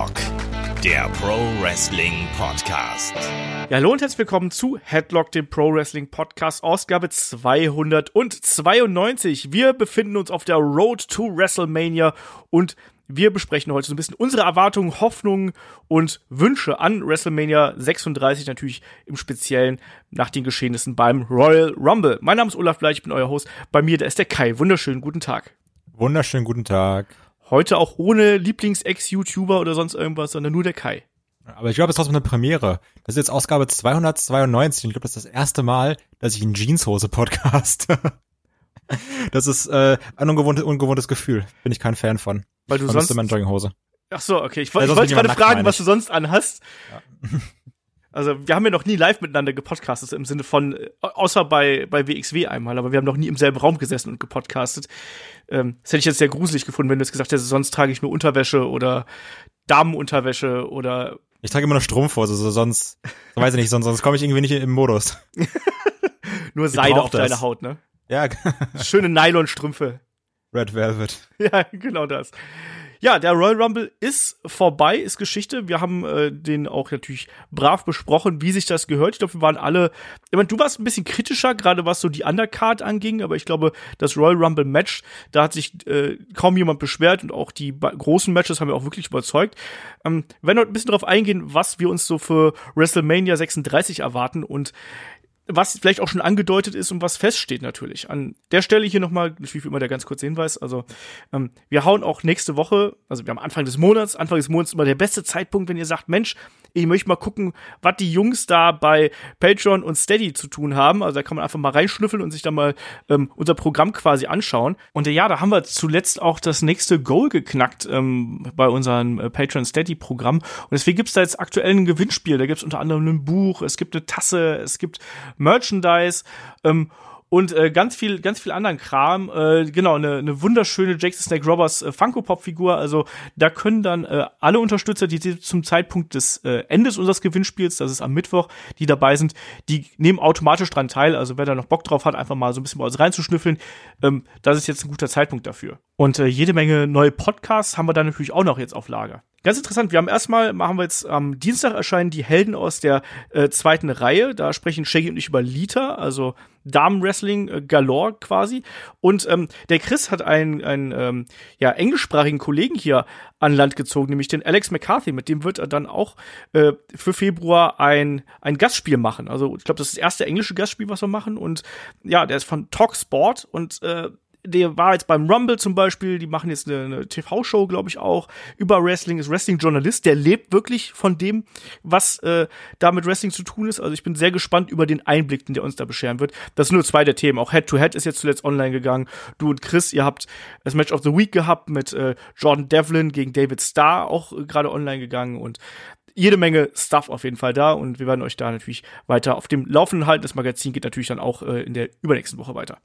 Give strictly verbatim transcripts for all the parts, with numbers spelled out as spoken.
Headlock, der Pro Wrestling Podcast. Ja, hallo und herzlich willkommen zu Headlock, dem Pro Wrestling Podcast, Ausgabe zweihundertzweiundneunzig. Wir befinden uns auf der Road to WrestleMania und wir besprechen heute so ein bisschen unsere Erwartungen, Hoffnungen und Wünsche an WrestleMania sechsunddreißig, natürlich im Speziellen nach den Geschehnissen beim Royal Rumble. Mein Name ist Olaf Bleich, ich bin euer Host. Bei mir, da ist der Kai. Wunderschönen guten Tag. Wunderschönen guten Tag. Heute auch ohne Lieblings-Ex-YouTuber oder sonst irgendwas, sondern nur der Kai. Aber ich glaube, es ist trotzdem eine Premiere. Das ist jetzt Ausgabe zweihundertzweiundneunzig. Ich glaube, das ist das erste Mal, dass ich in Jeanshose podcaste. Das ist äh, ein ungewohntes, ungewohntes Gefühl. Bin ich kein Fan von. Weil du sonst immer in Jogginghose. Ach so, okay. Ich, ich wollte gerade fragen, was du sonst anhast. Ja. Also, wir haben ja noch nie live miteinander gepodcastet, im Sinne von, außer bei bei W X W einmal, aber wir haben noch nie im selben Raum gesessen und gepodcastet. Ähm, das hätte ich jetzt sehr gruselig gefunden, wenn du jetzt gesagt hättest, sonst trage ich nur Unterwäsche oder Damenunterwäsche oder ich trage immer nur Strumpfhose, also sonst, weiß ich nicht, sonst, sonst komme ich irgendwie nicht im Modus. Nur Seide auf deine Haut, ne? Ja. Schöne Nylonstrümpfe. Red Velvet. Ja, genau das. Ja, der Royal Rumble ist vorbei, ist Geschichte. Wir haben äh, den auch natürlich brav besprochen, wie sich das gehört. Ich glaube, wir waren alle, ich meine, du warst ein bisschen kritischer, gerade was so die Undercard anging, aber ich glaube, das Royal Rumble Match, da hat sich äh, kaum jemand beschwert und auch die ba- großen Matches haben wir auch wirklich überzeugt. Ähm, wir werden heute ein bisschen drauf eingehen, was wir uns so für WrestleMania sechsunddreißig erwarten und was vielleicht auch schon angedeutet ist und was feststeht natürlich. An der Stelle hier nochmal, wie immer der ganz kurze Hinweis, also ähm, wir hauen auch nächste Woche, also wir haben Anfang des Monats, Anfang des Monats immer der beste Zeitpunkt, wenn ihr sagt, Mensch, ich möchte mal gucken, was die Jungs da bei Patreon und Steady zu tun haben. Also da kann man einfach mal reinschnüffeln und sich dann mal ähm, unser Programm quasi anschauen. Und äh, ja, da haben wir zuletzt auch das nächste Goal geknackt ähm, bei unserem äh, Patreon Steady Programm. Und deswegen gibt's da jetzt aktuell ein Gewinnspiel. Da gibt's unter anderem ein Buch, es gibt eine Tasse, es gibt Merchandise ähm, und äh, ganz viel ganz viel anderen Kram. Äh, genau, eine, eine wunderschöne Jake the Snake Roberts äh, Funko-Pop-Figur. Also da können dann äh, alle Unterstützer, die zum Zeitpunkt des äh, Endes unseres Gewinnspiels, das ist am Mittwoch, die dabei sind, die nehmen automatisch dran teil. Also wer da noch Bock drauf hat, einfach mal so ein bisschen bei uns reinzuschnüffeln. Ähm, das ist jetzt ein guter Zeitpunkt dafür. Und äh, jede Menge neue Podcasts haben wir da natürlich auch noch jetzt auf Lager. Ganz interessant, wir haben erstmal, machen wir jetzt am Dienstag erscheinen die Helden aus der äh, zweiten Reihe. Da sprechen Shaggy und ich über Lita, also Damenwrestling äh, galore quasi. Und ähm, der Chris hat einen, einen ähm, ja, englischsprachigen Kollegen hier an Land gezogen, nämlich den Alex McCarthy. Mit dem wird er dann auch äh, für Februar ein, ein Gastspiel machen. Also ich glaube, das ist das erste englische Gastspiel, was wir machen. Und ja, der ist von Talk Sport und äh, der war jetzt beim Rumble zum Beispiel, die machen jetzt eine, eine T V-Show, glaube ich auch, über Wrestling, ist Wrestling-Journalist, der lebt wirklich von dem, was äh, da mit Wrestling zu tun ist. Also ich bin sehr gespannt über den Einblick, den der uns da bescheren wird. Das sind nur zwei der Themen, auch Head-to-Head ist jetzt zuletzt online gegangen. Du und Chris, ihr habt das Match of the Week gehabt mit äh, Jordan Devlin gegen David Starr, auch äh, gerade online gegangen und jede Menge Stuff auf jeden Fall da und wir werden euch da natürlich weiter auf dem Laufenden halten. Das Magazin geht natürlich dann auch äh, in der übernächsten Woche weiter.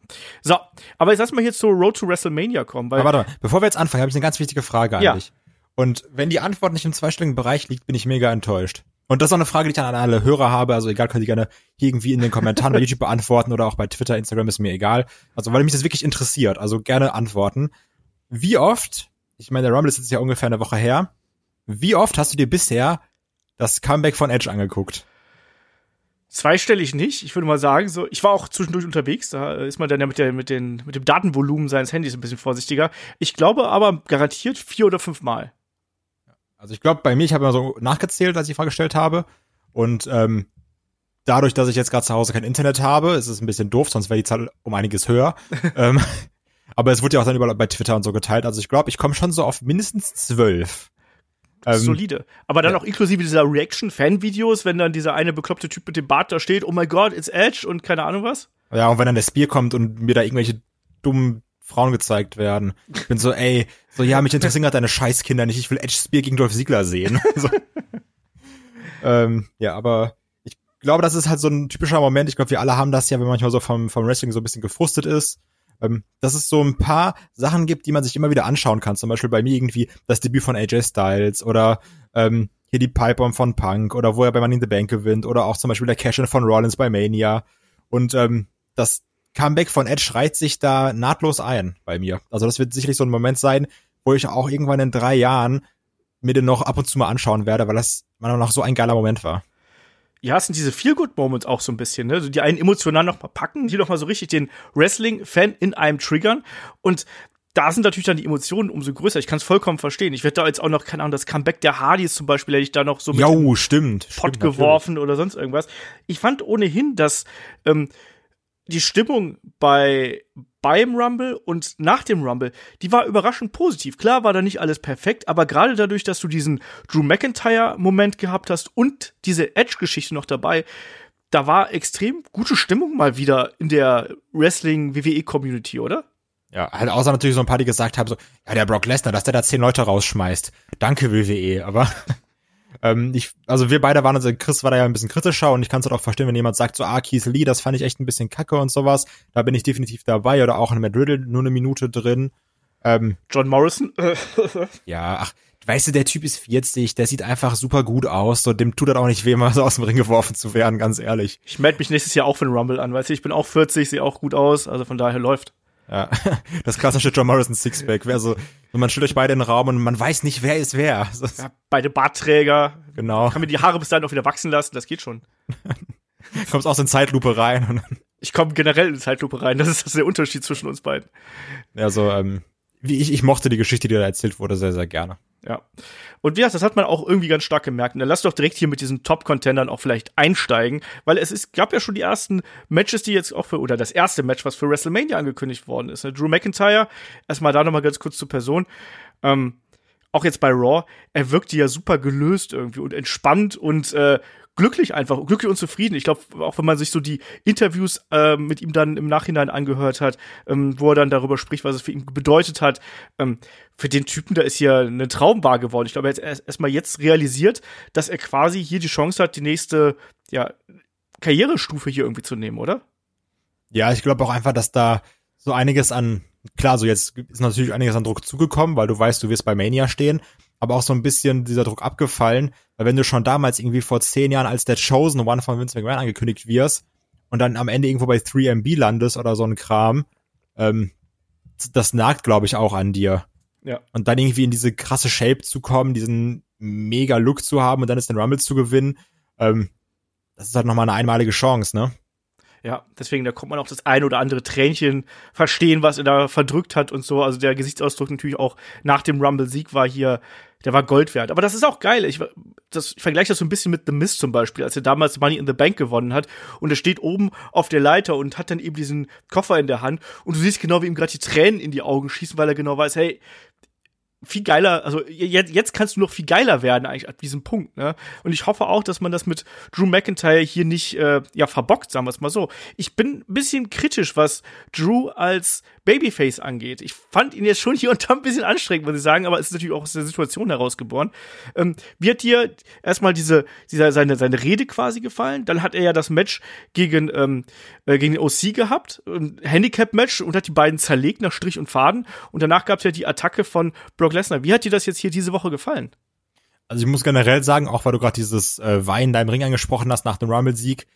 So, aber jetzt lass mal hier zur Road to WrestleMania kommen. Weil warte mal, bevor wir jetzt anfangen, habe ich eine ganz wichtige Frage an ja. dich. Und wenn die Antwort nicht im zweistelligen Bereich liegt, bin ich mega enttäuscht. Und das ist auch eine Frage, die ich dann an alle Hörer habe. Also egal, könnt ihr gerne irgendwie in den Kommentaren bei YouTube beantworten oder auch bei Twitter, Instagram, ist mir egal. Also weil mich das wirklich interessiert. Also gerne antworten. Wie oft, ich meine, der Rumble ist jetzt ja ungefähr eine Woche her, wie oft hast du dir bisher das Comeback von Edge angeguckt? Zweistellig nicht. Ich würde mal sagen, so, ich war auch zwischendurch unterwegs. Da ist man dann ja mit, der, mit, den, mit dem Datenvolumen seines Handys ein bisschen vorsichtiger. Ich glaube aber garantiert vier oder fünf Mal. Also ich glaube, bei mir, ich habe immer so nachgezählt, als ich die Frage gestellt habe. Und ähm, dadurch, dass ich jetzt gerade zu Hause kein Internet habe, ist es ein bisschen doof, sonst wäre die Zahl um einiges höher. ähm, aber es wurde ja auch dann überall bei Twitter und so geteilt. Also ich glaube, ich komme schon so auf mindestens zwölf. Solide. Aber dann ja. auch inklusive dieser Reaction-Fan-Videos, wenn dann dieser eine bekloppte Typ mit dem Bart da steht, oh my God, it's Edge und keine Ahnung was. Ja, und wenn dann der Spear kommt und mir da irgendwelche dummen Frauen gezeigt werden. Ich bin so, ey, so, ja, mich interessieren gerade deine Scheißkinder nicht, ich will Edge Spear gegen Dolph Ziggler sehen. So. ähm, ja, aber ich glaube, das ist halt so ein typischer Moment. Ich glaube, wir alle haben das ja, wenn man manchmal so vom, vom Wrestling so ein bisschen gefrustet ist. Ähm, dass es so ein paar Sachen gibt, die man sich immer wieder anschauen kann. Zum Beispiel bei mir irgendwie das Debüt von A J Styles oder ähm, hier die Pipe-Bomb von Punk oder wo er bei Money in the Bank gewinnt oder auch zum Beispiel der Cash-In von Rollins bei Mania. Und ähm, das Comeback von Edge reiht sich da nahtlos ein bei mir. Also das wird sicherlich so ein Moment sein, wo ich auch irgendwann in drei Jahren mir den noch ab und zu mal anschauen werde, weil das meiner Meinung nach so ein geiler Moment war. Ja, es sind diese Feel-Good-Moments auch so ein bisschen, ne? Also die einen emotional noch mal packen, die noch mal so richtig den Wrestling-Fan in einem triggern. Und da sind natürlich dann die Emotionen umso größer. Ich kann es vollkommen verstehen. Ich werde da jetzt auch noch, keine Ahnung, das Comeback der Hardys zum Beispiel, hätte ich da noch so mit jo, stimmt, Pott stimmt, geworfen natürlich. Oder sonst irgendwas. Ich fand ohnehin, dass ähm, die Stimmung bei beim Rumble und nach dem Rumble, die war überraschend positiv. Klar war da nicht alles perfekt, aber gerade dadurch, dass du diesen Drew McIntyre-Moment gehabt hast und diese Edge-Geschichte noch dabei, da war extrem gute Stimmung mal wieder in der Wrestling-W W E-Community, oder? Ja, halt außer natürlich so ein paar, die gesagt haben, so, ja, der Brock Lesnar, dass der da zehn Leute rausschmeißt. Danke, W W E, aber ähm, ich, also wir beide waren, also Chris war da ja ein bisschen kritischer und ich kann es halt auch verstehen, wenn jemand sagt, so, ah, Keith Lee, das fand ich echt ein bisschen kacke und sowas, da bin ich definitiv dabei oder auch in Matt Riddle nur eine Minute drin. Ähm, John Morrison? Ja, ach, weißt du, der Typ ist vierzig, der sieht einfach super gut aus, so, dem tut das auch nicht weh, mal so aus dem Ring geworfen zu werden, ganz ehrlich. Ich melde mich nächstes Jahr auch für den Rumble an, weißt du, ich bin auch vierzig, sehe auch gut aus, also von daher läuft. Ja, das klassische John Morrison Sixpack. Wer so, man stellt euch beide in den Raum und man weiß nicht, wer ist wer. Ja, beide Bartträger. Genau. Kann mir die Haare bis dahin auch wieder wachsen lassen, das geht schon. Kommst aus in Zeitlupe rein. Und ich komme generell in Zeitlupe rein, das ist, das ist der Unterschied zwischen uns beiden. Ja, so, ähm, wie ich, ich mochte die Geschichte, die da erzählt wurde, sehr, sehr gerne. Ja. Und wie gesagt, das hat man auch irgendwie ganz stark gemerkt. Und dann lass doch direkt hier mit diesen Top-Contendern auch vielleicht einsteigen, weil es ist, gab ja schon die ersten Matches, die jetzt auch für, oder das erste Match, was für WrestleMania angekündigt worden ist. Ne? Drew McIntyre, erstmal da nochmal ganz kurz zur Person. Ähm, auch jetzt bei Raw, er wirkte ja super gelöst irgendwie und entspannt und äh, glücklich einfach, glücklich und zufrieden. Ich glaube, auch wenn man sich so die Interviews äh, mit ihm dann im Nachhinein angehört hat, ähm, wo er dann darüber spricht, was es für ihn bedeutet hat, ähm, für den Typen, da ist hier eine Traumbar geworden. Ich glaube, er hat erst, erst mal jetzt realisiert, dass er quasi hier die Chance hat, die nächste, ja, Karrierestufe hier irgendwie zu nehmen, oder? Ja, ich glaube auch einfach, dass da so einiges an, klar, so jetzt ist natürlich einiges an Druck zugekommen, weil du weißt, du wirst bei Mania stehen, aber auch so ein bisschen dieser Druck abgefallen, weil wenn du schon damals irgendwie vor zehn Jahren als der Chosen One von Vince McMahon angekündigt wirst und dann am Ende irgendwo bei drei M B landest oder so ein Kram, ähm, das nagt, glaube ich, auch an dir. Ja. Und dann irgendwie in diese krasse Shape zu kommen, diesen mega Look zu haben und dann ist den Rumble zu gewinnen, ähm, das ist halt nochmal eine einmalige Chance, ne? Ja, deswegen, da kommt man auch das ein oder andere Tränchen verstehen, was er da verdrückt hat und so. Also der Gesichtsausdruck natürlich auch nach dem Rumble-Sieg war hier, der war Gold wert. Aber das ist auch geil. Ich, das, ich vergleiche das so ein bisschen mit The Miz zum Beispiel, als er damals Money in the Bank gewonnen hat. Und er steht oben auf der Leiter und hat dann eben diesen Koffer in der Hand. Und du siehst genau, wie ihm gerade die Tränen in die Augen schießen, weil er genau weiß, hey, viel geiler, also jetzt, jetzt kannst du noch viel geiler werden eigentlich ab diesem Punkt, ne? Und ich hoffe auch, dass man das mit Drew McIntyre hier nicht äh, ja verbockt, sagen wir es mal so. Ich bin ein bisschen kritisch, was Drew als Babyface angeht. Ich fand ihn jetzt schon hier und da ein bisschen anstrengend, muss ich sagen, aber es ist natürlich auch aus der Situation herausgeboren. Ähm, mir hat hier erstmal diese, diese seine, seine Rede quasi gefallen, dann hat er ja das Match gegen, ähm, äh, gegen den O C gehabt, ein Handicap-Match und hat die beiden zerlegt nach Strich und Faden und danach gab es ja die Attacke von Brock Lesnar. Wie hat dir das jetzt hier diese Woche gefallen? Also ich muss generell sagen, auch weil du gerade dieses äh, Weinen in deinem Ring angesprochen hast nach dem Rumble-Sieg,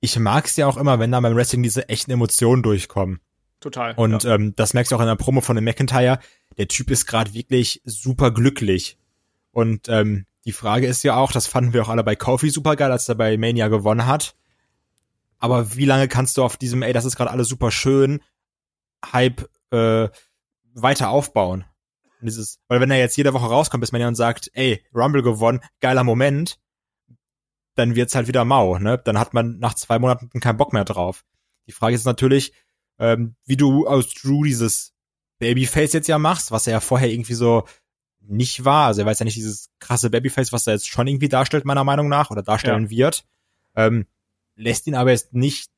ich mag es ja auch immer, wenn da beim Wrestling diese echten Emotionen durchkommen. Total. Und ja. ähm, das merkst du auch in der Promo von dem McIntyre. Der Typ ist gerade wirklich super glücklich. Und ähm, die Frage ist ja auch, das fanden wir auch alle bei Kofi super geil, als er bei Mania gewonnen hat. Aber wie lange kannst du auf diesem, ey, das ist gerade alles super schön, Hype äh, weiter aufbauen? Und dieses, weil wenn er jetzt jede Woche rauskommt, bis Mania und sagt, ey, Rumble gewonnen, geiler Moment, dann wird's halt wieder mau, ne? Dann hat man nach zwei Monaten keinen Bock mehr drauf. Die Frage ist natürlich, Ähm, wie du aus Drew dieses Babyface jetzt ja machst, was er ja vorher irgendwie so nicht war. Also er weiß ja nicht dieses krasse Babyface, was er jetzt schon irgendwie darstellt, meiner Meinung nach, oder darstellen ja. wird. Ähm, lässt ihn aber jetzt nicht,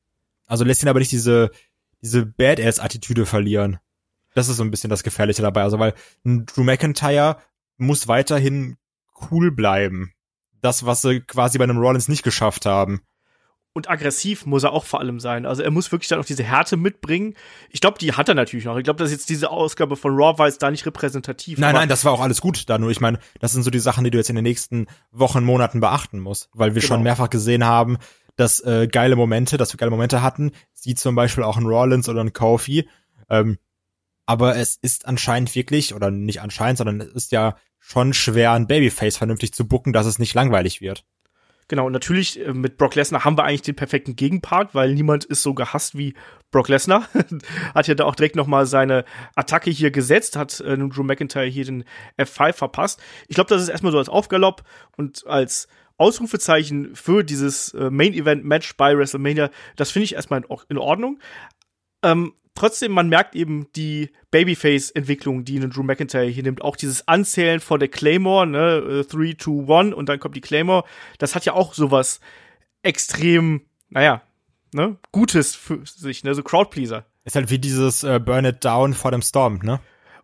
also lässt ihn aber nicht diese, diese Badass-Attitüde verlieren. Das ist so ein bisschen das Gefährliche dabei. Also weil Drew McIntyre muss weiterhin cool bleiben. Das, was sie quasi bei einem Rollins nicht geschafft haben. Und aggressiv muss er auch vor allem sein. Also er muss wirklich dann auch diese Härte mitbringen. Ich glaube, die hat er natürlich noch. Ich glaube, dass jetzt diese Ausgabe von Raw war jetzt da nicht repräsentativ. Nein, nein, das war auch alles gut da. Nur ich meine, das sind so die Sachen, die du jetzt in den nächsten Wochen, Monaten beachten musst. Weil wir genau. schon mehrfach gesehen haben, dass äh, geile Momente, dass wir geile Momente hatten. Sie zum Beispiel auch in Rollins oder in Kofi. Ähm, aber es ist anscheinend wirklich, oder nicht anscheinend, sondern es ist ja schon schwer, ein Babyface vernünftig zu booken, dass es nicht langweilig wird. Genau, und natürlich mit Brock Lesnar haben wir eigentlich den perfekten Gegenpart, weil niemand ist so gehasst wie Brock Lesnar. Hat ja da auch direkt nochmal seine Attacke hier gesetzt, hat äh, Drew McIntyre hier den F fünf verpasst. Ich glaube, das ist erstmal so als Aufgalopp und als Ausrufezeichen für dieses äh, Main-Event-Match bei WrestleMania. Das finde ich erstmal in, in Ordnung. Ähm, Trotzdem, man merkt eben die Babyface-Entwicklung, die Drew McIntyre hier nimmt. Auch dieses Anzählen von der Claymore, ne, three, two, one und dann kommt die Claymore. Das hat ja auch sowas extrem, naja, ne, Gutes für sich, ne, so Crowdpleaser. Ist halt wie dieses äh, Burn It Down vor dem Storm, ne?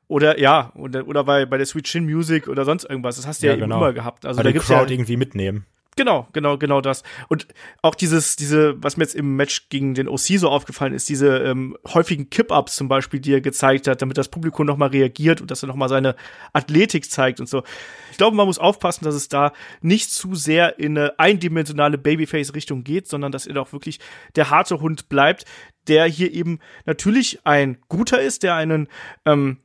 Oder, ja, oder, oder bei, bei der Sweet Chin Music oder sonst irgendwas. Das hast du ja, ja genau. eben immer gehabt. Also, da die gibt's Crowd ja irgendwie mitnehmen. Genau, genau, genau das. Und auch dieses, diese, was mir jetzt im Match gegen den O C so aufgefallen ist, diese ähm, häufigen Kip-Ups zum Beispiel, die er gezeigt hat, damit das Publikum nochmal reagiert und dass er nochmal seine Athletik zeigt und so. Ich glaube, man muss aufpassen, dass es da nicht zu sehr in eine eindimensionale Babyface-Richtung geht, sondern dass er doch wirklich der harte Hund bleibt, der hier eben natürlich ein Guter ist, der einen ähm,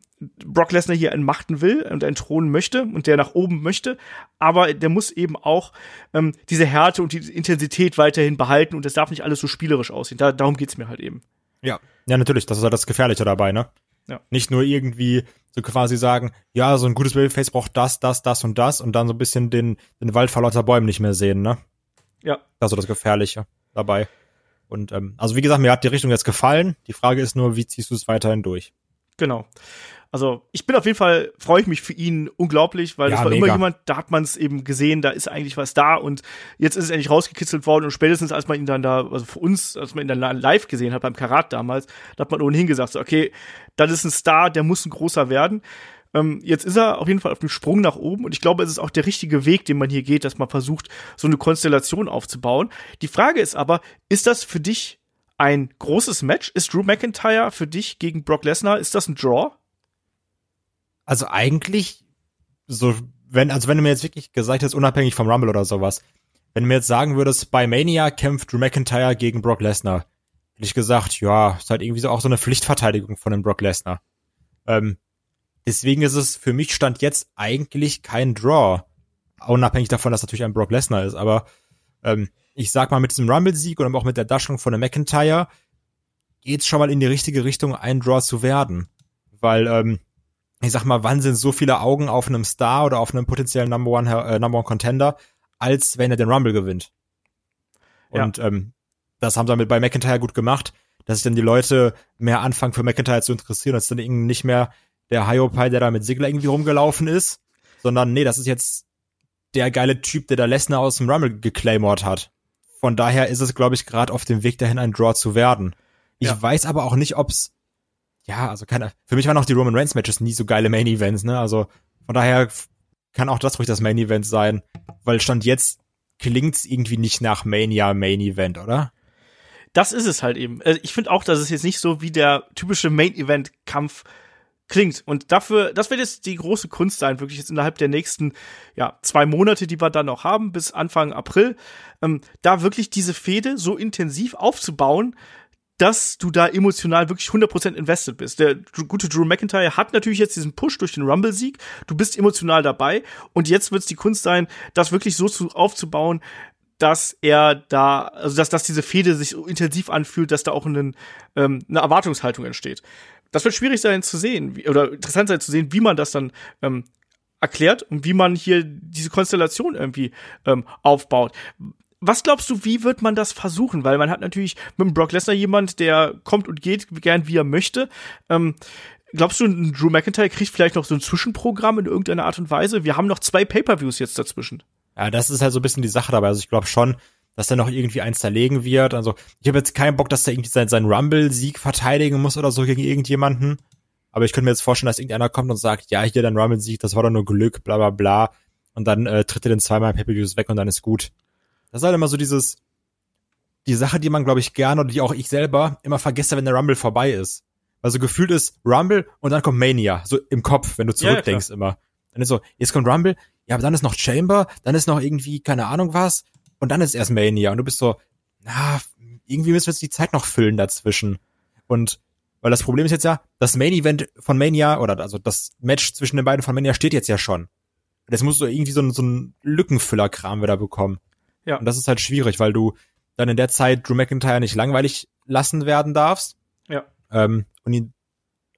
Brock Lesnar hier entmachten will und entthronen möchte und der nach oben möchte, aber der muss eben auch ähm, diese Härte und die Intensität weiterhin behalten und das darf nicht alles so spielerisch aussehen. Da, darum geht's mir halt eben. Ja, ja, natürlich, das ist halt das Gefährliche dabei, ne? Ja. Nicht nur irgendwie so quasi sagen, ja, so ein gutes Babyface braucht das, das, das und das und dann so ein bisschen den, den Wald vor lauter Bäumen nicht mehr sehen, ne? Ja. Das ist so das Gefährliche dabei. Und ähm, also wie gesagt, mir hat die Richtung jetzt gefallen. Die Frage ist nur, wie ziehst du es weiterhin durch? Genau. Also, ich bin auf jeden Fall, freue ich mich für ihn unglaublich, weil ja, das war mega. Immer jemand, da hat man es eben gesehen, da ist eigentlich was da und jetzt ist es endlich rausgekitzelt worden und spätestens, als man ihn dann da, also für uns, als man ihn dann live gesehen hat, beim Karat damals, da hat man ohnehin gesagt, so, okay, das ist ein Star, der muss ein großer werden. Ähm, jetzt ist er auf jeden Fall auf dem Sprung nach oben und ich glaube, es ist auch der richtige Weg, den man hier geht, dass man versucht, so eine Konstellation aufzubauen. Die Frage ist aber, ist das für dich ein großes Match? Ist Drew McIntyre für dich gegen Brock Lesnar, ist das ein Draw? Also eigentlich, so, wenn, also wenn du mir jetzt wirklich gesagt hast, unabhängig vom Rumble oder sowas, wenn du mir jetzt sagen würdest, bei Mania kämpft Drew McIntyre gegen Brock Lesnar, hätte ich gesagt, ja, ist halt irgendwie so auch so eine Pflichtverteidigung von dem Brock Lesnar. Ähm, deswegen ist es für mich Stand jetzt eigentlich kein Draw. Unabhängig davon, dass natürlich ein Brock Lesnar ist, aber, ähm, ich sag mal, mit diesem Rumble-Sieg und auch mit der Daschung von dem McIntyre geht's schon mal in die richtige Richtung, ein Draw zu werden. Weil, ähm, ich sag mal, wann sind so viele Augen auf einem Star oder auf einem potenziellen Number One, äh, Number One Contender, als wenn er den Rumble gewinnt? Ja. Und ähm, das haben sie damit bei McIntyre gut gemacht, dass sich dann die Leute mehr anfangen, für McIntyre zu interessieren. Das ist dann irgendwie nicht mehr der Hyopai, der da mit Ziggler irgendwie rumgelaufen ist, sondern nee, das ist jetzt der geile Typ, der da Lesnar aus dem Rumble geclaimort hat. Von daher ist es, glaube ich, gerade auf dem Weg dahin, ein Draw zu werden. Ich ja. weiß aber auch nicht, ob's Ja, also keine, für mich waren auch die Roman Reigns Matches nie so geile Main Events, ne? Also von daher kann auch das ruhig das Main Event sein, weil Stand jetzt klingt's irgendwie nicht nach Mania Main Event, oder? Das ist es halt eben. Also ich finde auch, dass es jetzt nicht so wie der typische Main Event Kampf klingt. Und dafür, das wird jetzt die große Kunst sein, wirklich jetzt innerhalb der nächsten, ja, zwei Monate, die wir dann noch haben, bis Anfang April, ähm, da wirklich diese Fehde so intensiv aufzubauen, dass du da emotional wirklich hundert Prozent invested bist. Der gute Drew McIntyre hat natürlich jetzt diesen Push durch den Rumble-Sieg. Du bist emotional dabei. Und jetzt wird es die Kunst sein, das wirklich so zu, aufzubauen, dass er da, also dass, dass diese Fehde sich so intensiv anfühlt, dass da auch einen, ähm, eine Erwartungshaltung entsteht. Das wird schwierig sein zu sehen, wie, oder interessant sein zu sehen, wie man das dann ähm, erklärt und wie man hier diese Konstellation irgendwie ähm, aufbaut. Was glaubst du, wie wird man das versuchen? Weil man hat natürlich mit dem Brock Lesnar jemand, der kommt und geht, gern wie er möchte. Ähm, glaubst du, Drew McIntyre kriegt vielleicht noch so ein Zwischenprogramm in irgendeiner Art und Weise? Wir haben noch zwei Pay-Per-Views jetzt dazwischen. Ja, das ist halt so ein bisschen die Sache dabei. Also ich glaube schon, dass er noch irgendwie eins zerlegen wird. Also ich habe jetzt keinen Bock, dass er irgendwie seinen, seinen Rumble-Sieg verteidigen muss oder so gegen irgendjemanden. Aber ich könnte mir jetzt vorstellen, dass irgendeiner kommt und sagt, ja, hier dein Rumble-Sieg, das war doch nur Glück, bla bla bla. Und dann äh, tritt er den zweimal Pay-Per-Views weg und dann ist gut. Das ist halt immer so dieses, die Sache, die man, glaube ich, gerne, oder die auch ich selber immer vergesse, wenn der Rumble vorbei ist. Also gefühlt ist Rumble und dann kommt Mania, so im Kopf, wenn du zurückdenkst ja, ja, immer. Dann ist so, jetzt kommt Rumble, ja, aber dann ist noch Chamber, dann ist noch irgendwie, keine Ahnung was, und dann ist erst Mania. Und du bist so, na, irgendwie müssen wir jetzt die Zeit noch füllen dazwischen. Und, weil das Problem ist jetzt ja, das Main Event von Mania, oder also das Match zwischen den beiden von Mania steht jetzt ja schon. das muss so irgendwie so ein, so ein Lückenfüller-Kram wieder bekommen. Ja. Und das ist halt schwierig, weil du dann in der Zeit Drew McIntyre nicht langweilig lassen werden darfst. Ja. Ähm, und ihn,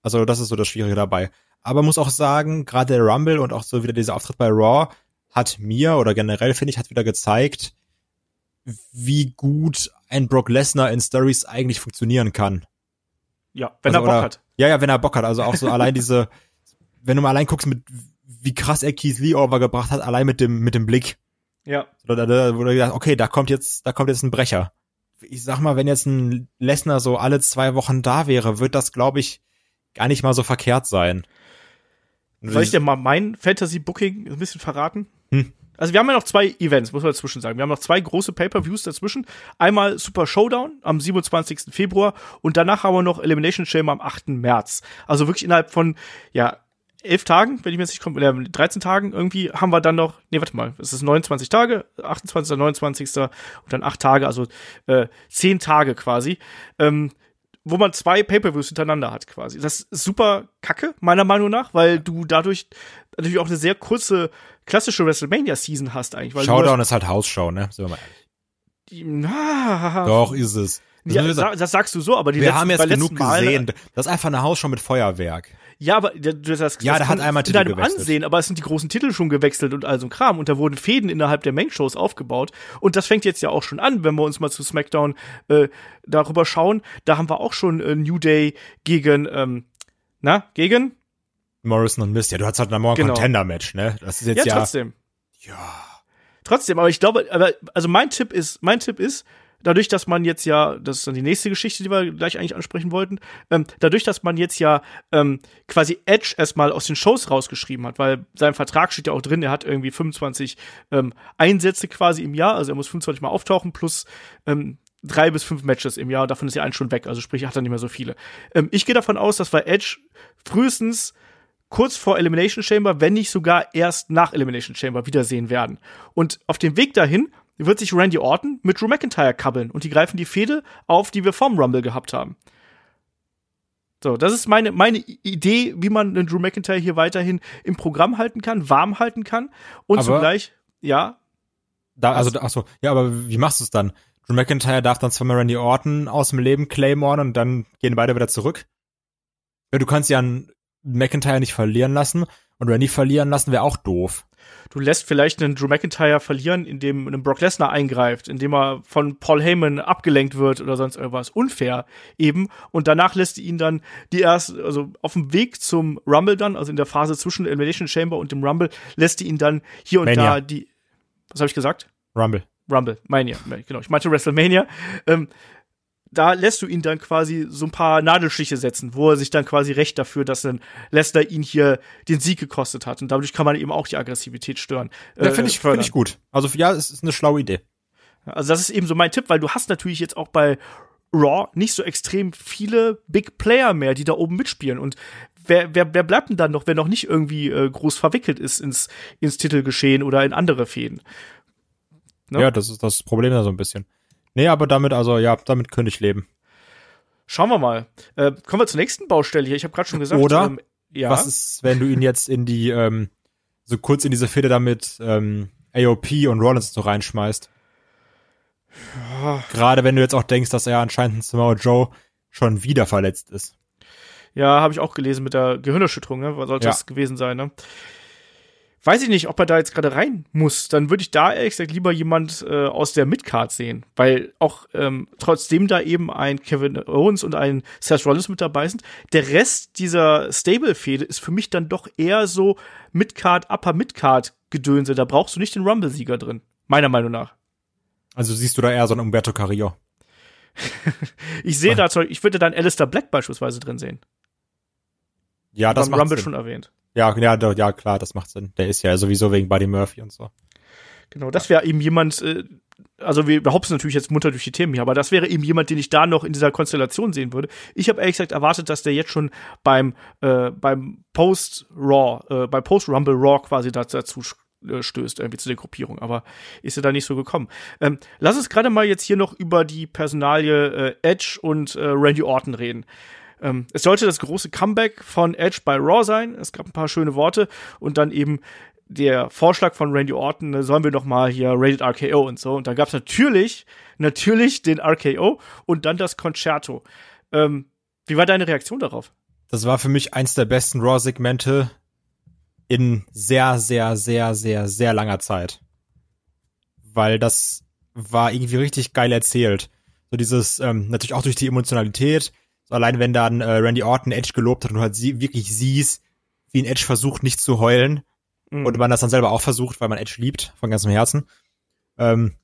also das ist so das Schwierige dabei. Aber muss auch sagen, gerade der Rumble und auch so wieder dieser Auftritt bei Raw hat mir, oder generell finde ich, hat wieder gezeigt, wie gut ein Brock Lesnar in Stories eigentlich funktionieren kann. Ja, wenn also, er Bock oder, hat. Ja, ja, wenn er Bock hat. Also auch so allein diese, wenn du mal allein guckst, mit wie krass er Keith Lee overgebracht hat, allein mit dem mit dem Blick. Ja. Oder da wurde gesagt, okay, da kommt jetzt, da kommt jetzt ein Brecher. Ich sag mal, wenn jetzt ein Lesnar so alle zwei Wochen da wäre, wird das, glaube ich, gar nicht mal so verkehrt sein. Soll ich dir mal mein Fantasy-Booking ein bisschen verraten? Hm. Also wir haben ja noch zwei Events, muss man dazwischen sagen. Wir haben noch zwei große Pay-Per-Views dazwischen. Einmal Super Showdown am siebenundzwanzigsten Februar und danach haben wir noch Elimination Chamber am achten März. Also wirklich innerhalb von, ja, elf Tagen, wenn ich mir jetzt nicht komme, oder dreizehn Tagen irgendwie, haben wir dann noch, nee, warte mal, es ist neunundzwanzig Tage, achtundzwanzigster, neunundzwanzigster und dann acht Tage, also äh, zehn Tage quasi, ähm, wo man zwei Pay-Per-Views hintereinander hat quasi. Das ist super kacke, meiner Meinung nach, weil du dadurch natürlich auch eine sehr kurze klassische WrestleMania-Season hast eigentlich. Weil Showdown ist halt Hausschau, ne? Sind wir mal ehrlich. Ah. Doch, ist es. Das, ja, sa- das sagst du so, aber die wir letzten, haben jetzt genug Mal gesehen. Das ist einfach eine Hausschau mit Feuerwerk. Ja, aber du hast gesagt, ja, da hat einmal Titel in deinem gewechselt. Ansehen, aber es sind die großen Titel schon gewechselt und all so ein Kram. Und da wurden Fäden innerhalb der Main-Shows aufgebaut. Und das fängt jetzt ja auch schon an, wenn wir uns mal zu SmackDown äh, darüber schauen. Da haben wir auch schon äh, New Day gegen, ähm, na, gegen? Morrison und Mist. Ja, du hattest halt nochmal ein genau. Contender-Match, ne? Das ist jetzt ja, ja trotzdem. Ja. Trotzdem, aber ich glaube, aber, also mein Tipp ist, mein Tipp ist, dadurch, dass man jetzt ja, das ist dann die nächste Geschichte, die wir gleich eigentlich ansprechen wollten, ähm, dadurch, dass man jetzt ja ähm, quasi Edge erstmal aus den Shows rausgeschrieben hat, weil sein Vertrag steht ja auch drin, er hat irgendwie fünfundzwanzig ähm, Einsätze quasi im Jahr, also er muss fünfundzwanzig Mal auftauchen, plus ähm, drei bis fünf Matches im Jahr, davon ist ja ein schon weg, also sprich, er hat dann nicht mehr so viele. Ähm, ich gehe davon aus, dass wir Edge frühestens kurz vor Elimination Chamber, wenn nicht sogar erst nach Elimination Chamber wiedersehen werden. Und auf dem Weg dahin wird sich Randy Orton mit Drew McIntyre kabbeln und die greifen die Fehde auf, die wir vom Rumble gehabt haben. So, das ist meine, meine Idee, wie man den Drew McIntyre hier weiterhin im Programm halten kann, warm halten kann und aber zugleich, ja. Da, also, achso, ja, aber wie machst du es dann? Drew McIntyre darf dann zweimal Randy Orton aus dem Leben Claymore und dann gehen beide wieder zurück? Ja, du kannst ja einen McIntyre nicht verlieren lassen und Randy verlieren lassen wäre auch doof. Du lässt vielleicht einen Drew McIntyre verlieren, indem ein Brock Lesnar eingreift, indem er von Paul Heyman abgelenkt wird oder sonst irgendwas. Unfair eben. Und danach lässt du ihn dann die erst, also auf dem Weg zum Rumble dann, also in der Phase zwischen Elimination Chamber und dem Rumble, lässt du ihn dann hier und Mania. Da die, was habe ich gesagt? Rumble. Rumble, Mania, genau. Ich meinte WrestleMania. Ähm, da lässt du ihn dann quasi so ein paar Nadelstiche setzen, wo er sich dann quasi recht dafür, dass ein Lesnar ihn hier den Sieg gekostet hat. Und dadurch kann man eben auch die Aggressivität stören. Ja, finde ich, äh, find ich gut. Also ja, es ist eine schlaue Idee. Also das ist eben so mein Tipp, weil du hast natürlich jetzt auch bei Raw nicht so extrem viele Big Player mehr, die da oben mitspielen. Und wer, wer, wer bleibt denn dann noch, wer noch nicht irgendwie äh, groß verwickelt ist ins, ins Titelgeschehen oder in andere Fäden? Ne? Ja, das ist das Problem da so ein bisschen. Nee, aber damit, also ja, damit könnte ich leben. Schauen wir mal. Äh, kommen wir zur nächsten Baustelle hier. Ich habe gerade schon gesagt. Oder, ähm, ja. Was ist, wenn du ihn jetzt in die, ähm, so kurz in diese Fehde damit ähm, A O P und Rollins so reinschmeißt? Ja. Gerade wenn du jetzt auch denkst, dass er anscheinend ein Samoa Joe schon wieder verletzt ist. Ja, habe ich auch gelesen mit der Gehirnerschütterung, ne? Sollte ja. Das gewesen sein, ne? Weiß ich nicht, ob er da jetzt gerade rein muss. Dann würde ich da ehrlich gesagt lieber jemand äh, aus der Midcard sehen. Weil auch ähm, trotzdem da eben ein Kevin Owens und ein Seth Rollins mit dabei sind. Der Rest dieser Stable-Fehde ist für mich dann doch eher so Midcard, Upper-Midcard-Gedönse. Da brauchst du nicht den Rumble-Sieger drin. Meiner Meinung nach. Also siehst du da eher so einen Umberto Carrillo? ich sehe da, ich würde da einen Aleister Black beispielsweise drin sehen. Ja, das macht Rumble Sinn. Schon erwähnt. Ja, ja, ja, klar, das macht Sinn. Der ist ja sowieso wegen Buddy Murphy und so. Genau, das wäre eben jemand, äh, also wir hopsen natürlich jetzt munter durch die Themen hier, aber das wäre eben jemand, den ich da noch in dieser Konstellation sehen würde. Ich habe ehrlich gesagt erwartet, dass der jetzt schon beim, äh, beim Post-Raw, äh, bei Post-Rumble-Raw quasi dazu stößt, irgendwie zu der Gruppierung, aber ist ja da nicht so gekommen. Ähm, lass uns gerade mal jetzt hier noch über die Personalie äh, Edge und äh, Randy Orton reden. Ähm, es sollte das große Comeback von Edge bei Raw sein. Es gab ein paar schöne Worte und dann eben der Vorschlag von Randy Orton, ne, sollen wir doch mal hier Rated R K O und so. Und da gab's natürlich, natürlich den R K O und dann das Concerto. Ähm, wie war deine Reaktion darauf? Das war für mich eins der besten Raw-Segmente in sehr, sehr, sehr, sehr, sehr langer Zeit. Weil das war irgendwie richtig geil erzählt. So dieses, ähm, natürlich auch durch die Emotionalität. So allein wenn dann äh, Randy Orton Edge gelobt hat und du halt sie- wirklich siehst, wie ein Edge versucht, nicht zu heulen. Mhm. Und man das dann selber auch versucht, weil man Edge liebt, von ganzem Herzen. Ähm,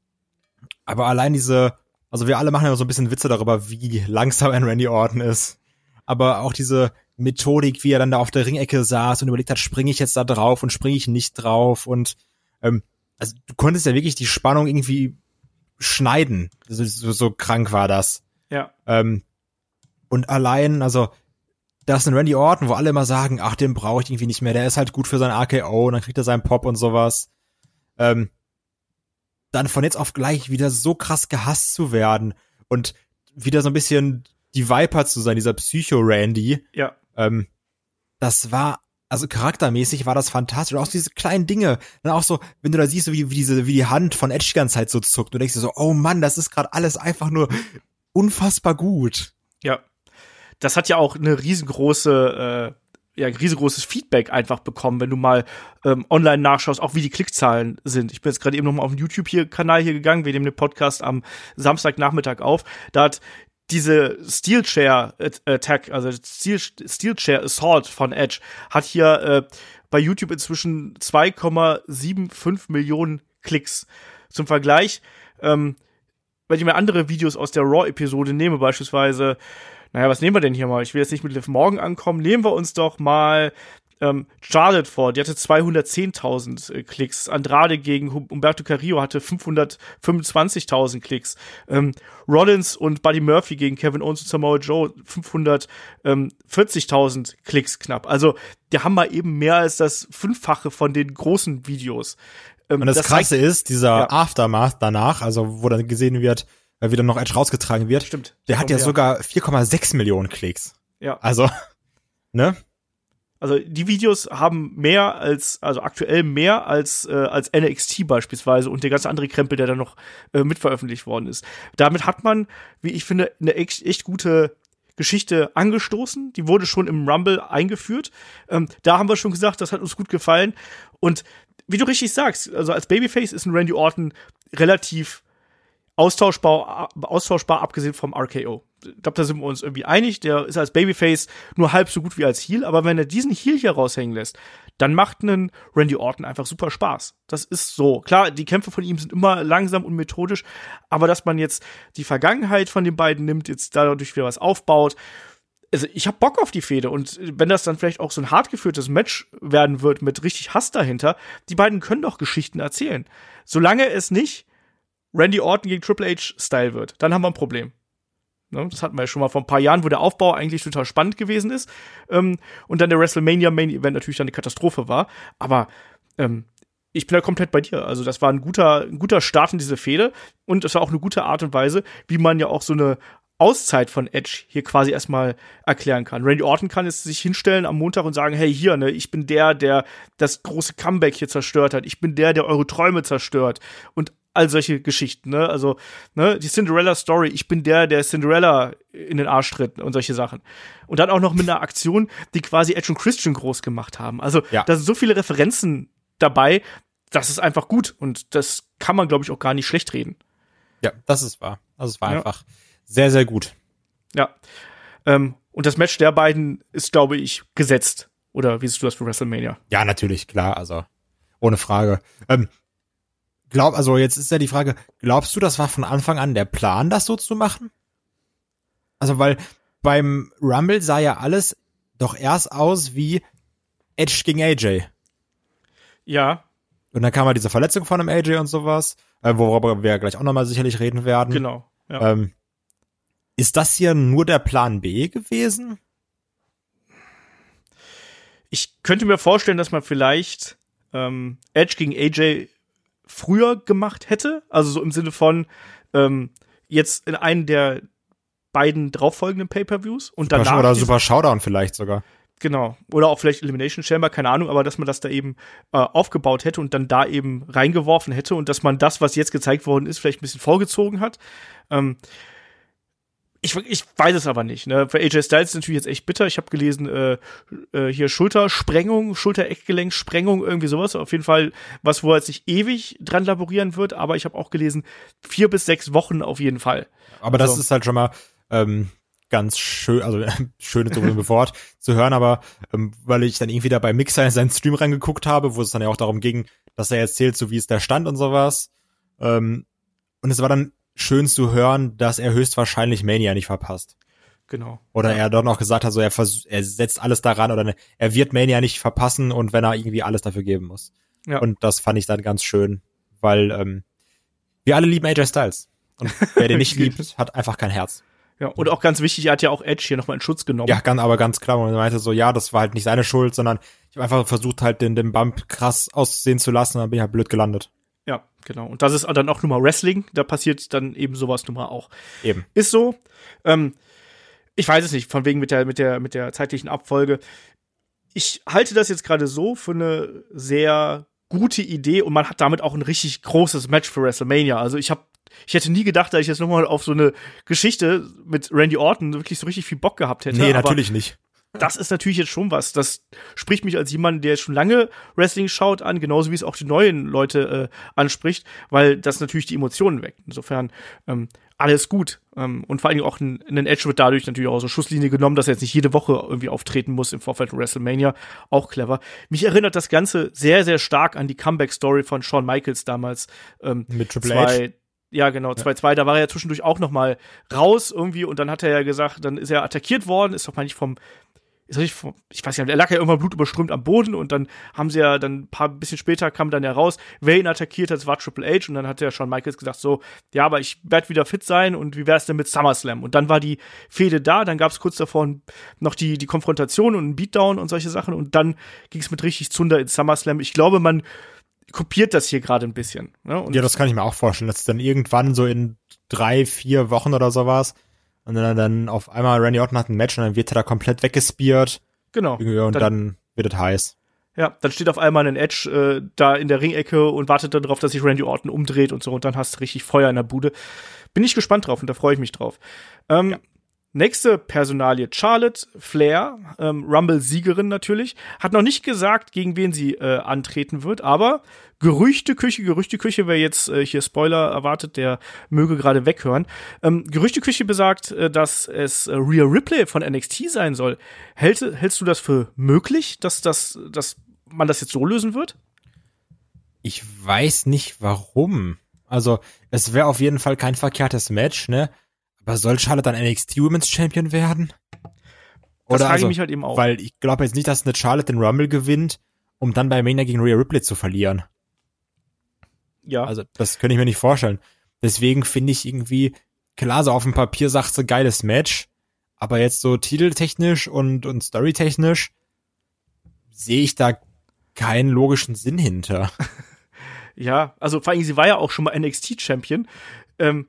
aber allein diese, also wir alle machen ja so ein bisschen Witze darüber, wie langsam ein Randy Orton ist. Aber auch diese Methodik, wie er dann da auf der Ringecke saß und überlegt hat, springe ich jetzt da drauf und springe ich nicht drauf. Und ähm, also du konntest ja wirklich die Spannung irgendwie schneiden. So, so, so krank war das. Ja. Ähm, und allein, also das ist ein Randy Orton, wo alle immer sagen, ach, den brauche ich irgendwie nicht mehr, der ist halt gut für sein R K O und dann kriegt er seinen Pop und sowas. Ähm, dann von jetzt auf gleich wieder so krass gehasst zu werden und wieder so ein bisschen die Viper zu sein, dieser Psycho-Randy. Ja. Ähm, das war, also charaktermäßig war das fantastisch. Und auch diese kleinen Dinge. Dann auch so, wenn du da siehst, so wie, wie diese, wie die Hand von Edge die ganze Zeit so zuckt, du denkst dir so, oh Mann, das ist gerade alles einfach nur unfassbar gut. Ja. Das hat ja auch eine riesengroße, äh, ja, riesengroßes Feedback einfach bekommen, wenn du mal ähm, online nachschaust, auch wie die Klickzahlen sind. Ich bin jetzt gerade eben noch mal auf den YouTube-Kanal hier gegangen, wir nehmen den Podcast am Samstagnachmittag auf. Da hat diese Steel-Chair-Attack, also Steel-Chair-Assault von Edge, hat hier äh, bei YouTube inzwischen zwei Komma fünfundsiebzig Millionen Klicks. Zum Vergleich, ähm, wenn ich mir andere Videos aus der Raw-Episode nehme, beispielsweise naja, was nehmen wir denn hier mal? Ich will jetzt nicht mit Liv Morgan ankommen. Nehmen wir uns doch mal ähm, Charlotte vor. Die hatte zweihundertzehntausend äh, Klicks. Andrade gegen hum- Humberto Carrillo hatte fünfhundertfünfundzwanzigtausend Klicks. Ähm, Rollins und Buddy Murphy gegen Kevin Owens und Samoa Joe fünfhundertvierzigtausend Klicks knapp. Also, die haben mal eben mehr als das Fünffache von den großen Videos. Ähm, und das, das Krasse reicht, ist, dieser ja. Aftermath danach, also wo dann gesehen wird, weil wieder noch Edge rausgetragen wird. Stimmt. Der hat ja sogar vier Komma sechs Millionen Klicks. Ja. Also, ne? Also die Videos haben mehr als, also aktuell mehr als äh, als N X T beispielsweise und der ganze andere Krempel, der da noch äh, mitveröffentlicht worden ist. Damit hat man, wie ich finde, eine echt, echt gute Geschichte angestoßen. Die wurde schon im Rumble eingeführt. Ähm, da haben wir schon gesagt, das hat uns gut gefallen. Und wie du richtig sagst, also als Babyface ist ein Randy Orton relativ Austauschbar, austauschbar, abgesehen vom R K O. Ich glaube, da sind wir uns irgendwie einig. Der ist als Babyface nur halb so gut wie als Heel, aber wenn er diesen Heel hier raushängen lässt, dann macht einen Randy Orton einfach super Spaß. Das ist so. Klar, die Kämpfe von ihm sind immer langsam und methodisch, aber dass man jetzt die Vergangenheit von den beiden nimmt, jetzt dadurch wieder was aufbaut. Also, ich hab Bock auf die Fehde und wenn das dann vielleicht auch so ein hart geführtes Match werden wird mit richtig Hass dahinter, die beiden können doch Geschichten erzählen. Solange es nicht Randy Orton gegen Triple H-Style wird, dann haben wir ein Problem. Ne? Das hatten wir ja schon mal vor ein paar Jahren, wo der Aufbau eigentlich total spannend gewesen ist ähm, und dann der WrestleMania-Main-Event natürlich dann eine Katastrophe war. Aber ähm, ich bin da komplett bei dir. Also das war ein guter, ein guter Start in diese Fehde und es war auch eine gute Art und Weise, wie man ja auch so eine Auszeit von Edge hier quasi erstmal erklären kann. Randy Orton kann jetzt sich hinstellen am Montag und sagen, hey, hier, ne, ich bin der, der das große Comeback hier zerstört hat. Ich bin der, der eure Träume zerstört. Und all solche Geschichten, ne? Also, ne, die Cinderella-Story, ich bin der, der Cinderella in den Arsch tritt und solche Sachen. Und dann auch noch mit einer Aktion, die quasi Edge und Christian groß gemacht haben. Also, ja. Da sind so viele Referenzen dabei, das ist einfach gut. Und das kann man, glaube ich, auch gar nicht schlecht reden. Ja, das ist wahr. Also, es war ja. einfach sehr, sehr gut. Ja. Ähm, und das Match der beiden ist, glaube ich, gesetzt. Oder wie siehst du das für WrestleMania? Ja, natürlich, klar, also, ohne Frage. Ähm, Glaub, also jetzt ist ja die Frage, glaubst du, das war von Anfang an der Plan, das so zu machen? Also, weil beim Rumble sah ja alles doch erst aus wie Edge gegen A J. Ja. Und dann kam halt diese Verletzung von einem A J und sowas, äh, worüber wir gleich auch nochmal sicherlich reden werden. Genau. Ja. Ähm, ist das hier nur der Plan B gewesen? Ich könnte mir vorstellen, dass man vielleicht ähm, Edge gegen A J früher gemacht hätte, also so im Sinne von ähm, jetzt in einen der beiden drauffolgenden Pay-Per-Views und Super danach. Oder Super Showdown vielleicht sogar. Genau. Oder auch vielleicht Elimination Chamber, keine Ahnung, aber dass man das da eben äh, aufgebaut hätte und dann da eben reingeworfen hätte und dass man das, was jetzt gezeigt worden ist, vielleicht ein bisschen vorgezogen hat. Ähm, ich, ich weiß es aber nicht. Ne? Für A J Styles ist natürlich jetzt echt bitter. Ich habe gelesen, äh, äh, hier Schultersprengung, Schulter-Eckgelenkssprengung, irgendwie sowas. Auf jeden Fall was, wo er jetzt nicht ewig dran laborieren wird, aber ich habe auch gelesen, vier bis sechs Wochen auf jeden Fall. Aber also, das ist halt schon mal ähm ganz schön, also äh, schönes Wort zu hören, aber ähm, weil ich dann irgendwie da bei Mixer in seinen Stream reingeguckt habe, wo es dann ja auch darum ging, dass er erzählt, so wie es da stand und sowas. Ähm, und es war dann schön zu hören, dass er höchstwahrscheinlich Mania nicht verpasst. Genau. Oder ja. Er dann auch gesagt hat, so er, vers- er setzt alles daran oder ne, er wird Mania nicht verpassen und wenn er irgendwie alles dafür geben muss. Ja. Und das fand ich dann ganz schön, weil ähm, wir alle lieben A J Styles. Und wer den nicht liebt, hat einfach kein Herz. Ja, und auch ganz wichtig, er hat ja auch Edge hier nochmal in Schutz genommen. Ja, aber ganz klar, und er meinte so, ja, das war halt nicht seine Schuld, sondern ich habe einfach versucht, halt den, den Bump krass aussehen zu lassen, und dann bin ich halt blöd gelandet. Ja, genau. Und das ist dann auch nun mal Wrestling, da passiert dann eben sowas nun mal auch. Eben. Ist so. Ähm, ich weiß es nicht, von wegen mit der, mit der, mit der zeitlichen Abfolge. Ich halte das jetzt gerade so für eine sehr gute Idee und man hat damit auch ein richtig großes Match für WrestleMania. Also ich habe Ich hätte nie gedacht, dass ich jetzt nochmal auf so eine Geschichte mit Randy Orton wirklich so richtig viel Bock gehabt hätte. Nee, natürlich nicht. Das ist natürlich jetzt schon was. Das spricht mich als jemand, der schon lange Wrestling schaut, an, genauso wie es auch die neuen Leute äh, anspricht, weil das natürlich die Emotionen weckt. Insofern ähm, alles gut. Ähm, und vor allem auch einen Edge wird dadurch natürlich auch so Schusslinie genommen, dass er jetzt nicht jede Woche irgendwie auftreten muss im Vorfeld von WrestleMania. Auch clever. Mich erinnert das Ganze sehr, sehr stark an die Comeback-Story von Shawn Michaels damals. Ähm, mit Triple H. Ja, genau, zwei zwei, da war er ja zwischendurch auch noch mal raus irgendwie und dann hat er ja gesagt, dann ist er attackiert worden, ist doch mal nicht vom, ist doch nicht vom, ich weiß nicht, er lag ja irgendwann blutüberströmt am Boden und dann haben sie ja dann ein paar, bisschen später kam dann ja raus, wer ihn attackiert hat, das war Triple H und dann hat ja Shawn Michaels gesagt so, ja, aber ich werde wieder fit sein und wie wär's denn mit SummerSlam? Und dann war die Fehde da, dann gab's kurz davor noch die, die Konfrontation und einen Beatdown und solche Sachen und dann ging's mit richtig Zunder ins SummerSlam. Ich glaube, man kopiert das hier gerade ein bisschen. Ne? Und ja, das kann ich mir auch vorstellen, dass dann irgendwann so in drei, vier Wochen oder sowas und dann, dann auf einmal Randy Orton hat ein Match und dann wird er da komplett weggespiert. Genau. Und dann, dann wird es heiß. Ja, dann steht auf einmal ein Edge äh, da in der Ringecke und wartet dann drauf, dass sich Randy Orton umdreht und so und dann hast du richtig Feuer in der Bude. Bin ich gespannt drauf und da freue ich mich drauf. Ähm, ja. Nächste Personalie, Charlotte Flair, ähm, Rumble-Siegerin natürlich, hat noch nicht gesagt, gegen wen sie äh, antreten wird, aber Gerüchteküche, Gerüchteküche, wer jetzt äh, hier Spoiler erwartet, der möge gerade weghören. Ähm, Gerüchteküche besagt, äh, dass es äh, Rhea Ripley von N X T sein soll. Hält, hältst du das für möglich, dass, das, dass man das jetzt so lösen wird? Ich weiß nicht, warum. Also, es wäre auf jeden Fall kein verkehrtes Match, ne? Aber soll Charlotte dann N X T Women's Champion werden? Oder das frage also, ich mich halt eben auch. Weil ich glaube jetzt nicht, dass eine Charlotte den Rumble gewinnt, um dann bei Mania gegen Rhea Ripley zu verlieren. Ja. Also das könnte ich mir nicht vorstellen. Deswegen finde ich irgendwie, klar, so auf dem Papier sagt sie, geiles Match, aber jetzt so titeltechnisch und, und storytechnisch sehe ich da keinen logischen Sinn hinter. Ja, also vor allem, sie war ja auch schon mal N X T Champion. Ähm,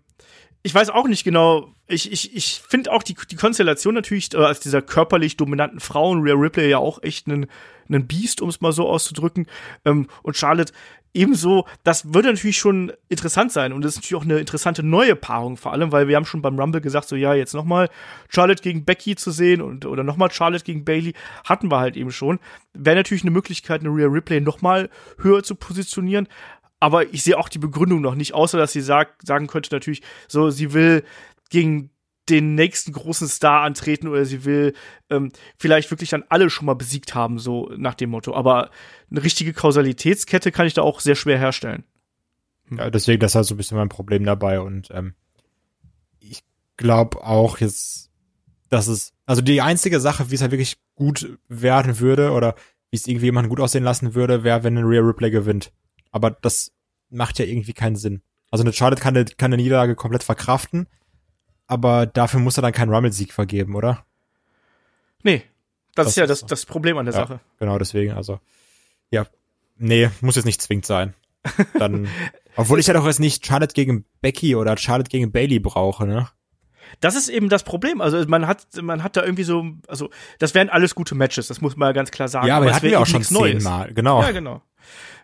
Ich weiß auch nicht genau, ich ich ich finde auch die die Konstellation natürlich äh, als dieser körperlich dominanten Frauen, Rhea Ripley ja auch echt einen einen Biest, um es mal so auszudrücken, ähm, und Charlotte ebenso, das würde natürlich schon interessant sein und das ist natürlich auch eine interessante neue Paarung, vor allem, weil wir haben schon beim Rumble gesagt, so ja, jetzt nochmal Charlotte gegen Becky zu sehen und oder nochmal Charlotte gegen Bayley, hatten wir halt eben schon. Wäre natürlich eine Möglichkeit, eine Rhea Ripley nochmal höher zu positionieren. Aber ich sehe auch die Begründung noch nicht, außer dass sie sagt, sagen könnte natürlich so, sie will gegen den nächsten großen Star antreten oder sie will ähm, vielleicht wirklich dann alle schon mal besiegt haben, so nach dem Motto. Aber eine richtige Kausalitätskette kann ich da auch sehr schwer herstellen. Ja, deswegen, das ist halt so ein bisschen mein Problem dabei. Und ähm, ich glaube auch jetzt, dass es, also die einzige Sache, wie es halt wirklich gut werden würde oder wie es irgendwie jemanden gut aussehen lassen würde, wäre, wenn ein Rhea Ripley gewinnt. Aber das macht ja irgendwie keinen Sinn. Also eine Charlotte kann eine, kann eine Niederlage komplett verkraften, aber dafür muss er dann keinen Rumble-Sieg vergeben, oder? Nee, das, das ist ja das, das Problem an der ja, Sache. Genau, deswegen, also, ja, nee, muss jetzt nicht zwingend sein. Dann, obwohl ich ja halt doch jetzt nicht Charlotte gegen Becky oder Charlotte gegen Bayley brauche, ne? Das ist eben das Problem. Also man hat, man hat da irgendwie so, also das wären alles gute Matches, das muss man ja ganz klar sagen. Ja, aber, aber hatten wir auch schon zehnmal, genau. Ja, genau.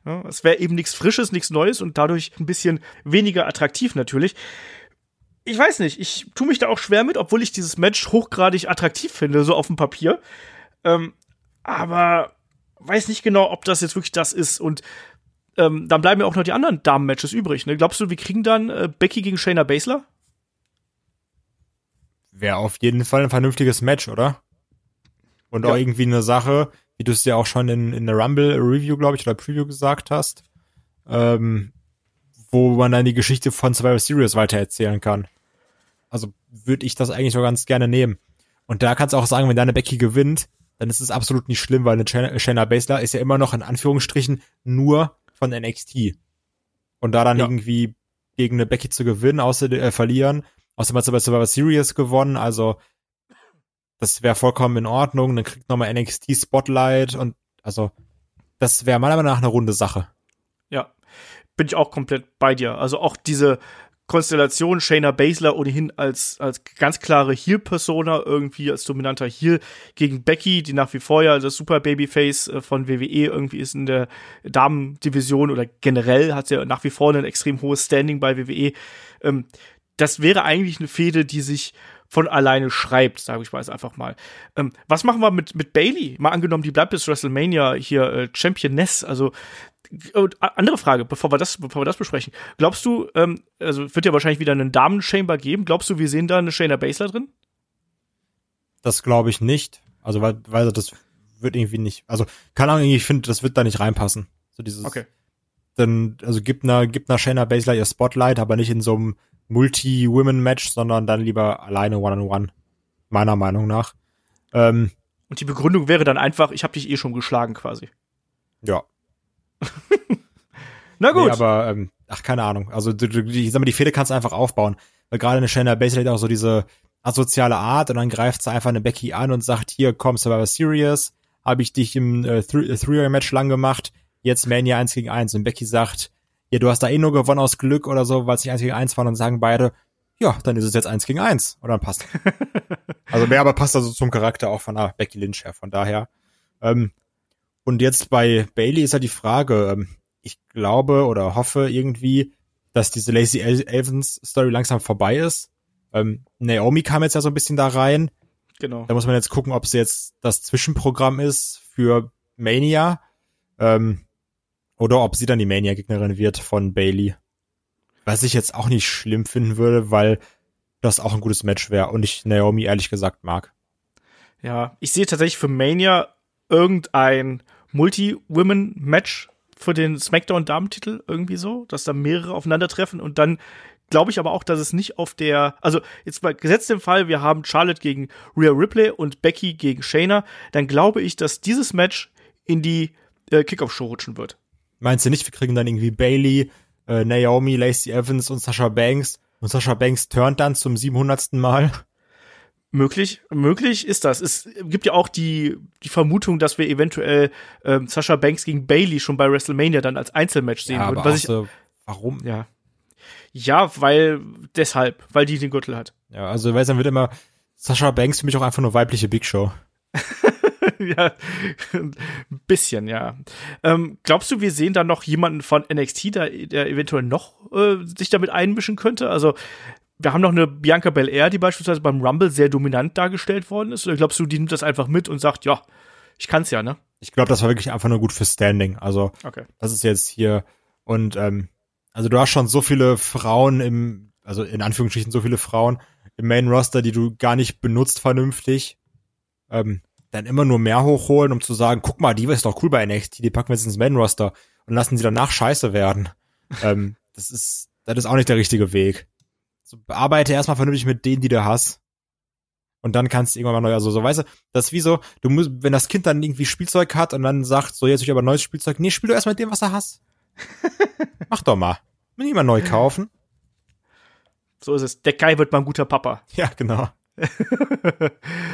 Ja, es wäre eben nichts Frisches, nichts Neues und dadurch ein bisschen weniger attraktiv natürlich. Ich weiß nicht, ich tue mich da auch schwer mit, obwohl ich dieses Match hochgradig attraktiv finde, so auf dem Papier. Ähm, aber weiß nicht genau, ob das jetzt wirklich das ist. Und ähm, dann bleiben ja auch noch die anderen Damen-Matches übrig. Ne? Glaubst du, wir kriegen dann äh, Becky gegen Shayna Baszler? Wäre auf jeden Fall ein vernünftiges Match, oder? Und ja, auch irgendwie eine Sache, wie du es ja auch schon in, in der Rumble-Review, glaube ich, oder Preview gesagt hast, ähm, wo man dann die Geschichte von Survivor Series weitererzählen kann. Also würde ich das eigentlich so ganz gerne nehmen. Und da kannst du auch sagen, wenn deine Becky gewinnt, dann ist es absolut nicht schlimm, weil eine Shayna Baszler ist ja immer noch in Anführungsstrichen nur von N X T. Und da dann ja. irgendwie gegen eine Becky zu gewinnen, außer äh, verlieren, außerdem hat sie bei Survivor Series gewonnen, also das wäre vollkommen in Ordnung. Dann kriegt nochmal N X T Spotlight und also das wäre meiner Meinung nach eine runde Sache. Ja, bin ich auch komplett bei dir. Also auch diese Konstellation Shayna Baszler ohnehin als als ganz klare Heel-Persona irgendwie, als dominanter Heel gegen Becky, die nach wie vor ja das Super-Babyface von W W E irgendwie ist in der Damen-Division oder generell hat sie ja nach wie vor ein extrem hohes Standing bei W W E. Ähm, das wäre eigentlich eine Fehde, die sich von alleine schreibt, sage ich mal jetzt einfach mal. Ähm, was machen wir mit mit Bayley? Mal angenommen, die bleibt bis WrestleMania hier äh, Championess, also und andere Frage, bevor wir das, bevor wir das besprechen. Glaubst du, ähm, also wird ja wahrscheinlich wieder einen Damen-Chamber geben. Glaubst du, wir sehen da eine Shayna Baszler drin? Das glaube ich nicht. Also, weil, weil das wird irgendwie nicht, also, keine Ahnung, ich finde, das wird da nicht reinpassen. So dieses, okay. Dann, also, gibt einer, gibt einer Shayna Baszler ihr Spotlight, aber nicht in so einem Multi-Women-Match, sondern dann lieber alleine One-on-One. Meiner Meinung nach. Ähm, Und die Begründung wäre dann einfach, ich habe dich eh schon geschlagen, quasi. Ja. Na gut. Nee, aber, ähm, ach, keine Ahnung. Also, du, du, ich sag mal, die Fehde kannst du einfach aufbauen. Weil gerade eine Shayna Baszler hat auch so diese asoziale Art und dann greift sie einfach eine Becky an und sagt, hier, komm, Survivor Series, habe ich dich im äh, Three-Way-Match lang gemacht, jetzt Mania eins gegen eins. Und Becky sagt, ja, du hast da eh nur gewonnen aus Glück oder so, weil es nicht eins gegen eins war. Und dann sagen beide, ja, dann ist es jetzt eins gegen eins. Und dann passt. Also, mehr aber passt also zum Charakter auch von ah, Becky Lynch her. Von daher, ähm, und jetzt bei Bayley ist ja halt die Frage, ich glaube oder hoffe irgendwie, dass diese Lacey Evans-Story langsam vorbei ist. Ähm, Naomi kam jetzt ja so ein bisschen da rein. Genau. Da muss man jetzt gucken, ob sie jetzt das Zwischenprogramm ist für Mania ähm, oder ob sie dann die Mania-Gegnerin wird von Bayley. Was ich jetzt auch nicht schlimm finden würde, weil das auch ein gutes Match wäre und ich Naomi ehrlich gesagt mag. Ja, ich sehe tatsächlich für Mania irgendein Multi-Women-Match für den Smackdown-Damentitel irgendwie so, dass da mehrere aufeinandertreffen und dann glaube ich aber auch, dass es nicht auf der, also jetzt mal gesetzt im Fall, wir haben Charlotte gegen Rhea Ripley und Becky gegen Shayna, dann glaube ich, dass dieses Match in die äh, Kickoff-Show rutschen wird. Meinst du nicht, wir kriegen dann irgendwie Bayley, äh, Naomi, Lacey Evans und Sasha Banks und Sasha Banks turnt dann zum siebenhundertsten Mal? Möglich, möglich ist das. Es gibt ja auch die, die Vermutung, dass wir eventuell ähm, Sasha Banks gegen Bayley schon bei WrestleMania dann als Einzelmatch sehen ja, würden. Aber was ich, so, warum? Ja. Ja, weil deshalb, weil die den Gürtel hat. Ja, also weil dann wird immer Sasha Banks für mich auch einfach nur weibliche Big Show. Ja, ein bisschen, ja. Ähm, glaubst du, wir sehen da noch jemanden von N X T, der, der eventuell noch äh, sich damit einmischen könnte? Also wir haben noch eine Bianca Belair, die beispielsweise beim Rumble sehr dominant dargestellt worden ist. Oder glaubst du, die nimmt das einfach mit und sagt, ja, ich kann's ja, ne? Ich glaube, das war wirklich einfach nur gut für Standing. Also, okay. Das ist jetzt hier. Und, ähm, also du hast schon so viele Frauen im, also in Anführungsstrichen so viele Frauen im Main-Roster, die du gar nicht benutzt vernünftig. Ähm, dann immer nur mehr hochholen, um zu sagen, guck mal, die ist doch cool bei N X T, die packen wir jetzt ins Main-Roster und lassen sie danach scheiße werden. ähm, das ist, das ist auch nicht der richtige Weg. So, arbeite erstmal vernünftig mit denen, die du hast. Und dann kannst du irgendwann mal neu, also so, weißt du, das ist wie so, du musst, wenn das Kind dann irgendwie Spielzeug hat und dann sagt, so, jetzt will ich aber neues Spielzeug, nee, spiel doch erstmal mit dem, was du hast. Mach doch mal. Will niemand neu kaufen. So ist es. Der Kai wird mal ein guter Papa. Ja, genau.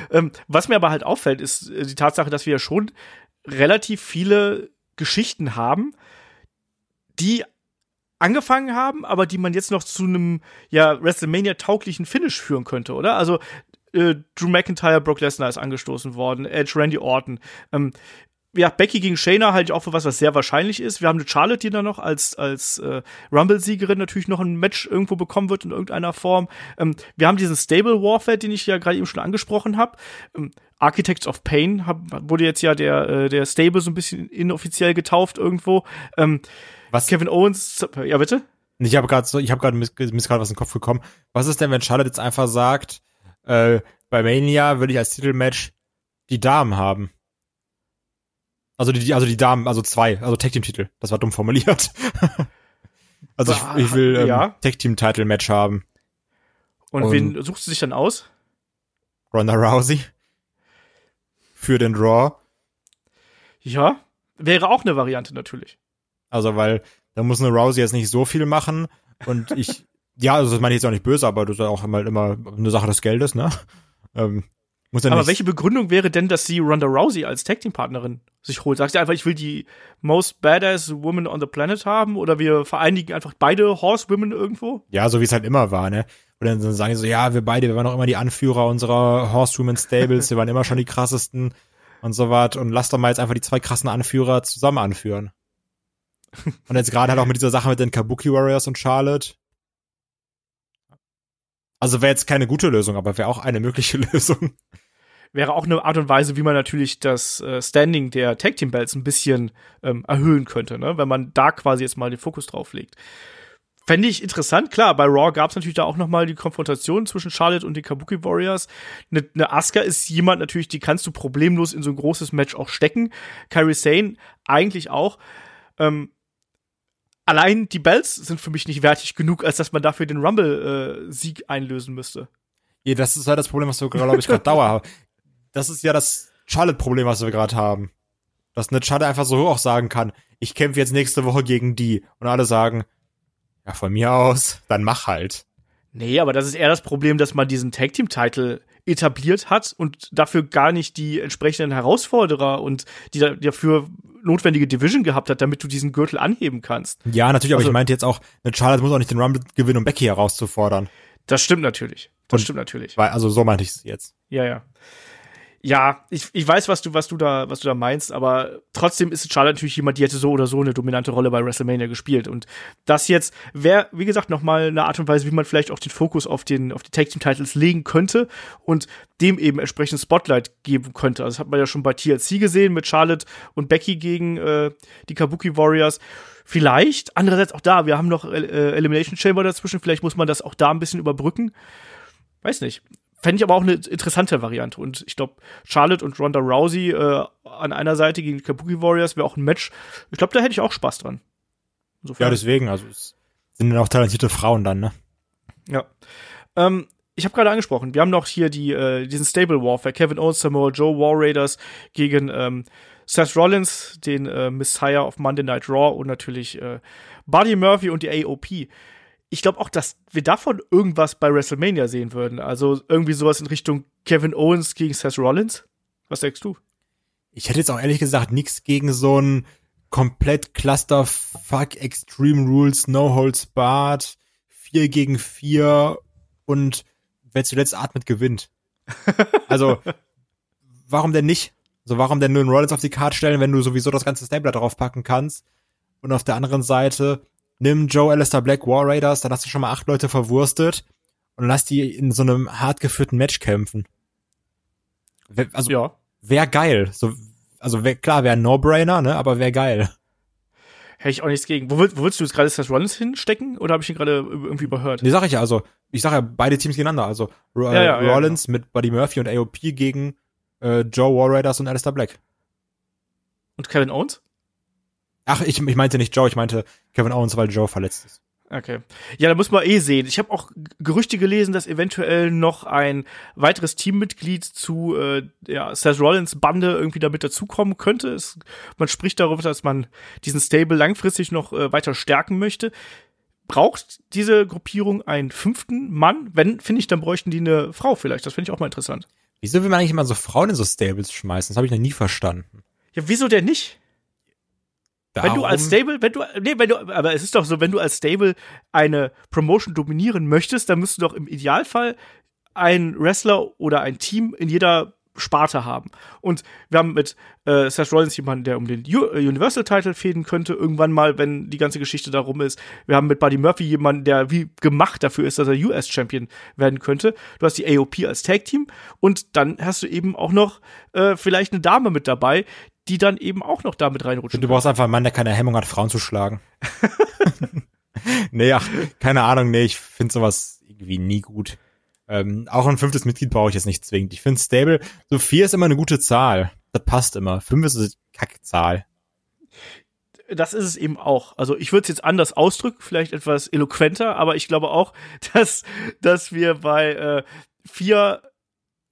ähm, was mir aber halt auffällt, ist die Tatsache, dass wir ja schon relativ viele Geschichten haben, die angefangen haben, aber die man jetzt noch zu einem ja WrestleMania-tauglichen Finish führen könnte, oder? Also äh, Drew McIntyre, Brock Lesnar ist angestoßen worden, Edge, Randy Orton. Ähm, ja, Becky gegen Shayna halte ich auch für was, was sehr wahrscheinlich ist. Wir haben eine Charlotte, die dann noch als als äh, Rumble-Siegerin natürlich noch ein Match irgendwo bekommen wird in irgendeiner Form. Ähm, wir haben diesen Stable-Warfare, den ich ja gerade eben schon angesprochen habe. Ähm, Architects of Pain hab, wurde jetzt ja der äh, der Stable so ein bisschen inoffiziell getauft irgendwo. Ähm, was? Kevin Owens, ja bitte? Ich habe gerade so, ich habe gerade mir ist gerade was in den Kopf gekommen. Was ist denn, wenn Charlotte jetzt einfach sagt, äh, bei Mania will ich als Titelmatch die Damen haben? Also die, also die Damen, also zwei, also Tag-Team-Titel. Das war dumm formuliert. Also bah, ich, ich will ähm, ja. Tag-Team-Title-Match haben. Und, Und wen suchst du dich dann aus? Ronda Rousey. Für den Raw. Ja, wäre auch eine Variante natürlich. Also weil, da muss eine Rousey jetzt nicht so viel machen. Und ich, ja, also das meine ich jetzt auch nicht böse, aber das ist auch immer, immer eine Sache des Geldes, ne? Ähm. Aber welche Begründung wäre denn, dass sie Ronda Rousey als Tag-Team-Partnerin sich holt? Sagst du einfach, ich will die most badass woman on the planet haben? Oder wir vereinigen einfach beide Horsewomen irgendwo? Ja, so wie es halt immer war, ne? Und dann sagen die so, ja, wir beide, wir waren auch immer die Anführer unserer Horsewomen-Stables, wir waren immer schon die krassesten und so was. Und lass doch mal jetzt einfach die zwei krassen Anführer zusammen anführen. Und jetzt gerade halt auch mit dieser Sache mit den Kabuki Warriors und Charlotte. Also wäre jetzt keine gute Lösung, aber wäre auch eine mögliche Lösung. Wäre auch eine Art und Weise, wie man natürlich das äh, Standing der Tag-Team-Belts ein bisschen ähm, erhöhen könnte, ne? Wenn man da quasi jetzt mal den Fokus drauf legt. Fände ich interessant. Klar, bei Raw gab es natürlich da auch noch mal die Konfrontation zwischen Charlotte und den Kabuki Warriors. Eine ne Asuka ist jemand natürlich, die kannst du problemlos in so ein großes Match auch stecken. Kairi Sane eigentlich auch. Ähm, Allein die Bells sind für mich nicht wertig genug, als dass man dafür den Rumble-Sieg äh, einlösen müsste. Ja, das ist halt das Problem, was wir, glaube ich, gerade Dauer haben. Das ist ja das Charlotte-Problem, was wir gerade haben. Dass eine Charlotte einfach so auch sagen kann, ich kämpfe jetzt nächste Woche gegen die. Und alle sagen, ja, von mir aus, dann mach halt. Nee, aber das ist eher das Problem, dass man diesen Tag-Team-Titel etabliert hat und dafür gar nicht die entsprechenden Herausforderer und die dafür notwendige Division gehabt hat, damit du diesen Gürtel anheben kannst. Ja, natürlich, aber also, ich meinte jetzt auch, eine Charlotte muss auch nicht den Rumble gewinnen, um Becky herauszufordern. Das stimmt natürlich. Das und, stimmt natürlich. Weil, also so meinte ich es jetzt. Ja, ja. Ja, ich, ich weiß, was du, was du da, was du da meinst, aber trotzdem ist Charlotte natürlich jemand, die hätte so oder so eine dominante Rolle bei WrestleMania gespielt. Und das jetzt wäre, wie gesagt, nochmal eine Art und Weise, wie man vielleicht auch den Fokus auf den, auf die Tag-Team-Titles legen könnte und dem eben entsprechend Spotlight geben könnte. Also das hat man ja schon bei T L C gesehen mit Charlotte und Becky gegen äh, die Kabuki Warriors. Vielleicht, andererseits auch da, wir haben noch äh, Elimination Chamber dazwischen, vielleicht muss man das auch da ein bisschen überbrücken. Weiß nicht. Fände ich aber auch eine interessante Variante. Und ich glaube, Charlotte und Ronda Rousey äh, an einer Seite gegen die Kabuki Warriors wäre auch ein Match. Ich glaube, da hätte ich auch Spaß dran. Insofern. Ja, deswegen. Also es sind dann auch talentierte Frauen dann, ne? Ja. Ähm, ich habe gerade angesprochen, wir haben noch hier die, äh, diesen Stable Warfare. Kevin Owens, Samoa Joe, War Raiders gegen ähm, Seth Rollins, den äh, Messiah of Monday Night Raw und natürlich äh, Buddy Murphy und die A O P. Ich glaube auch, dass wir davon irgendwas bei WrestleMania sehen würden. Also irgendwie sowas in Richtung Kevin Owens gegen Seth Rollins. Was denkst du? Ich hätte jetzt auch ehrlich gesagt nichts gegen so ein komplett Clusterfuck, Extreme Rules, No Holds Barred, vier gegen vier und wer zuletzt atmet, gewinnt. Also, warum denn nicht? Also, warum denn nur einen Rollins auf die Karte stellen, wenn du sowieso das ganze Stable draufpacken kannst? Und auf der anderen Seite nimm Joe, Aleister Black, War Raiders, dann hast du schon mal acht Leute verwurstet und lass die in so einem hart geführten Match kämpfen. Also, ja. Wär geil. So, also, wär, klar, wäre ein No-Brainer, ne, aber wär geil. Hätte ich auch nichts gegen. Wo, wo willst du jetzt gerade Seth Rollins hinstecken? Oder habe ich ihn gerade irgendwie überhört? Nee, sag ich ja. Also, ich sag ja, beide Teams gegeneinander. Also, R- ja, ja, Rollins ja, genau. Mit Buddy Murphy und A O P gegen äh, Joe, War Raiders und Aleister Black. Und Kevin Owens? Ach, ich, ich meinte nicht Joe, ich meinte Kevin Owens, weil Joe verletzt ist. Okay. Ja, da muss man eh sehen. Ich habe auch Gerüchte gelesen, dass eventuell noch ein weiteres Teammitglied zu äh, ja, Seth Rollins Bande irgendwie damit dazukommen könnte. Es, man spricht darüber, dass man diesen Stable langfristig noch äh, weiter stärken möchte. Braucht diese Gruppierung einen fünften Mann? Wenn, finde ich, dann bräuchten die eine Frau vielleicht. Das finde ich auch mal interessant. Wieso will man eigentlich immer so Frauen in so Stables schmeißen? Das habe ich noch nie verstanden. Ja, wieso denn nicht? Darum, wenn du als Stable, wenn du, nee, wenn du, aber es ist doch so, wenn du als Stable eine Promotion dominieren möchtest, dann müsst du doch im Idealfall einen Wrestler oder ein Team in jeder Sparte haben. Und wir haben mit äh, Seth Rollins jemanden, der um den U- Universal-Title fehlen könnte, irgendwann mal, wenn die ganze Geschichte da rum ist. Wir haben mit Buddy Murphy jemanden, der wie gemacht dafür ist, dass er U S-Champion werden könnte. Du hast die A O P als Tag-Team und dann hast du eben auch noch äh, vielleicht eine Dame mit dabei, die dann eben auch noch damit reinrutschen. Und du brauchst einfach einen Mann, der keine Hemmung hat, Frauen zu schlagen. Nee, ach, keine Ahnung, nee, ich finde sowas irgendwie nie gut. Ähm, auch ein fünftes Mitglied brauche ich jetzt nicht zwingend. Ich finde Stable, so vier ist immer eine gute Zahl. Das passt immer. Fünf ist eine Kackzahl. Das ist es eben auch. Also ich würde es jetzt anders ausdrücken, vielleicht etwas eloquenter, aber ich glaube auch, dass, dass wir bei äh, vier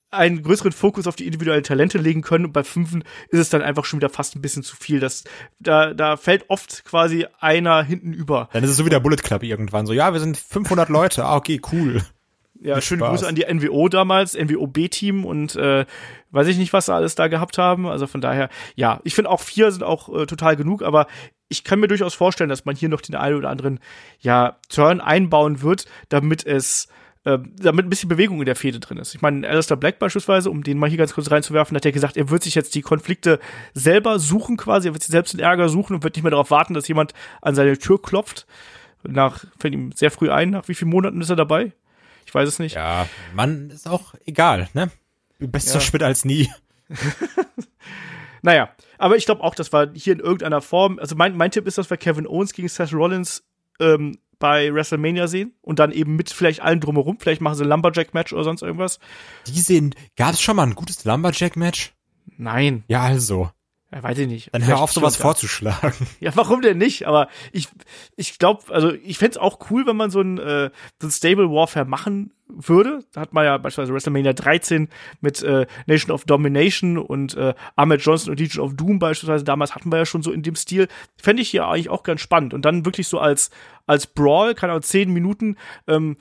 einen größeren Fokus auf die individuellen Talente legen können. Und bei Fünfen ist es dann einfach schon wieder fast ein bisschen zu viel. Das, da, da fällt oft quasi einer hinten über. Dann ist es so wie der Bullet Club irgendwann. So, ja, wir sind fünfhundert Leute. Ah, okay, cool. Ja, schöne Spaß. Grüße an die N W O damals, N W O B-Team und äh, weiß ich nicht, was sie alles da gehabt haben. Also von daher, ja, ich finde auch vier sind auch äh, total genug, aber ich kann mir durchaus vorstellen, dass man hier noch den einen oder anderen, ja, Turn einbauen wird, damit es Äh, damit ein bisschen Bewegung in der Fehde drin ist. Ich meine, Aleister Black beispielsweise, um den mal hier ganz kurz reinzuwerfen, hat er gesagt, er wird sich jetzt die Konflikte selber suchen quasi, er wird sich selbst den Ärger suchen und wird nicht mehr darauf warten, dass jemand an seine Tür klopft. Nach, fällt ihm sehr früh ein, nach wie vielen Monaten ist er dabei? Ich weiß es nicht. Ja, Mann, ist auch egal, ne? Besser spät als nie. Naja, aber ich glaube auch, das war hier in irgendeiner Form, also mein, mein Tipp ist, dass wir Kevin Owens gegen Seth Rollins ähm, bei WrestleMania sehen und dann eben mit vielleicht allen drumherum, vielleicht machen sie ein Lumberjack-Match oder sonst irgendwas. Die sehen, gab's schon mal ein gutes Lumberjack-Match? Nein. Ja, also. Ja, weiß ich nicht. Dann hör auf, sowas vorzuschlagen. Ja, warum denn nicht? Aber ich, ich glaube, also ich fänd's auch cool, wenn man so ein, äh, so ein Stable Warfare machen würde. Da hat man ja beispielsweise WrestleMania dreizehn mit äh, Nation of Domination und äh, Ahmed Johnson und Legion of Doom beispielsweise. Damals hatten wir ja schon so in dem Stil. Fände ich hier eigentlich auch ganz spannend. Und dann wirklich so als, als Brawl, keine Ahnung, zehn Minuten, ähm,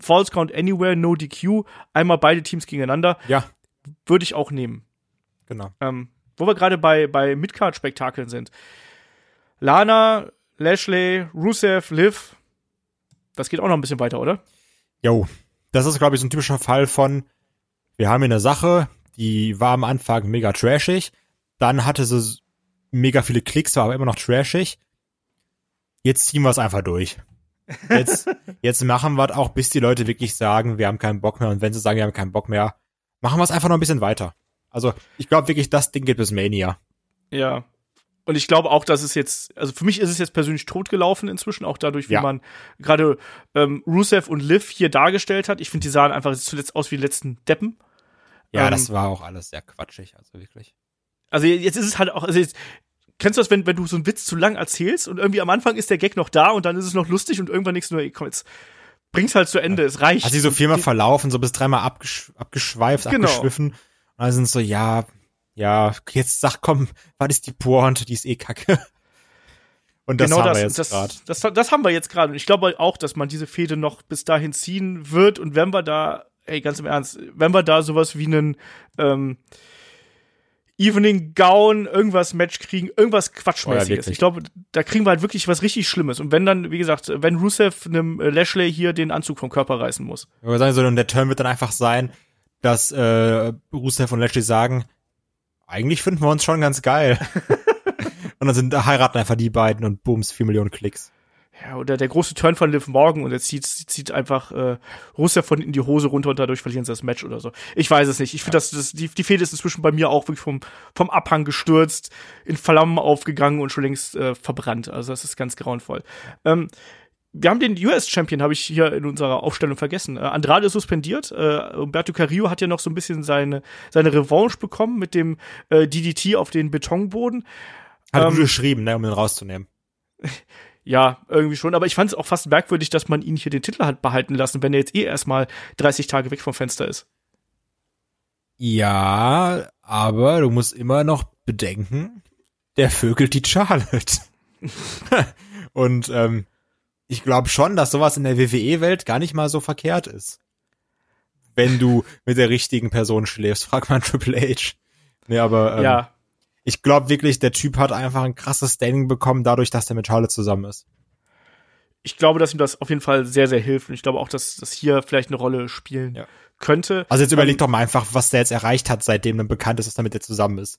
Falls Count Anywhere, No D Q, einmal beide Teams gegeneinander. Ja. Würde ich auch nehmen. Genau. Ähm, Wo wir gerade bei, bei Midcard-Spektakeln sind. Lana, Lashley, Rusev, Liv. Das geht auch noch ein bisschen weiter, oder? Jo. Das ist, glaube ich, so ein typischer Fall von, wir haben hier eine Sache, die war am Anfang mega trashig. Dann hatte sie mega viele Klicks, war aber immer noch trashig. Jetzt ziehen wir es einfach durch. Jetzt, jetzt machen wir es auch, bis die Leute wirklich sagen, wir haben keinen Bock mehr. Und wenn sie sagen, wir haben keinen Bock mehr, machen wir es einfach noch ein bisschen weiter. Also, ich glaube wirklich, das Ding geht bis Mania. Ja. Und ich glaube auch, dass es jetzt, also für mich ist es jetzt persönlich totgelaufen inzwischen, auch dadurch, wie ja. man gerade ähm, Rusev und Liv hier dargestellt hat. Ich finde, die sahen einfach zuletzt aus wie die letzten Deppen. Ja, ähm, das war auch alles sehr quatschig, also wirklich. Also jetzt ist es halt auch, also jetzt, kennst du das, wenn, wenn du so einen Witz zu lang erzählst und irgendwie am Anfang ist der Gag noch da und dann ist es noch lustig und irgendwann nichts nur, komm jetzt. Bring's halt zu Ende, ja. Es reicht. Hat sie so viermal verlaufen, so bis dreimal abgesch- abgeschweift, genau. abgeschwiffen. Also sind so, ja, ja, jetzt sag, komm, was ist die Pointe, die ist eh kacke. Und das genau haben das, wir jetzt gerade. Das, das, das haben wir jetzt gerade. Und ich glaube auch, dass man diese Fehde noch bis dahin ziehen wird. Und wenn wir da, ey, ganz im Ernst, wenn wir da sowas wie einen ähm, Evening Gown, irgendwas Match kriegen, irgendwas Quatschmäßiges. Oh ja, ich glaube, da kriegen wir halt wirklich was richtig Schlimmes. Und wenn dann, wie gesagt, wenn Rusev einem Lashley hier den Anzug vom Körper reißen muss. Aber sagen soll, und der Turn wird dann einfach sein, dass äh, Rusev und Lashley sagen, eigentlich finden wir uns schon ganz geil. Und dann sind, heiraten einfach die beiden und booms, vier Millionen Klicks. Ja, oder der große Turn von Liv Morgan und jetzt zieht, zieht einfach äh, Rusev von in die Hose runter und dadurch verlieren sie das Match oder so. Ich weiß es nicht. Ich finde, ja. das, die, die Fehde ist inzwischen bei mir auch wirklich vom, vom Abhang gestürzt, in Flammen aufgegangen und schon längst äh, verbrannt. Also das ist ganz grauenvoll. Ähm, Wir haben den U S-Champion, habe ich hier in unserer Aufstellung vergessen. Äh, Andrade ist suspendiert. Äh, Humberto Carrillo hat ja noch so ein bisschen seine, seine Revanche bekommen mit dem äh, D D T auf den Betonboden. Hat ähm, gut geschrieben, ne, um ihn rauszunehmen. Ja, irgendwie schon. Aber ich fand es auch fast merkwürdig, dass man ihn hier den Titel hat behalten lassen, wenn er jetzt eh erstmal dreißig Tage weg vom Fenster ist. Ja, aber du musst immer noch bedenken, der vögelt die Charlotte. Und, ähm, ich glaube schon, dass sowas in der W W E-Welt gar nicht mal so verkehrt ist. Wenn du mit der richtigen Person schläfst, frag mal Triple H. Nee, aber ähm, ja. ich glaube wirklich, der Typ hat einfach ein krasses Standing bekommen, dadurch, dass der mit Charlotte zusammen ist. Ich glaube, dass ihm das auf jeden Fall sehr, sehr hilft. Und ich glaube auch, dass das hier vielleicht eine Rolle spielen ja. könnte. Also jetzt überleg ähm, doch mal einfach, was der jetzt erreicht hat, seitdem dann bekannt ist, dass er mit der zusammen ist.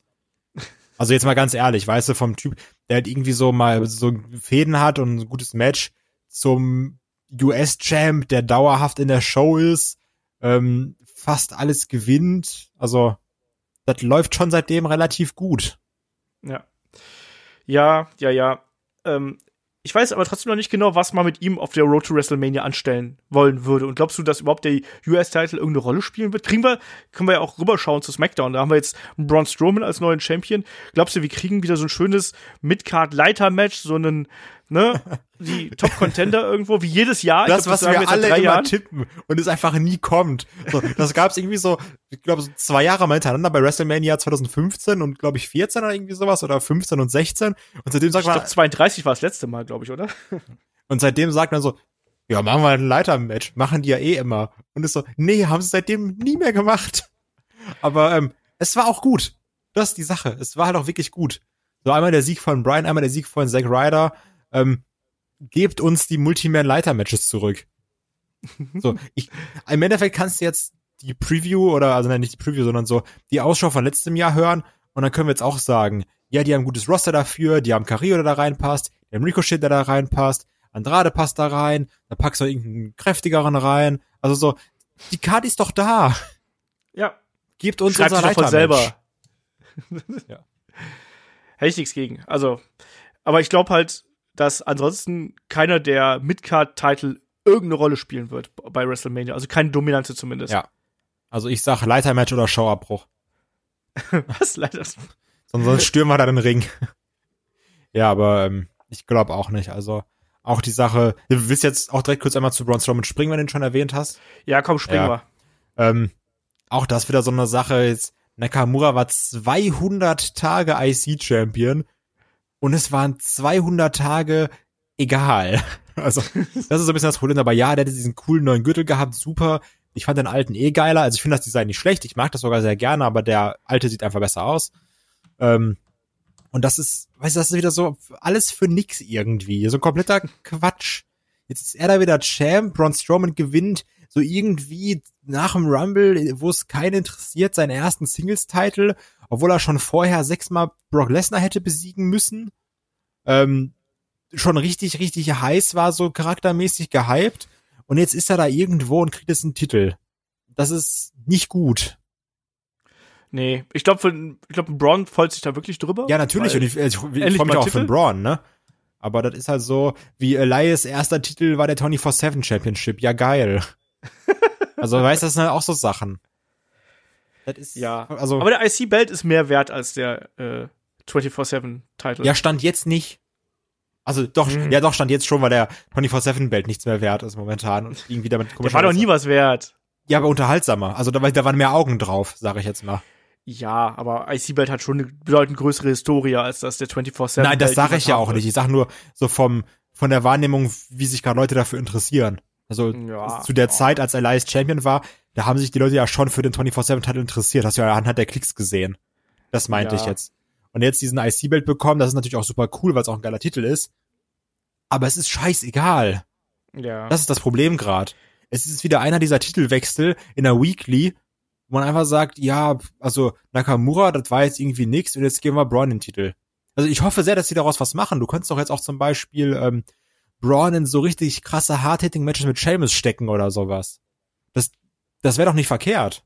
Also jetzt mal ganz ehrlich, weißt du, vom Typ, der halt irgendwie so mal so Fäden hat und ein gutes Match zum U S-Champ, der dauerhaft in der Show ist, ähm, fast alles gewinnt. Also das läuft schon seitdem relativ gut. Ja, ja, ja, ja. Ähm, ich weiß aber trotzdem noch nicht genau, was man mit ihm auf der Road to WrestleMania anstellen wollen würde. Und glaubst du, dass überhaupt der U S-Title irgendeine Rolle spielen wird? Kriegen wir, können wir ja auch rüberschauen zu SmackDown. Da haben wir jetzt einen Braun Strowman als neuen Champion. Glaubst du, wir kriegen wieder so ein schönes Mid-Card-Leiter-Match, so einen, ne, die Top-Contender irgendwo, wie jedes Jahr. Das, glaub, was das wir alle immer Jahren. tippen und es einfach nie kommt. So, das gab's irgendwie so, ich glaube, so zwei Jahre mal hintereinander bei WrestleMania zwanzig fünfzehn und, glaube ich, vierzehn oder irgendwie sowas oder fünfzehn und sechzehn. Und seitdem sagt man, ich glaube, zweiunddreißig war das letzte Mal, glaube ich, oder? Und seitdem sagt man so, ja, machen wir ein Leiter-Match. Machen die ja eh immer. Und ist so, nee, haben sie seitdem nie mehr gemacht. Aber ähm, es war auch gut. Das ist die Sache. Es war halt auch wirklich gut. So einmal der Sieg von Bryan, einmal der Sieg von Zack Ryder. Ähm, gebt uns die Multi-Man-Leiter-Matches zurück. So, ich, im Endeffekt kannst du jetzt die Preview oder, also nein, nicht die Preview, sondern so die Ausschau von letztem Jahr hören und dann können wir jetzt auch sagen, ja, die haben ein gutes Roster dafür, die haben Carrillo, der da reinpasst, die haben Ricochet, der da reinpasst, Andrade passt da rein, da packst du irgendeinen kräftigeren rein, also so, die Karte ist doch da. Ja. Gebt uns Schreibt unser Leiter-Match. Selber. Ja. Hätte ich nichts gegen, also, aber ich glaube halt, dass ansonsten keiner der Midcard-Titel irgendeine Rolle spielen wird bei WrestleMania. Also keine dominante zumindest. Ja. Also ich sag Leitermatch oder Showabbruch. Was? Leiter? Sonst stürmen wir da den Ring. Ja, aber ähm, ich glaube auch nicht. Also auch die Sache, du willst jetzt auch direkt kurz einmal zu Braun Strowman springen, wenn du ihn schon erwähnt hast? Ja, komm, springen ja. wir. Ähm, auch das wieder so eine Sache. Jetzt Nakamura war zweihundert Tage I C-Champion. Und es waren zweihundert Tage egal. Also, das ist so ein bisschen das Problem. Aber ja, der hätte diesen coolen neuen Gürtel gehabt, super. Ich fand den alten eh geiler. Also, ich finde das Design nicht schlecht. Ich mag das sogar sehr gerne, aber der alte sieht einfach besser aus. Ähm, und das ist, weißt du, das ist wieder so alles für nix irgendwie. So ein kompletter Quatsch. Jetzt ist er da wieder Champ. Braun Strowman gewinnt so irgendwie nach dem Rumble, wo es keinen interessiert, seinen ersten Singles-Title. Obwohl er schon vorher sechsmal Brock Lesnar hätte besiegen müssen, ähm, schon richtig, richtig heiß war, so charaktermäßig gehypt. Und jetzt ist er da irgendwo und kriegt jetzt einen Titel. Das ist nicht gut. Nee, ich glaube, ich glaub, Braun freut sich da wirklich drüber. Ja, natürlich. Und ich, ich, ich freue mich auch Titel? Für Braun, ne? Aber das ist halt so, wie Elias erster Titel war der vierundzwanzig sieben Championship. Ja, geil. Also, weißt du, das sind halt auch so Sachen. Ist, ja, also, aber der I C-Belt ist mehr wert als der äh, vierundzwanzig sieben-Titel. Ja, stand jetzt nicht. Also doch, mhm. ja doch, stand jetzt schon, weil der vierundzwanzig sieben-Belt nichts mehr wert ist momentan. Und irgendwie damit komisch. Der war doch nie was wert. Ja, aber unterhaltsamer. Also da, da waren mehr Augen drauf, sage ich jetzt mal. Ja, aber I C-Belt hat schon eine bedeutend größere Historie, als dass der vierundzwanzig sieben-Belt. Nein, das sage ich ja auch nicht. Ich sage nur so vom von der Wahrnehmung, wie sich gerade Leute dafür interessieren. Also ja, zu der ja. Zeit, als Elias Champion war, da haben sich die Leute ja schon für den vierundzwanzig sieben-Titel interessiert. Hast du ja anhand der Klicks gesehen. Das meinte ja. ich jetzt. Und jetzt diesen I C-Belt bekommen, das ist natürlich auch super cool, weil es auch ein geiler Titel ist. Aber es ist scheißegal. Ja. Das ist das Problem gerade. Es ist wieder einer dieser Titelwechsel in der Weekly, wo man einfach sagt, ja, also Nakamura, das war jetzt irgendwie nix und jetzt geben wir Braun den Titel. Also ich hoffe sehr, dass die daraus was machen. Du kannst doch jetzt auch zum Beispiel ähm, Braun in so richtig krasse Hard-Hitting-Matches mit Sheamus stecken oder sowas. Das, das wäre doch nicht verkehrt.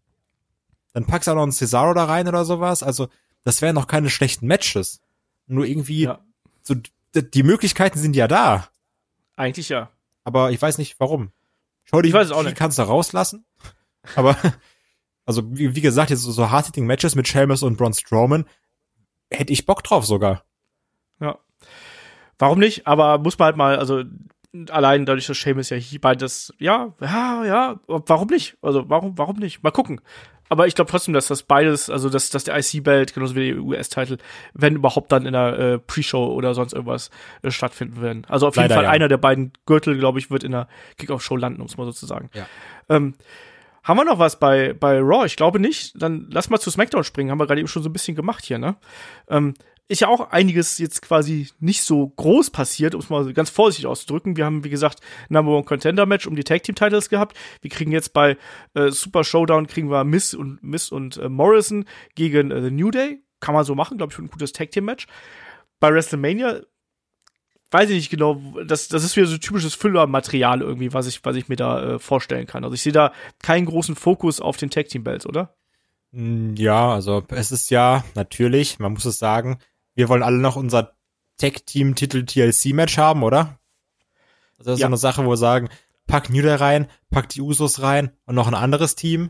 Dann packst du auch noch einen Cesaro da rein oder sowas. Also, das wären noch keine schlechten Matches. Nur irgendwie, ja. so, die Möglichkeiten sind ja da. Eigentlich ja. Aber ich weiß nicht, warum. Schau dir, ich weiß es auch nicht. Kannst du rauslassen. Aber, also, wie, wie gesagt, jetzt so, so Hard-Hitting-Matches mit Sheamus und Braun Strowman, hätte ich Bock drauf sogar. Ja. Warum nicht? Aber muss man halt mal, also allein dadurch, dass Sheamus ja hier beides, ja, ja, ja, warum nicht? Also warum, warum nicht? Mal gucken. Aber ich glaube trotzdem, dass das beides, also dass, dass der I C-Belt, genauso wie der U S-Titel, wenn überhaupt dann in der äh, Pre-Show oder sonst irgendwas äh, stattfinden werden. Also auf jeden Leider, Fall ja. einer der beiden Gürtel, glaube ich, wird in der Kick-Off-Show landen, um es mal so zu sagen. Ja. Ähm, Haben wir noch was bei, bei Raw? Ich glaube nicht. Dann lass mal zu SmackDown springen. Haben wir gerade eben schon so ein bisschen gemacht hier, ne? Ähm, ist ja auch einiges jetzt quasi nicht so groß passiert, um es mal ganz vorsichtig auszudrücken. Wir haben, wie gesagt, Number One Contender Match um die Tag Team Titles gehabt. Wir kriegen jetzt bei äh, Super Showdown kriegen wir Miss und Miss und äh, Morrison gegen äh, The New Day. Kann man so machen, glaube ich, für ein gutes Tag Team Match. Bei WrestleMania weiß ich nicht genau, das, das ist wieder so typisches Füllermaterial irgendwie, was ich, was ich mir da äh, vorstellen kann. Also ich sehe da keinen großen Fokus auf den Tag Team Belts, oder? Ja, also es ist ja natürlich, man muss es sagen, wir wollen alle noch unser Tag-Team-Titel-T L C-Match haben, oder? Also das ist ja eine Sache, wo wir sagen, pack New Day rein, pack die Usos rein und noch ein anderes Team,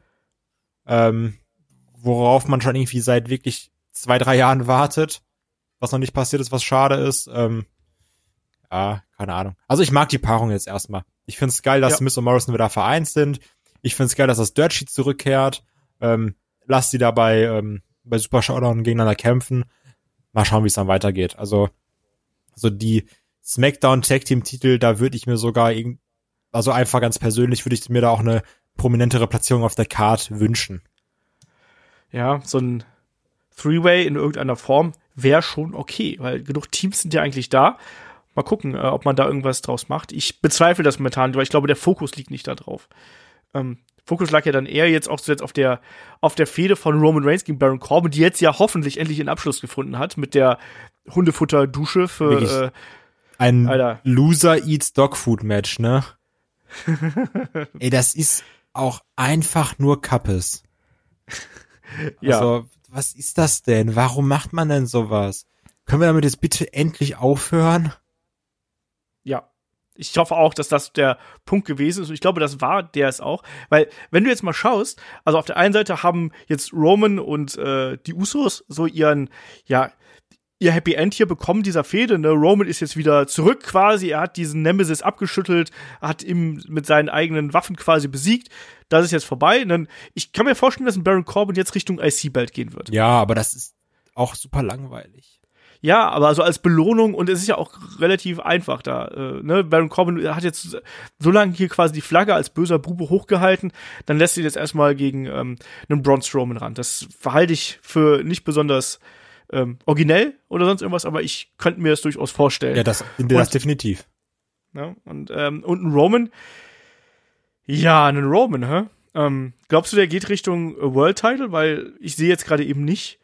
ähm, worauf man schon irgendwie seit wirklich zwei, drei Jahren wartet, was noch nicht passiert ist, was schade ist. Ähm, ja, keine Ahnung. Also ich mag die Paarung jetzt erstmal. Ich find's geil, dass ja Miz und Morrison wieder vereint sind. Ich find's geil, dass das Dirt Sheet zurückkehrt. Ähm, lass sie dabei ähm, bei Super Showdown gegeneinander kämpfen. Mal schauen, wie es dann weitergeht. Also, so also die Smackdown-Tag-Team-Titel, da würde ich mir sogar, irgend- also einfach ganz persönlich, würde ich mir da auch eine prominentere Platzierung auf der Card wünschen. Ja, so ein Three-Way in irgendeiner Form wäre schon okay, weil genug Teams sind ja eigentlich da. Mal gucken, äh, ob man da irgendwas draus macht. Ich bezweifle das momentan, weil ich glaube, der Fokus liegt nicht da drauf. Ähm, Fokus lag ja dann eher jetzt auch zuletzt auf der, auf der Fehde von Roman Reigns gegen Baron Corbin, die jetzt ja hoffentlich endlich den Abschluss gefunden hat mit der Hundefutter-Dusche für äh, ein Alter. Loser-Eats-Dog-Food-Match, ne? Ey, das ist auch einfach nur Kappes. Ja. Also, was ist das denn? Warum macht man denn sowas? Können wir damit jetzt bitte endlich aufhören? Ja. Ich hoffe auch, dass das der Punkt gewesen ist. Und ich glaube, das war der es auch. Weil, wenn du jetzt mal schaust, also auf der einen Seite haben jetzt Roman und äh, die Usos so ihren, ja, ihr Happy End hier bekommen, dieser Fehde, ne? Roman ist jetzt wieder zurück quasi. Er hat diesen Nemesis abgeschüttelt, hat ihn mit seinen eigenen Waffen quasi besiegt. Das ist jetzt vorbei. Und dann, ich kann mir vorstellen, dass ein Baron Corbin jetzt Richtung I C-Belt gehen wird. Ja, aber das ist auch super langweilig. Ja, aber so als Belohnung, und es ist ja auch relativ einfach da, äh, ne, Baron Corbin hat jetzt so lange hier quasi die Flagge als böser Bube hochgehalten, dann lässt sie jetzt erstmal gegen ähm, einen Braun Strowman ran. Das verhalte ich für nicht besonders ähm, originell oder sonst irgendwas, aber ich könnte mir das durchaus vorstellen. Ja, das, das und, definitiv. Ja, und, ähm, und ein Roman, ja, einen Roman, hä? Ähm, glaubst du, der geht Richtung World Title? Weil ich sehe jetzt gerade eben nicht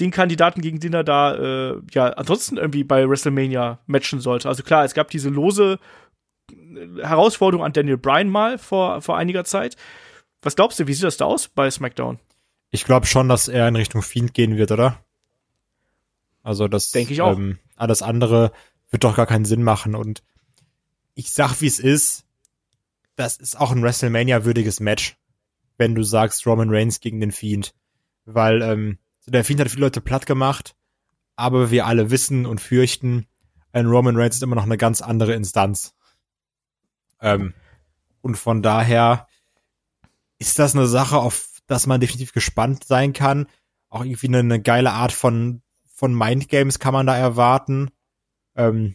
den Kandidaten, gegen den er da äh, ja ansonsten irgendwie bei WrestleMania matchen sollte. Also klar, es gab diese lose Herausforderung an Daniel Bryan mal vor, vor einiger Zeit. Was glaubst du, wie sieht das da aus bei SmackDown? Ich glaube schon, dass er in Richtung Fiend gehen wird, oder? Also das denke ich auch. Ähm, alles andere wird doch gar keinen Sinn machen. Und ich sag, wie es ist, das ist auch ein WrestleMania-würdiges Match, wenn du sagst Roman Reigns gegen den Fiend. Weil, ähm, der Fiend hat viele Leute platt gemacht, aber wir alle wissen und fürchten, ein Roman Reigns ist immer noch eine ganz andere Instanz. Ähm, und von daher ist das eine Sache, auf das man definitiv gespannt sein kann. Auch irgendwie eine, eine geile Art von, von Mindgames kann man da erwarten. Ähm,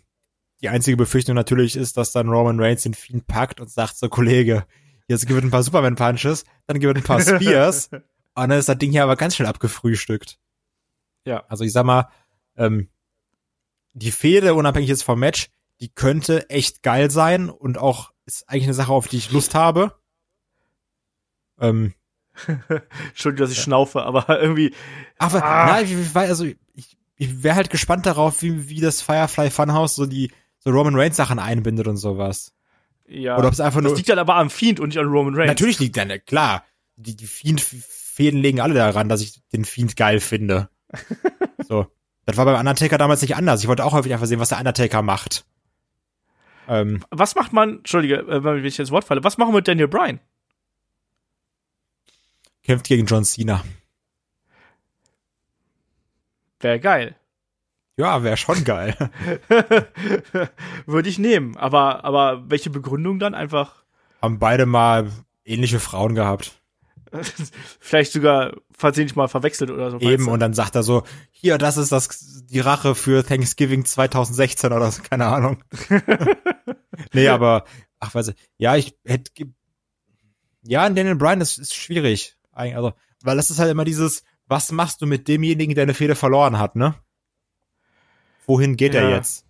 die einzige Befürchtung natürlich ist, dass dann Roman Reigns den Fiend packt und sagt, so Kollege, jetzt gewinnt ein paar Superman-Punches, dann gewinnt ein paar Spears. Und dann ist das Ding hier aber ganz schnell abgefrühstückt. Ja. Also ich sag mal, ähm, die Fehde, unabhängig jetzt vom Match, die könnte echt geil sein und auch ist eigentlich eine Sache, auf die ich Lust habe. Ähm, Entschuldigung, dass ich ja. schnaufe, aber irgendwie. Aber ah. nein, ich, also ich, ich wäre halt gespannt darauf, wie, wie das Firefly Funhouse so die so Roman Reigns Sachen einbindet und sowas. Ja. Oder ob es einfach nur. Das liegt dann aber am Fiend und nicht an Roman Reigns. Natürlich liegt dann, klar. Die, die Fiend. Fäden legen alle daran, dass ich den Fiend geil finde. So. Das war beim Undertaker damals nicht anders. Ich wollte auch häufig einfach sehen, was der Undertaker macht. Ähm, was macht man, Entschuldige, wenn ich jetzt Wort falle, was machen wir mit Daniel Bryan? Kämpft gegen John Cena. Wäre geil. Ja, wäre schon geil. Würde ich nehmen. Aber, aber welche Begründung dann einfach? Haben beide mal ähnliche Frauen gehabt. Vielleicht sogar versehentlich mal verwechselt oder so. Eben, und dann sagt er so, hier, das ist das die Rache für Thanksgiving zwanzig sechzehn oder so, keine Ahnung. Nee, aber, ach, weiß ich, ja, ich hätte, Ja, Daniel Bryan, das ist schwierig. Also, weil das ist halt immer dieses, was machst du mit demjenigen, der eine Fehde verloren hat, ne? Wohin geht ja. er jetzt?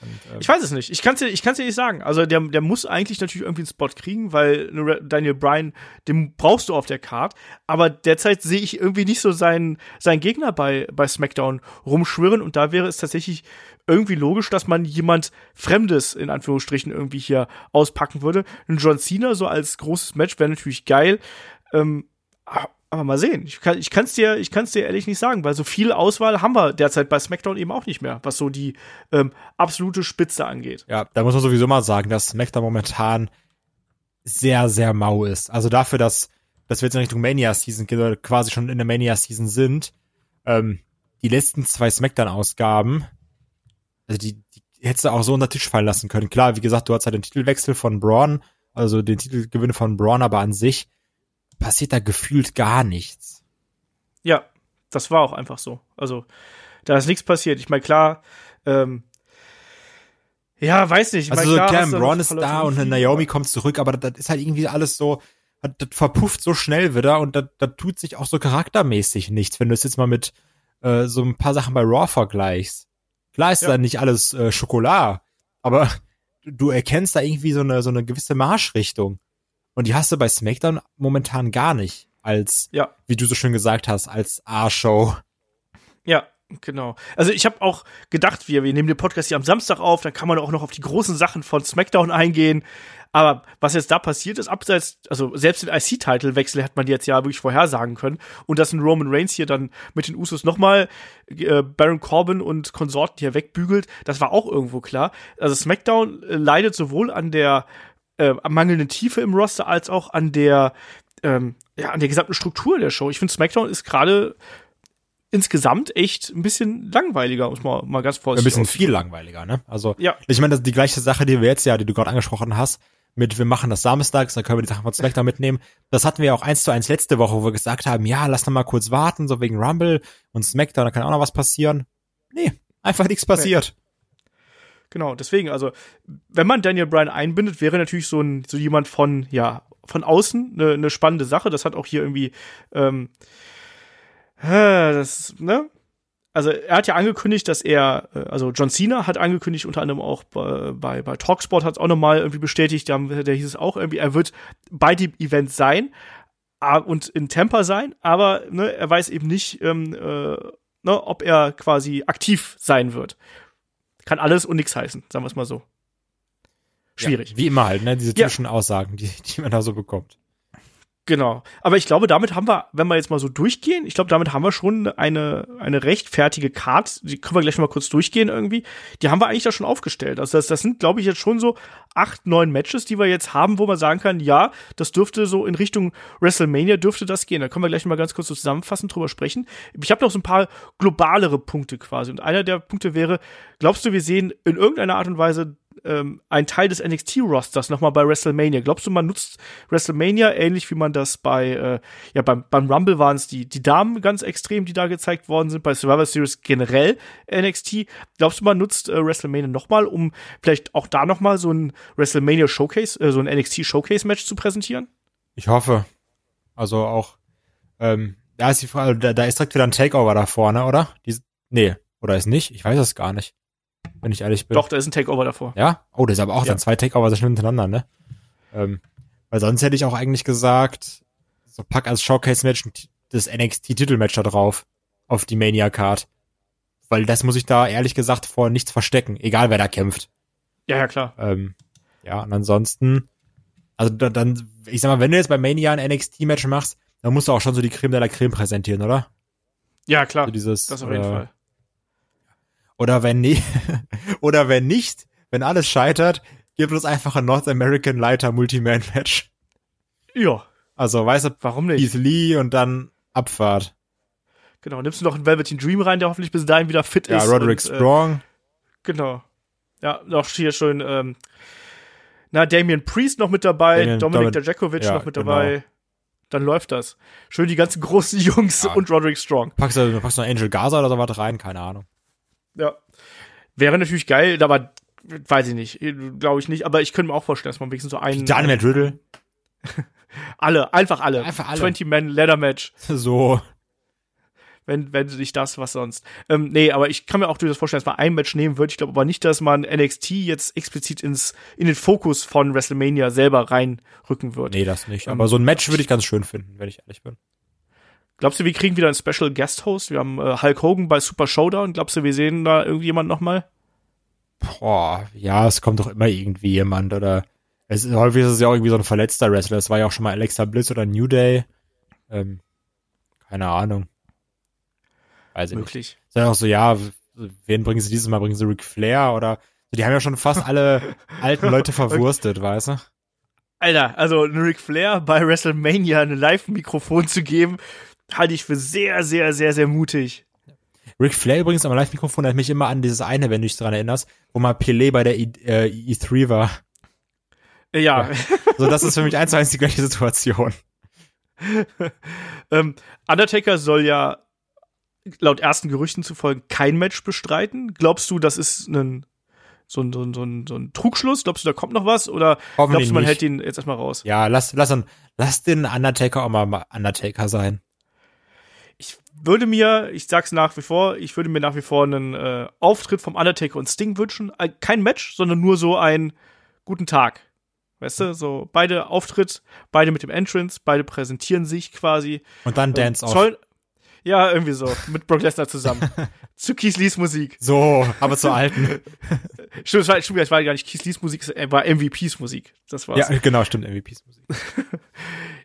Und, ähm, ich weiß es nicht. Ich kann es dir, ich kann's dir nicht sagen. Also der, der muss eigentlich natürlich irgendwie einen Spot kriegen, weil Daniel Bryan, den brauchst du auf der Card. Aber derzeit sehe ich irgendwie nicht so seinen, seinen Gegner bei, bei SmackDown rumschwirren. Und da wäre es tatsächlich irgendwie logisch, dass man jemand Fremdes, in Anführungsstrichen, irgendwie hier auspacken würde. Ein John Cena so als großes Match wäre natürlich geil. Ähm, aber mal sehen. Ich kann, ich kann's dir, ich kann's dir ehrlich nicht sagen, weil so viel Auswahl haben wir derzeit bei SmackDown eben auch nicht mehr, was so die ähm, absolute Spitze angeht. Ja, da muss man sowieso mal sagen, dass SmackDown momentan sehr, sehr mau ist. Also dafür, dass, dass wir jetzt in Richtung Mania-Season gehen, oder quasi schon in der Mania-Season sind, ähm, die letzten zwei SmackDown-Ausgaben, also die, die hättest du auch so unter den Tisch fallen lassen können. Klar, wie gesagt, du hast halt den Titelwechsel von Braun, also den Titelgewinn von Braun, aber an sich passiert da gefühlt gar nichts. Ja, das war auch einfach so. Also, da ist nichts passiert. Ich meine, klar, ähm, ja, weiß nicht. Ich mein, also, klar, klar Braun ist da und eine Naomi kommt zurück, aber das ist halt irgendwie alles so, das, das verpufft so schnell wieder und das, das tut sich auch so charaktermäßig nichts, wenn du es jetzt mal mit äh, so ein paar Sachen bei Raw vergleichst. Klar ist ja. da nicht alles äh, Schokolade, aber du erkennst da irgendwie so eine, so eine gewisse Marschrichtung. Und die hast du bei SmackDown momentan gar nicht als, ja. wie du so schön gesagt hast, als A-Show. Ja, genau. Also ich habe auch gedacht, wir, wir nehmen den Podcast hier am Samstag auf, dann kann man auch noch auf die großen Sachen von SmackDown eingehen. Aber was jetzt da passiert ist, abseits, also selbst den I C-Title-Wechsel hat man jetzt ja wirklich vorhersagen können. Und dass ein Roman Reigns hier dann mit den Usos nochmal äh, Baron Corbin und Konsorten hier wegbügelt, das war auch irgendwo klar. Also SmackDown äh, leidet sowohl an der Äh, mangelnde Tiefe im Roster, als auch an der ähm, ja, an der gesamten Struktur der Show. Ich finde, SmackDown ist gerade insgesamt echt ein bisschen langweiliger, muss man mal ganz vorsichtig sagen. Ein bisschen viel langweiliger, ne? Also, ja. ich meine, das ist die gleiche Sache, die wir jetzt ja, die du gerade angesprochen hast, mit wir machen das samstags, dann können wir die Sachen von SmackDown mitnehmen. Das hatten wir ja auch eins zu eins letzte Woche, wo wir gesagt haben, ja, lass noch mal kurz warten, so wegen Rumble und SmackDown, da kann auch noch was passieren. Nee, einfach nichts passiert. Nee. Genau, deswegen, also, wenn man Daniel Bryan einbindet, wäre natürlich so ein, so jemand von, ja, von außen eine ne spannende Sache. Das hat auch hier irgendwie, ähm, das, ne? Also, er hat ja angekündigt, dass er, also, John Cena hat angekündigt, unter anderem auch bei, bei, bei TalkSport hat es auch nochmal irgendwie bestätigt, da, da hieß es auch irgendwie, er wird bei dem Event sein und in Tampa sein, aber, ne, er weiß eben nicht, ähm, äh, ne, ob er quasi aktiv sein wird. Kann alles und nichts heißen, sagen wir es mal so. Schwierig. Ja, wie immer halt, ne? Diese ja. Zwischenaussagen, die, die man da so bekommt. Genau. Aber ich glaube, damit haben wir, wenn wir jetzt mal so durchgehen, ich glaube, damit haben wir schon eine, eine rechtfertige Card, die können wir gleich noch mal kurz durchgehen irgendwie, die haben wir eigentlich da schon aufgestellt. Also das, das sind, glaube ich, jetzt schon so acht, neun Matches, die wir jetzt haben, wo man sagen kann, ja, das dürfte so in Richtung WrestleMania dürfte das gehen. Da können wir gleich noch mal ganz kurz so zusammenfassend drüber sprechen. Ich habe noch so ein paar globalere Punkte quasi. Und einer der Punkte wäre, glaubst du, wir sehen in irgendeiner Art und Weise ein Teil des N X T-Rosters nochmal bei WrestleMania. Glaubst du, man nutzt WrestleMania ähnlich, wie man das bei äh, ja beim, beim Rumble waren es die, die Damen ganz extrem, die da gezeigt worden sind, bei Survivor Series generell N X T. Glaubst du, man nutzt äh, WrestleMania nochmal, um vielleicht auch da nochmal so ein WrestleMania-Showcase, äh, so ein N X T-Showcase-Match zu präsentieren? Ich hoffe. Also auch ähm, da ist die Frage, da, da ist direkt wieder ein Takeover da vorne, oder? Die, nee, oder ist nicht? Ich weiß das gar nicht. Wenn ich ehrlich bin. Doch, da ist ein Takeover davor. Ja? Oh, das ist aber auch ja. dann zwei Takeover sehr schnell hintereinander, ne? Ähm, weil sonst hätte ich auch eigentlich gesagt, so pack als Showcase-Match das N X T-Titelmatch da drauf. Auf die Mania-Card. Weil das muss ich da ehrlich gesagt vor nichts verstecken. Egal, wer da kämpft. Ja, ja, klar. Ähm, ja, und ansonsten, also da, dann, ich sag mal, wenn du jetzt bei Mania ein N X T-Match machst, dann musst du auch schon so die Creme de la Creme präsentieren, oder? Ja, klar. Also dieses, das auf jeden äh, Fall. Oder wenn nicht, oder wenn nicht, wenn alles scheitert, gibt es einfach ein North American Leiter Multi-Man-Match. Ja. Also, weißt du, warum nicht? Keith Lee und dann Abfahrt. Genau, nimmst du noch einen Velveteen Dream rein, der hoffentlich bis dahin wieder fit ja, ist. Ja, Roderick und, Strong. Äh, genau. Ja, noch hier schön, ähm, na, Damian Priest noch mit dabei, Damian, Dominik Dijakovic ja, noch mit dabei. Genau. Dann läuft das. Schön die ganzen großen Jungs ja. und Roderick Strong. Packst du, packst du noch Angel Gaza oder so was rein? Keine Ahnung. Ja, wäre natürlich geil, aber weiß ich nicht, glaube ich nicht, aber ich könnte mir auch vorstellen, dass man wenigstens so einen... Daniel Riddle. Alle, einfach alle. Einfach alle. zwanzig-Man-Ladder-Match. So. Wenn, wenn nicht das, was sonst. Ähm, nee, aber ich kann mir auch durchaus vorstellen, dass man ein Match nehmen wird. Ich glaube aber nicht, dass man N X T jetzt explizit ins, in den Fokus von WrestleMania selber reinrücken wird. Nee, das nicht. Aber ähm, so ein Match würde ich ganz schön finden, wenn ich ehrlich bin. Glaubst du, wir kriegen wieder einen Special Guest Host? Wir haben äh, Hulk Hogan bei Super Showdown. Glaubst du, wir sehen da irgendjemand nochmal? Boah, ja, es kommt doch immer irgendwie jemand, oder? Es ist, häufig ist es ja auch irgendwie so ein verletzter Wrestler. Es war ja auch schon mal Alexa Bliss oder New Day. Ähm, keine Ahnung. Weiß ich Möglich. Nicht. Es ist ja auch so, ja, wen bringen sie dieses Mal? Bringen sie Ric Flair? Oder die haben ja schon fast alle alten Leute verwurstet, okay. Weißt du? Alter, also Ric Flair bei WrestleMania ein Live-Mikrofon zu geben, halte ich für sehr, sehr, sehr, sehr mutig. Ric Flair übrigens am Live-Mikrofon erinnert mich immer an dieses eine, wenn du dich daran erinnerst, wo mal Pelé bei der I, äh, E drei war. Ja. ja. So, das ist für mich eins zu eins die gleiche Situation. ähm, Undertaker soll ja laut ersten Gerüchten zufolge kein Match bestreiten. Glaubst du, das ist ein, so, ein, so, ein, so, ein, so ein Trugschluss? Glaubst du, da kommt noch was? Oder glaubst du, man nicht. Hält den jetzt erstmal raus? Ja, lass, lass, lass den Undertaker auch mal Undertaker sein. Ich würde mir, ich sag's nach wie vor, ich würde mir nach wie vor einen äh, Auftritt vom Undertaker und Sting wünschen. Äh, kein Match, sondern nur so einen guten Tag. Weißt du, so beide Auftritt, beide mit dem Entrance, beide präsentieren sich quasi. Und dann Dance-Off. Zoll- ja, irgendwie so, mit Brock Lesnar zusammen. Zu Keith Lees Musik. So, aber zur alten. Stimmt, es war, stimmt, es war gar nicht Keith Lees Musik, es war M V Ps Musik. Das war's. Ja, genau, stimmt, M V Ps Musik.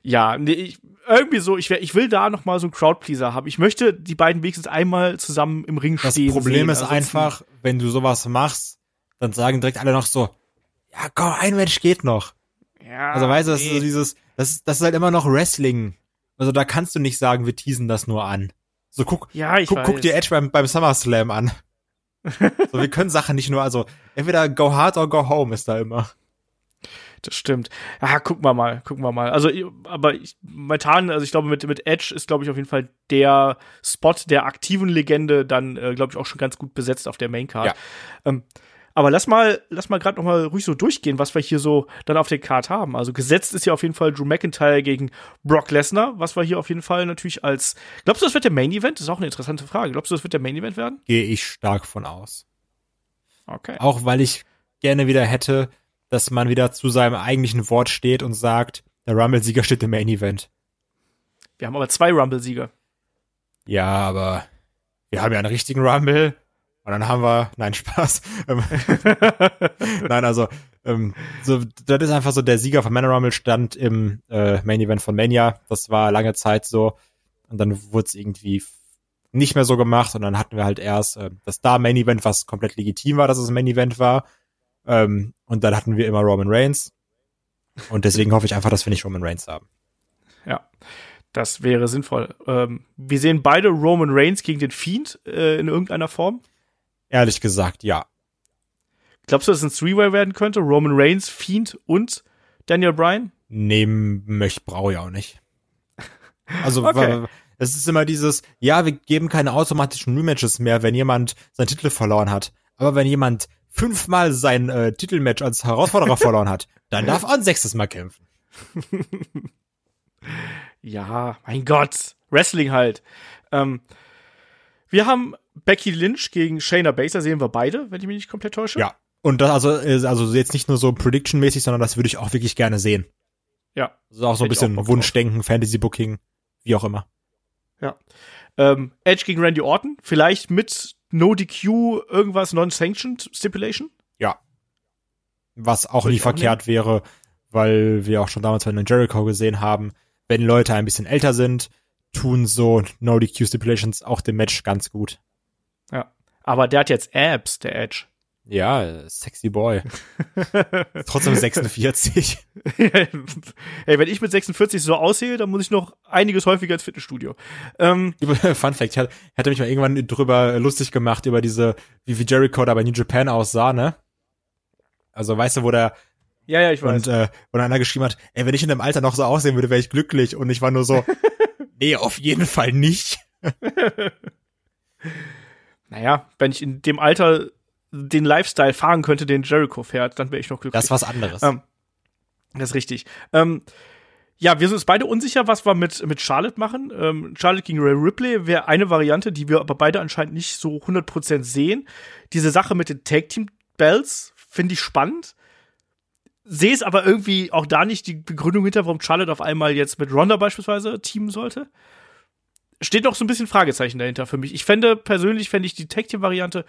Ja, nee, ich, irgendwie so, ich, wär, ich will da noch mal so einen Crowdpleaser haben. Ich möchte die beiden wenigstens einmal zusammen im Ring das stehen. Das Problem sehen, ist einfach, wenn du sowas machst, dann sagen direkt alle noch so, ja, komm, ein Match geht noch. Ja, also weißt du, das nee. ist so dieses, das, das ist halt immer noch Wrestling. Also da kannst du nicht sagen, wir teasen das nur an. So guck, ja, guck, guck dir Edge beim, beim SummerSlam an. So, wir können Sachen nicht nur, also entweder go hard or go home ist da immer. Das stimmt. Ah, gucken wir mal, gucken wir mal. Also, aber ich, momentan, also ich glaube, mit, mit Edge ist, glaube ich, auf jeden Fall der Spot der aktiven Legende dann, äh, glaube ich, auch schon ganz gut besetzt auf der Maincard. Ja. Ähm, aber lass mal, lass mal gerade noch mal ruhig so durchgehen, was wir hier so dann auf der Card haben. Also gesetzt ist ja auf jeden Fall Drew McIntyre gegen Brock Lesnar, was wir hier auf jeden Fall natürlich als, glaubst du, das wird der Main Event? Das ist auch eine interessante Frage. Glaubst du, das wird der Main Event werden? Gehe ich stark von aus. Okay. Auch weil ich gerne wieder hätte, dass man wieder zu seinem eigentlichen Wort steht und sagt, der Rumble-Sieger steht im Main Event. Wir haben aber zwei Rumble-Sieger. Ja, aber wir haben ja einen richtigen Rumble. Und dann haben wir, nein, Spaß. Nein, also, ähm, so, das ist einfach so, der Sieger von Mania Rumble stand im äh, Main Event von Mania. Das war lange Zeit so. Und dann wurde es irgendwie nicht mehr so gemacht. Und dann hatten wir halt erst äh, das Star-Main Event, was komplett legitim war, dass es ein Main Event war. Ähm, und dann hatten wir immer Roman Reigns. Und deswegen hoffe ich einfach, dass wir nicht Roman Reigns haben. Ja. Das wäre sinnvoll. Ähm, wir sehen beide Roman Reigns gegen den Fiend äh, in irgendeiner Form. Ehrlich gesagt, ja. Glaubst du, dass es ein Three-Way werden könnte? Roman Reigns, Fiend und Daniel Bryan? Nee, möchte, brauche ich auch nicht. Also, okay. w- es ist immer dieses, ja, wir geben keine automatischen Rematches mehr, wenn jemand seinen Titel verloren hat. Aber wenn jemand fünfmal sein äh, Titelmatch als Herausforderer verloren hat, dann darf er ein sechstes Mal kämpfen. Ja, mein Gott. Wrestling halt. Ähm, wir haben Becky Lynch gegen Shayna Baszler sehen wir beide, wenn ich mich nicht komplett täusche. Ja, und das also, also jetzt nicht nur so Prediction-mäßig, sondern das würde ich auch wirklich gerne sehen. Ja. Das ist auch so ein bisschen Wunschdenken, Fantasy-Booking, wie auch immer. Ja. Ähm, Edge gegen Randy Orton, vielleicht mit No D Q irgendwas Non-Sanctioned Stipulation? Ja. Was auch nie verkehrt wäre, weil wir auch schon damals bei Jericho gesehen haben, wenn Leute ein bisschen älter sind, tun so No D Q Stipulations auch dem Match ganz gut. Ja, aber der hat jetzt Abs, der Edge. Ja, sexy boy. Trotzdem sechsundvierzig. Hey, wenn ich mit sechsundvierzig so aussehe, dann muss ich noch einiges häufiger ins Fitnessstudio. Ähm, Fun Fact, ich hatte mich mal irgendwann drüber lustig gemacht, über diese, wie Jericho da bei New Japan aussah, ne? Also, weißt du, wo der Ja, ja, ich weiß. Und, äh, und einer geschrieben hat, ey, wenn ich in dem Alter noch so aussehen würde, wäre ich glücklich. Und ich war nur so, nee, auf jeden Fall nicht. Naja, wenn ich in dem Alter den Lifestyle fahren könnte, den Jericho fährt, dann wäre ich noch glücklich. Das ist was anderes. Ähm, das ist richtig. Ähm, Ja, wir sind uns beide unsicher, was wir mit, mit Charlotte machen. Ähm, Charlotte gegen Rhea Ripley wäre eine Variante, die wir aber beide anscheinend nicht so hundert Prozent sehen. Diese Sache mit den Tag-Team-Bells finde ich spannend. Sehe es aber irgendwie auch da nicht die Begründung hinter, warum Charlotte auf einmal jetzt mit Ronda beispielsweise teamen sollte. Steht noch so ein bisschen Fragezeichen dahinter für mich. Ich fände, persönlich fände ich die Tag-Team-Variante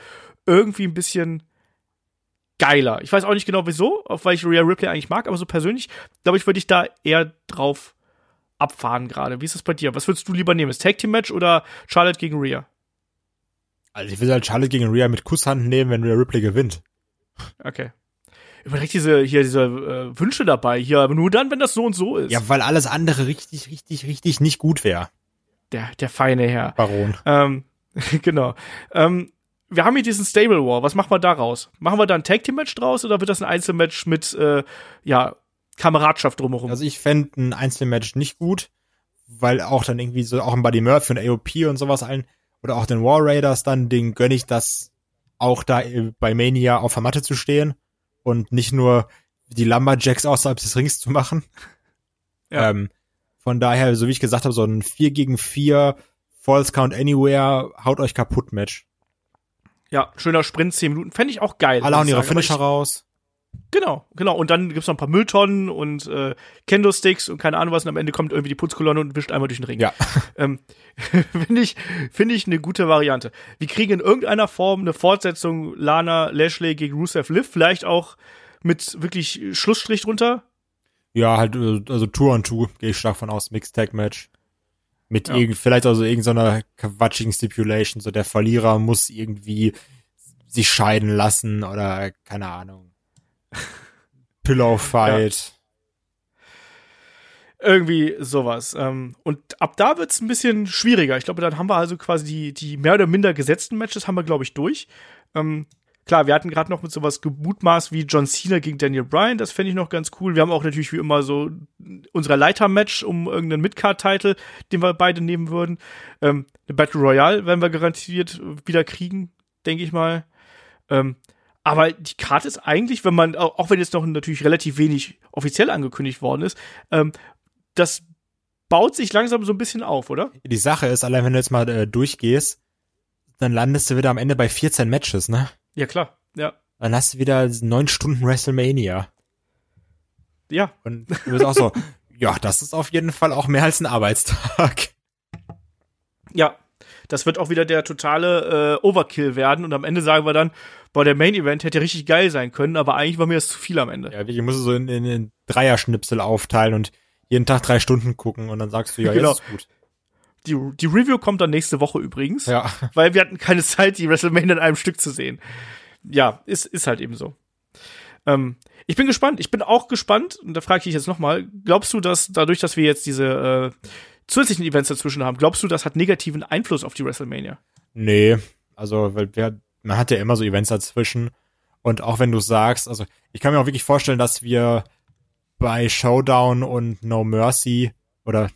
irgendwie ein bisschen geiler. Ich weiß auch nicht genau wieso, auch weil ich Rhea Ripley eigentlich mag, aber so persönlich, glaube ich, würde ich da eher drauf abfahren gerade. Wie ist das bei dir? Was würdest du lieber nehmen? Das Tag-Team-Match oder Charlotte gegen Rhea? Also ich würde halt Charlotte gegen Rhea mit Kusshand nehmen, wenn Rhea Ripley gewinnt. Okay. Überlegt diese, hier diese äh, Wünsche dabei. Hier, aber nur dann, wenn das so und so ist. Ja, weil alles andere richtig, richtig, richtig nicht gut wäre. Der, der feine Herr. Baron. Ähm, genau. Ähm, wir haben hier diesen Stable War. Was machen wir daraus? Machen wir da ein Tag-Team-Match draus oder wird das ein Einzelmatch mit, äh, ja, Kameradschaft drumherum? Also ich fände ein Einzelmatch nicht gut, weil auch dann irgendwie so, auch ein Buddy Murphy und A O P und sowas allen, oder auch den War Raiders dann, den gönne ich das auch da bei Mania auf der Matte zu stehen und nicht nur die Lumberjacks außerhalb des Rings zu machen. Ja. Ähm, von daher, so wie ich gesagt habe, so ein vier gegen vier Falls Count Anywhere, haut euch kaputt Match. Ja, schöner Sprint, zehn Minuten. Fände ich auch geil. Alle hauen ihre Finisher raus. Genau, genau. Und dann gibt's noch ein paar Mülltonnen und äh, Kendo-Sticks und keine Ahnung was. Und am Ende kommt irgendwie die Putzkolonne und wischt einmal durch den Ring. Ja. Ähm, finde ich, finde ich eine gute Variante. Wir kriegen in irgendeiner Form eine Fortsetzung Lana Lashley gegen Rusev Liv. Vielleicht auch mit wirklich Schlussstrich drunter. Ja, halt, also Tour on Tour, gehe ich stark von aus. Mixed-Tag-Match. Mit ja. irgend, vielleicht also irgendeiner quatschigen Stipulation, so der Verlierer muss irgendwie sich scheiden lassen oder keine Ahnung. Pillow-Fight. Ja. Irgendwie sowas. Und ab da wird's ein bisschen schwieriger. Ich glaube, dann haben wir also quasi die, die mehr oder minder gesetzten Matches haben wir, glaube ich, durch. Ähm, Klar, wir hatten gerade noch mit sowas gemutmaßt wie John Cena gegen Daniel Bryan. Das fände ich noch ganz cool. Wir haben auch natürlich wie immer so unser Leiter-Match um irgendeinen Midcard-Title, den wir beide nehmen würden. Ähm, eine Battle Royale werden wir garantiert wieder kriegen, denke ich mal. Ähm, aber die Karte ist eigentlich, wenn man, auch wenn jetzt noch natürlich relativ wenig offiziell angekündigt worden ist, ähm, das baut sich langsam so ein bisschen auf, oder? Die Sache ist, allein wenn du jetzt mal äh, durchgehst, dann landest du wieder am Ende bei vierzehn Matches, ne? Ja, klar, ja. Dann hast du wieder neun Stunden WrestleMania. Ja. Und du bist auch so, ja, das ist auf jeden Fall auch mehr als ein Arbeitstag. Ja, das wird auch wieder der totale äh, Overkill werden. Und am Ende sagen wir dann, boah, der Main-Event hätte richtig geil sein können, aber eigentlich war mir das zu viel am Ende. Ja, ich muss es so in, in, in Dreierschnipsel aufteilen und jeden Tag drei Stunden gucken. Und dann sagst du, ja, genau. Jetzt ist gut. Die, die Review kommt dann nächste Woche übrigens, ja. Weil wir hatten keine Zeit, die WrestleMania in einem Stück zu sehen. Ja, ist, ist halt eben so. Ähm, ich bin gespannt, ich bin auch gespannt, und da frage ich dich jetzt nochmal, glaubst du, dass dadurch, dass wir jetzt diese äh, zusätzlichen Events dazwischen haben, glaubst du, das hat negativen Einfluss auf die WrestleMania? Nee, also weil wir, man hat ja immer so Events dazwischen, und auch wenn du sagst, also ich kann mir auch wirklich vorstellen, dass wir bei Showdown und No Mercy Oder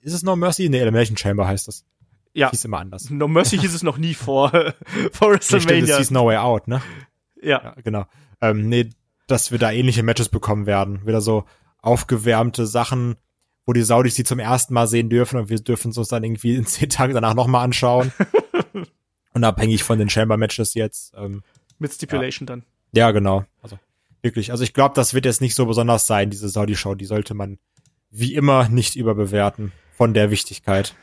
ist es No Mercy? Nee, Elimination Chamber heißt das. Ja. Hieß immer anders. No Mercy hieß es noch nie vor, vor WrestleMania. Nee, es hieß No Way Out, ne? Ja. Ja, genau. Ähm, nee, dass wir da ähnliche Matches bekommen werden. Wieder so aufgewärmte Sachen, wo die Saudis die zum ersten Mal sehen dürfen und wir dürfen es uns dann irgendwie in zehn Tagen danach nochmal anschauen. Unabhängig von den Chamber-Matches jetzt. Ähm, Mit Stipulation ja. Dann. Ja, genau. Also wirklich. Also ich glaube, das wird jetzt nicht so besonders sein, diese Saudi-Show. Die sollte man wie immer nicht überbewerten von der Wichtigkeit.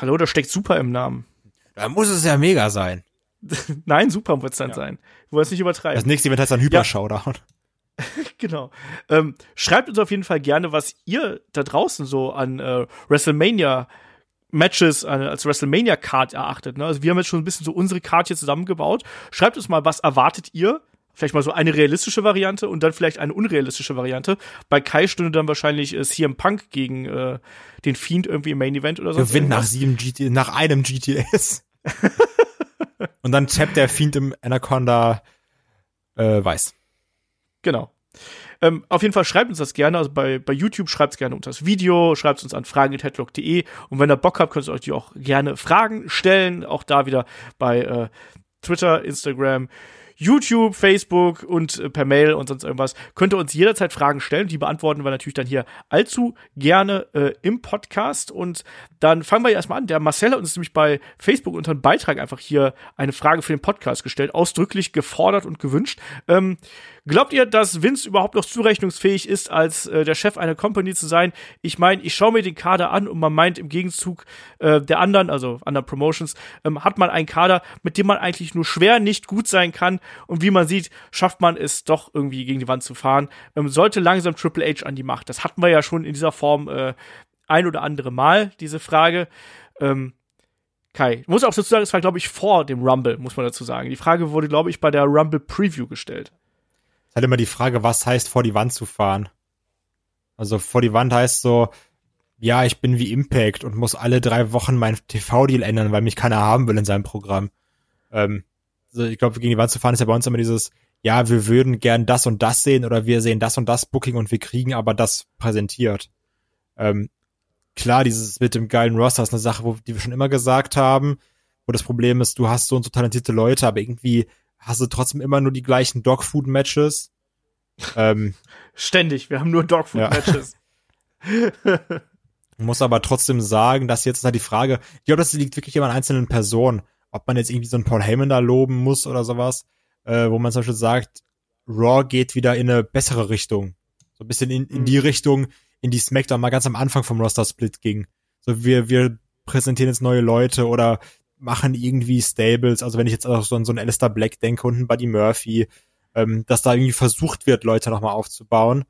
Hallo, da steckt super im Namen. Da muss es ja mega sein. Nein, super wird's dann ja. sein. Wir wollen es nicht übertreiben. Das nächste Event heißt dann Hyper-Showdown. Ja. Genau. Ähm, schreibt uns auf jeden Fall gerne, was ihr da draußen so an äh, WrestleMania-Matches, äh, als WrestleMania-Card erachtet. Ne? Also wir haben jetzt schon ein bisschen so unsere Card hier zusammengebaut. Schreibt uns mal, was erwartet ihr? Vielleicht mal so eine realistische Variante und dann vielleicht eine unrealistische Variante. Bei Kai stünde dann wahrscheinlich äh, C M Punk gegen äh, den Fiend irgendwie im Main Event oder so. Gewinn nach sieben G T, nach einem G T S. Und dann tappt der Fiend im Anaconda äh, weiß. Genau. Ähm, auf jeden Fall schreibt uns das gerne. Also bei, bei YouTube schreibt es gerne unter das Video, schreibt es uns an fragen at headlock punkt de. Und wenn ihr Bock habt, könnt ihr euch die auch gerne Fragen stellen. Auch da wieder bei äh, Twitter, Instagram, YouTube, Facebook und äh, per Mail und sonst irgendwas. Könnt ihr uns jederzeit Fragen stellen. Die beantworten wir natürlich dann hier allzu gerne äh, im Podcast. Und dann fangen wir erstmal an. Der Marcel hat uns nämlich bei Facebook unter einem Beitrag einfach hier eine Frage für den Podcast gestellt, ausdrücklich gefordert und gewünscht. Ähm, glaubt ihr, dass Vince überhaupt noch zurechnungsfähig ist, als äh, der Chef einer Company zu sein? Ich meine, ich schaue mir den Kader an und man meint im Gegenzug äh, der anderen, also anderen Promotions, ähm, hat man einen Kader, mit dem man eigentlich nur schwer nicht gut sein kann. Und wie man sieht, schafft man es doch irgendwie gegen die Wand zu fahren. Ähm, sollte langsam Triple H an die Macht. Das hatten wir ja schon in dieser Form äh, ein oder andere Mal, diese Frage. Ähm, Kai, muss auch dazu sagen, es war, glaube ich, vor dem Rumble, muss man dazu sagen. Die Frage wurde, glaube ich, bei der Rumble-Preview gestellt. Es ist halt immer die Frage, was heißt, vor die Wand zu fahren? Also vor die Wand heißt so, ja, ich bin wie Impact und muss alle drei Wochen meinen T V-Deal ändern, weil mich keiner haben will in seinem Programm. Ähm, also ich glaube, gegen die Wand zu fahren ist ja bei uns immer dieses, ja, wir würden gern das und das sehen oder wir sehen das und das Booking und wir kriegen aber das präsentiert. Ähm, Klar, dieses mit dem geilen Roster ist eine Sache, wo, die wir schon immer gesagt haben, wo das Problem ist, du hast so und so talentierte Leute, aber irgendwie hast du trotzdem immer nur die gleichen Dogfood-Matches. ähm, Ständig, wir haben nur Dogfood-Matches. Ja. Muss aber trotzdem sagen, dass jetzt halt die Frage, ich glaube, das liegt wirklich immer an einzelnen Personen, ob man jetzt irgendwie so einen Paul Heyman da loben muss oder sowas, äh, wo man zum Beispiel sagt, Raw geht wieder in eine bessere Richtung. So ein bisschen in, in mhm. die Richtung, in die SmackDown mal ganz am Anfang vom Roster-Split ging. So, wir, wir präsentieren jetzt neue Leute oder machen irgendwie Stables. Also wenn ich jetzt auch so an so einen Aleister Black denke und einen Buddy Murphy, ähm, dass da irgendwie versucht wird, Leute nochmal aufzubauen.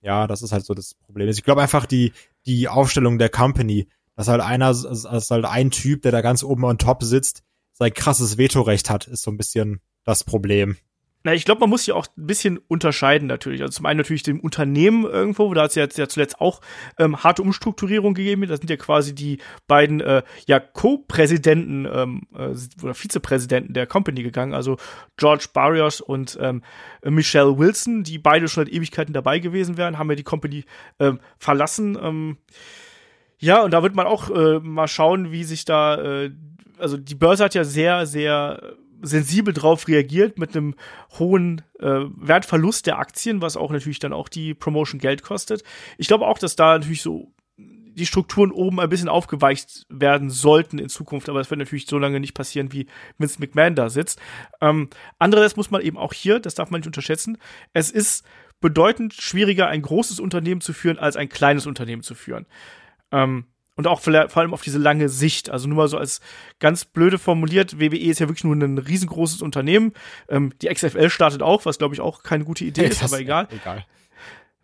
Ja, das ist halt so das Problem. Ich glaube einfach die, die Aufstellung der Company, dass halt einer, dass halt ein Typ, der da ganz oben on top sitzt, sein krasses Vetorecht hat, ist so ein bisschen das Problem. Na, ich glaube, man muss hier auch ein bisschen unterscheiden natürlich. Also zum einen natürlich dem Unternehmen irgendwo, da hat es ja, ja zuletzt auch ähm, harte Umstrukturierung gegeben. Da sind ja quasi die beiden äh, ja, Co-Präsidenten ähm, äh, oder Vizepräsidenten der Company gegangen, also George Barrios und ähm, Michelle Wilson, die beide schon seit Ewigkeiten dabei gewesen wären, haben ja die Company ähm, verlassen. Ähm, ja, und da wird man auch äh, mal schauen, wie sich da äh, also die Börse hat ja sehr, sehr sensibel drauf reagiert mit einem hohen äh, Wertverlust der Aktien, was auch natürlich dann auch die Promotion Geld kostet. Ich glaube auch, dass da natürlich so die Strukturen oben ein bisschen aufgeweicht werden sollten in Zukunft, aber das wird natürlich so lange nicht passieren, wie Vince McMahon da sitzt. Ähm, andererseits muss man eben auch hier, das darf man nicht unterschätzen, es ist bedeutend schwieriger, ein großes Unternehmen zu führen, als ein kleines Unternehmen zu führen. Ähm, Und auch vor allem auf diese lange Sicht. Also nur mal so als ganz blöde formuliert, W W E ist ja wirklich nur ein riesengroßes Unternehmen. Ähm, die X F L startet auch, was glaube ich auch keine gute Idee ist, aber egal. egal.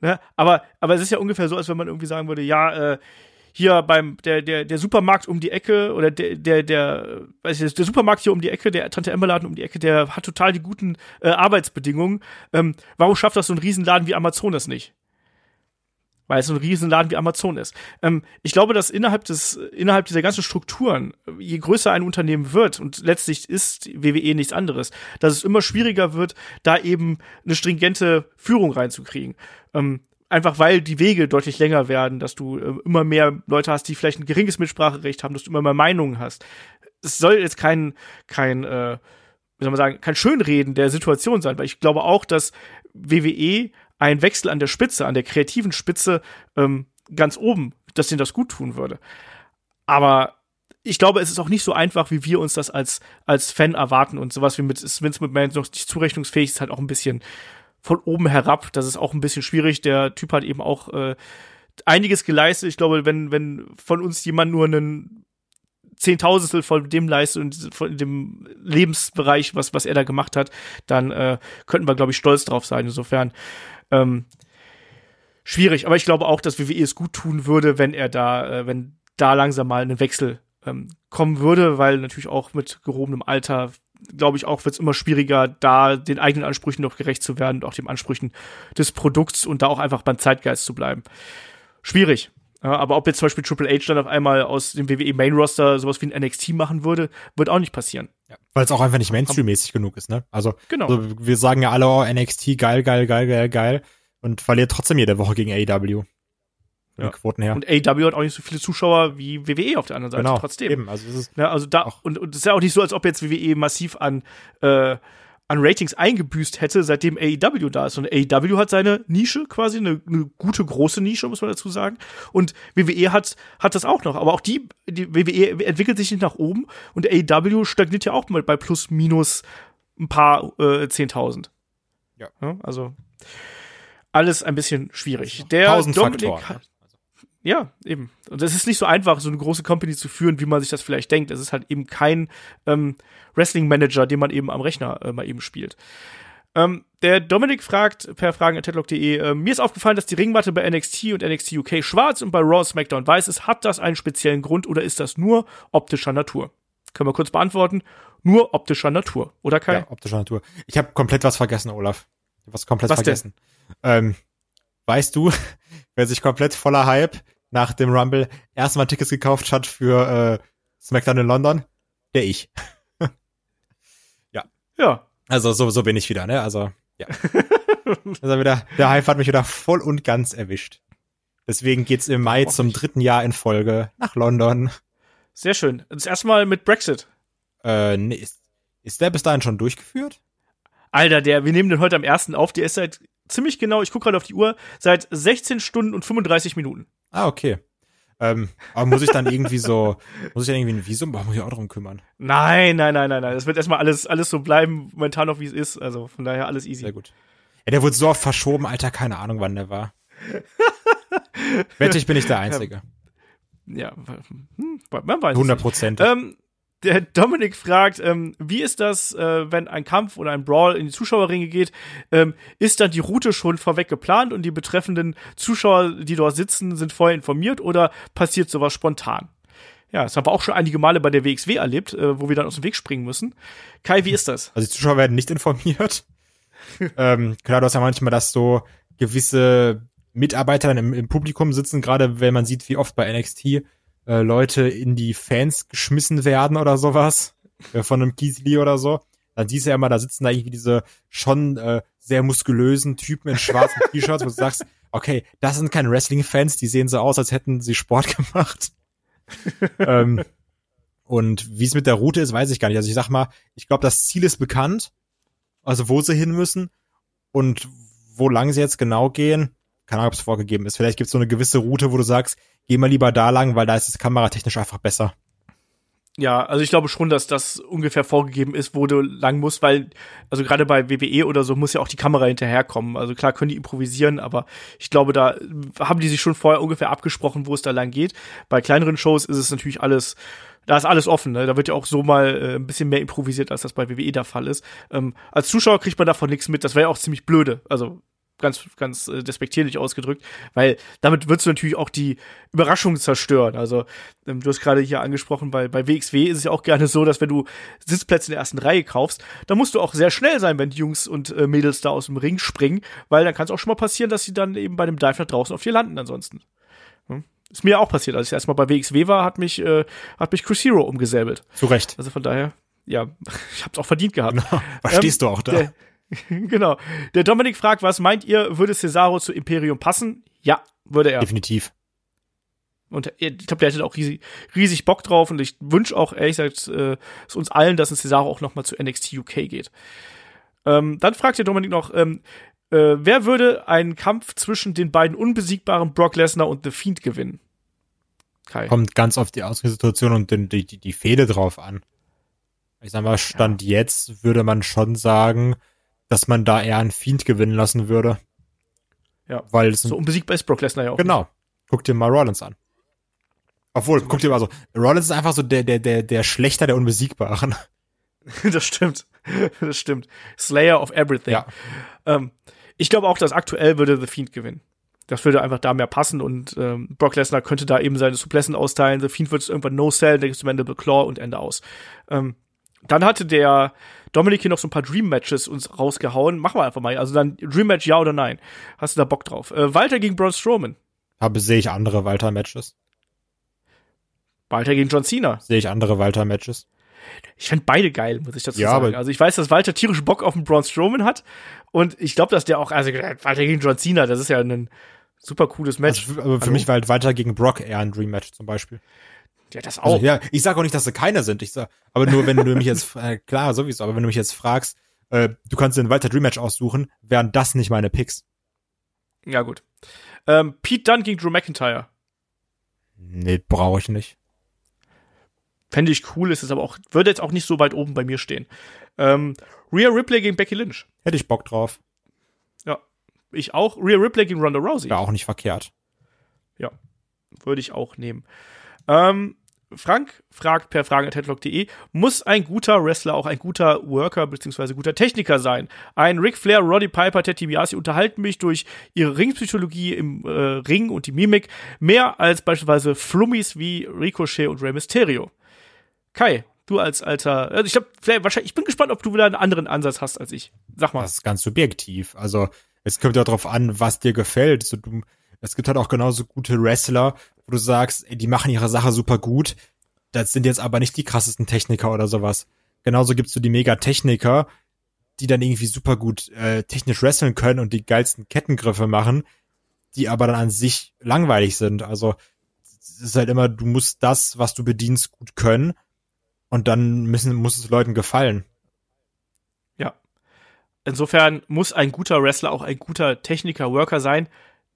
Ja, aber, aber es ist ja ungefähr so, als wenn man irgendwie sagen würde, ja, äh, hier beim der, der, der Supermarkt um die Ecke oder der, der, der, weiß ich, der Supermarkt hier um die Ecke, der Tante-Emma-Laden um die Ecke, der hat total die guten äh, Arbeitsbedingungen. Ähm, warum schafft das so ein Riesenladen wie Amazon das nicht? Weil es so ein Riesenladen wie Amazon ist. Ähm, ich glaube, dass innerhalb des, innerhalb dieser ganzen Strukturen, je größer ein Unternehmen wird, und letztlich ist W W E nichts anderes, dass es immer schwieriger wird, da eben eine stringente Führung reinzukriegen. Ähm, einfach weil die Wege deutlich länger werden, dass du äh, immer mehr Leute hast, die vielleicht ein geringes Mitspracherecht haben, dass du immer mehr Meinungen hast. Es soll jetzt kein, kein, äh, wie soll man sagen, kein Schönreden der Situation sein, weil ich glaube auch, dass W W E ein Wechsel an der Spitze, an der kreativen Spitze ähm, ganz oben, dass denen das gut tun würde. Aber ich glaube, es ist auch nicht so einfach, wie wir uns das als, als Fan erwarten und sowas wie mit Vince McMahon noch nicht zurechnungsfähig ist, halt auch ein bisschen von oben herab. Das ist auch ein bisschen schwierig. Der Typ hat eben auch äh, einiges geleistet. Ich glaube, wenn, wenn von uns jemand nur einen Zehntausendstel von dem leistet und von dem Lebensbereich, was, was er da gemacht hat, dann äh, könnten wir, glaube ich, stolz drauf sein. Insofern Ähm, schwierig, aber ich glaube auch, dass W W E es gut tun würde, wenn er da, äh, wenn da langsam mal ein Wechsel ähm, kommen würde, weil natürlich auch mit gehobenem Alter, glaube ich auch, wird es immer schwieriger, da den eigenen Ansprüchen noch gerecht zu werden und auch den Ansprüchen des Produkts und da auch einfach beim Zeitgeist zu bleiben. Schwierig. Ja, aber ob jetzt zum Beispiel Triple H dann auf einmal aus dem W W E Main Roster sowas wie ein N X T machen würde, wird auch nicht passieren. Ja, weil es auch einfach nicht Mainstream-mäßig genug ist, ne? Also, genau. So, wir sagen ja alle, oh, N X T, geil, geil, geil, geil, geil. Und verliert trotzdem jede Woche gegen A E W. ja. den Quoten her. Und A E W hat auch nicht so viele Zuschauer wie W W E auf der anderen Seite, genau, trotzdem. Eben, also es ist ja, also da, und es ist ja auch nicht so, als ob jetzt W W E massiv an äh, an Ratings eingebüßt hätte, seitdem A E W da ist. Und A E W hat seine Nische quasi, eine, eine gute, große Nische, muss man dazu sagen. Und W W E hat, hat das auch noch. Aber auch die, die W W E entwickelt sich nicht nach oben. Und A E W stagniert ja auch mal bei plus, minus ein paar äh, zehntausend. Ja. ja. Also alles ein bisschen schwierig. Tausend Faktoren. Hat, ja, eben. Und es ist nicht so einfach, so eine große Company zu führen, wie man sich das vielleicht denkt. Es ist halt eben kein ähm, Wrestling-Manager, den man eben am Rechner äh, mal eben spielt. Ähm, der Dominik fragt per fragen at headlock punkt de, äh, mir ist aufgefallen, dass die Ringmatte bei N X T und N X T U K schwarz und bei Raw SmackDown weiß ist. Hat das einen speziellen Grund oder ist das nur optischer Natur? Können wir kurz beantworten. Nur optischer Natur, oder Kai? Ja, optischer Natur. Ich habe komplett was vergessen, Olaf. Ich hab was komplett was vergessen. Denn? Ähm, weißt du, wer sich komplett voller Hype nach dem Rumble erstmal Tickets gekauft hat für äh, SmackDown in London? Der ich. Ja. Ja. Also so, so bin ich wieder, ne? Also, ja. Also wieder, der Hype hat mich wieder voll und ganz erwischt. Deswegen geht's im Mai zum nicht. dritten Jahr in Folge nach London. Sehr schön. Das erste Mal mit Brexit. Äh, nee, ist, ist der bis dahin schon durchgeführt? Alter, der, wir nehmen den heute am ersten auf. Der ist seit ziemlich genau, ich gucke gerade auf die Uhr, seit sechzehn Stunden und fünfunddreißig Minuten. Ah, okay. Ähm, aber muss ich dann irgendwie so, muss ich dann irgendwie ein Visum, aber muss ich auch drum kümmern? Nein, nein, nein, nein, nein. Das wird erstmal alles, alles so bleiben, momentan noch wie es ist. Also von daher alles easy. Sehr gut. Ja, der wurde so oft verschoben, Alter, keine Ahnung, wann der war. Wette, ich bin nicht der Einzige. Ja, hm, man weiß es nicht. hundert Prozent. Ähm, Der Dominik fragt, ähm, wie ist das, äh, wenn ein Kampf oder ein Brawl in die Zuschauerringe geht? Ähm, ist dann die Route schon vorweg geplant und die betreffenden Zuschauer, die dort sitzen, sind vorher informiert oder passiert sowas spontan? Ja, das haben wir auch schon einige Male bei der W X W erlebt, äh, wo wir dann aus dem Weg springen müssen. Kai, wie ist das? Also die Zuschauer werden nicht informiert. ähm, klar, du hast ja manchmal, dass so gewisse Mitarbeiter dann im, im Publikum sitzen, gerade wenn man sieht, wie oft bei N X T Leute in die Fans geschmissen werden oder sowas, von einem Kiesli oder so, dann siehst du ja immer, da sitzen da irgendwie diese schon äh, sehr muskulösen Typen in schwarzen T-Shirts, wo du sagst, okay, das sind keine Wrestling-Fans, die sehen so aus, als hätten sie Sport gemacht. ähm, und wie es mit der Route ist, weiß ich gar nicht. Also ich sag mal, ich glaube, das Ziel ist bekannt, also wo sie hin müssen und wo lang sie jetzt genau gehen, keine Ahnung, ob es vorgegeben ist. Vielleicht gibt es so eine gewisse Route, wo du sagst, geh mal lieber da lang, weil da ist es kameratechnisch einfach besser. Ja, also ich glaube schon, dass das ungefähr vorgegeben ist, wo du lang musst, weil, also gerade bei W W E oder so muss ja auch die Kamera hinterherkommen. Also klar können die improvisieren, aber ich glaube, da haben die sich schon vorher ungefähr abgesprochen, wo es da lang geht. Bei kleineren Shows ist es natürlich alles, da ist alles offen, ne? Da wird ja auch so mal äh, ein bisschen mehr improvisiert, als das bei W W E der Fall ist. Ähm, als Zuschauer kriegt man davon nichts mit, das wäre ja auch ziemlich blöde, also ganz, ganz äh, despektierlich ausgedrückt, weil damit würdest du natürlich auch die Überraschung zerstören. Also, ähm, du hast gerade hier angesprochen, bei, bei W X W ist es ja auch gerne so, dass wenn du Sitzplätze in der ersten Reihe kaufst, dann musst du auch sehr schnell sein, wenn die Jungs und äh, Mädels da aus dem Ring springen, weil dann kann es auch schon mal passieren, dass sie dann eben bei dem Dive nach draußen auf dir landen ansonsten. Hm? Ist mir ja auch passiert, als ich erstmal bei W X W war, hat mich, äh, hat mich Chris Hero umgesäbelt. Zu Recht. Also von daher, ja, ich hab's auch verdient gehabt. Genau. Verstehst ähm, du auch da? Der, genau. Der Dominik fragt, was meint ihr, würde Cesaro zu Imperium passen? Ja, würde er. Definitiv. Und ich glaube, der hätte auch riesig, riesig Bock drauf und ich wünsche auch, ehrlich gesagt, äh, es uns allen, dass ein Cesaro auch nochmal zu N X T U K geht. Ähm, dann fragt der Dominik noch, ähm, äh, wer würde einen Kampf zwischen den beiden unbesiegbaren Brock Lesnar und The Fiend gewinnen? Kai. Kommt ganz auf die Ausgangssituation und den, die, die, die Fehde drauf an. Ich sag mal, Stand ja. jetzt würde man schon sagen, dass man da eher einen Fiend gewinnen lassen würde. Ja, weil es so unbesiegbar ist Brock Lesnar ja auch. Genau. Nicht. Guck dir mal Rollins an. Obwohl, so guck dir mal so, Rollins ist einfach so der der der der Schlechter der Unbesiegbaren. Das stimmt. Das stimmt. Slayer of everything. Ja. Ähm, ich glaube auch, dass aktuell würde The Fiend gewinnen. Das würde einfach da mehr passen und ähm, Brock Lesnar könnte da eben seine Suplessen austeilen. The Fiend wird es irgendwann No-Sell, dann gibt es Mandible Claw und Ende aus. Ähm, Dann hatte der Dominik hier noch so ein paar Dream-Matches uns rausgehauen. Machen wir einfach mal. Also dann Dream-Match, ja oder nein? Hast du da Bock drauf? Äh, Walter gegen Braun Strowman. Habe, sehe ich andere Walter-Matches. Walter gegen John Cena. Sehe ich andere Walter-Matches. Ich fände beide geil, muss ich dazu ja, sagen. Also ich weiß, dass Walter tierisch Bock auf den Braun Strowman hat. Und ich glaube, dass der auch, also Walter gegen John Cena, das ist ja ein super cooles Match. Also, aber für Hallo? mich war halt weiter gegen Brock eher ein Dream-Match zum Beispiel. Ja, das auch. Also, ja, ich sag auch nicht, dass sie keine sind. Ich sag, aber nur, wenn du mich jetzt, äh, klar, sowieso, aber wenn du mich jetzt fragst, äh, du kannst dir ein weiter Dream-Match aussuchen, wären das nicht meine Picks. Ja, gut. Ähm, Pete Dunne gegen Drew McIntyre. Nee, brauche ich nicht. Fände ich cool, ist es aber auch, würde jetzt auch nicht so weit oben bei mir stehen. Ähm, Rhea Ripley gegen Becky Lynch. Hätte ich Bock drauf. Ja, ich auch. Rhea Ripley gegen Ronda Rousey. Ja, auch nicht verkehrt. Ja, würde ich auch nehmen. Ähm, Frank fragt per fragen at headlock punkt de, muss ein guter Wrestler auch ein guter Worker bzw. guter Techniker sein? Ein Ric Flair, Roddy Piper, Ted DiBiase unterhalten mich durch ihre Ringpsychologie im äh, Ring und die Mimik mehr als beispielsweise Flummis wie Ricochet und Rey Mysterio. Kai, du als alter, also ich glaube, wahrscheinlich, ich bin gespannt, ob du wieder einen anderen Ansatz hast als ich. Sag mal. Das ist ganz subjektiv. Also, es kommt ja darauf an, was dir gefällt. So, du, es gibt halt auch genauso gute Wrestler, wo du sagst, ey, die machen ihre Sache super gut. Das sind jetzt aber nicht die krassesten Techniker oder sowas. Genauso gibt's so die Mega-Techniker, die dann irgendwie super gut äh, technisch wresteln können und die geilsten Kettengriffe machen, die aber dann an sich langweilig sind. Also, es ist halt immer, du musst das, was du bedienst, gut können. Und dann müssen, muss es Leuten gefallen. Ja. Insofern muss ein guter Wrestler auch ein guter Techniker, Worker sein?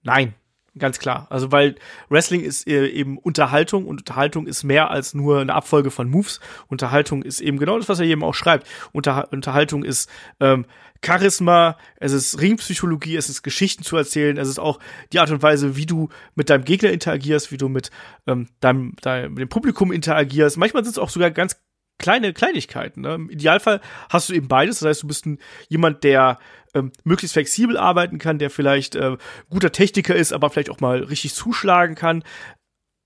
Nein, ganz klar. Also, weil Wrestling ist eben Unterhaltung und Unterhaltung ist mehr als nur eine Abfolge von Moves. Unterhaltung ist eben genau das, was er jedem auch schreibt. Unter- Unterhaltung ist ähm, Charisma, es ist Ringpsychologie, es ist Geschichten zu erzählen, es ist auch die Art und Weise, wie du mit deinem Gegner interagierst, wie du mit ähm, deinem, deinem mit dem Publikum interagierst. Manchmal sind es auch sogar ganz kleine Kleinigkeiten, ne? Im Idealfall hast du eben beides. Das heißt, du bist ein, jemand, der ähm, möglichst flexibel arbeiten kann, der vielleicht äh, guter Techniker ist, aber vielleicht auch mal richtig zuschlagen kann.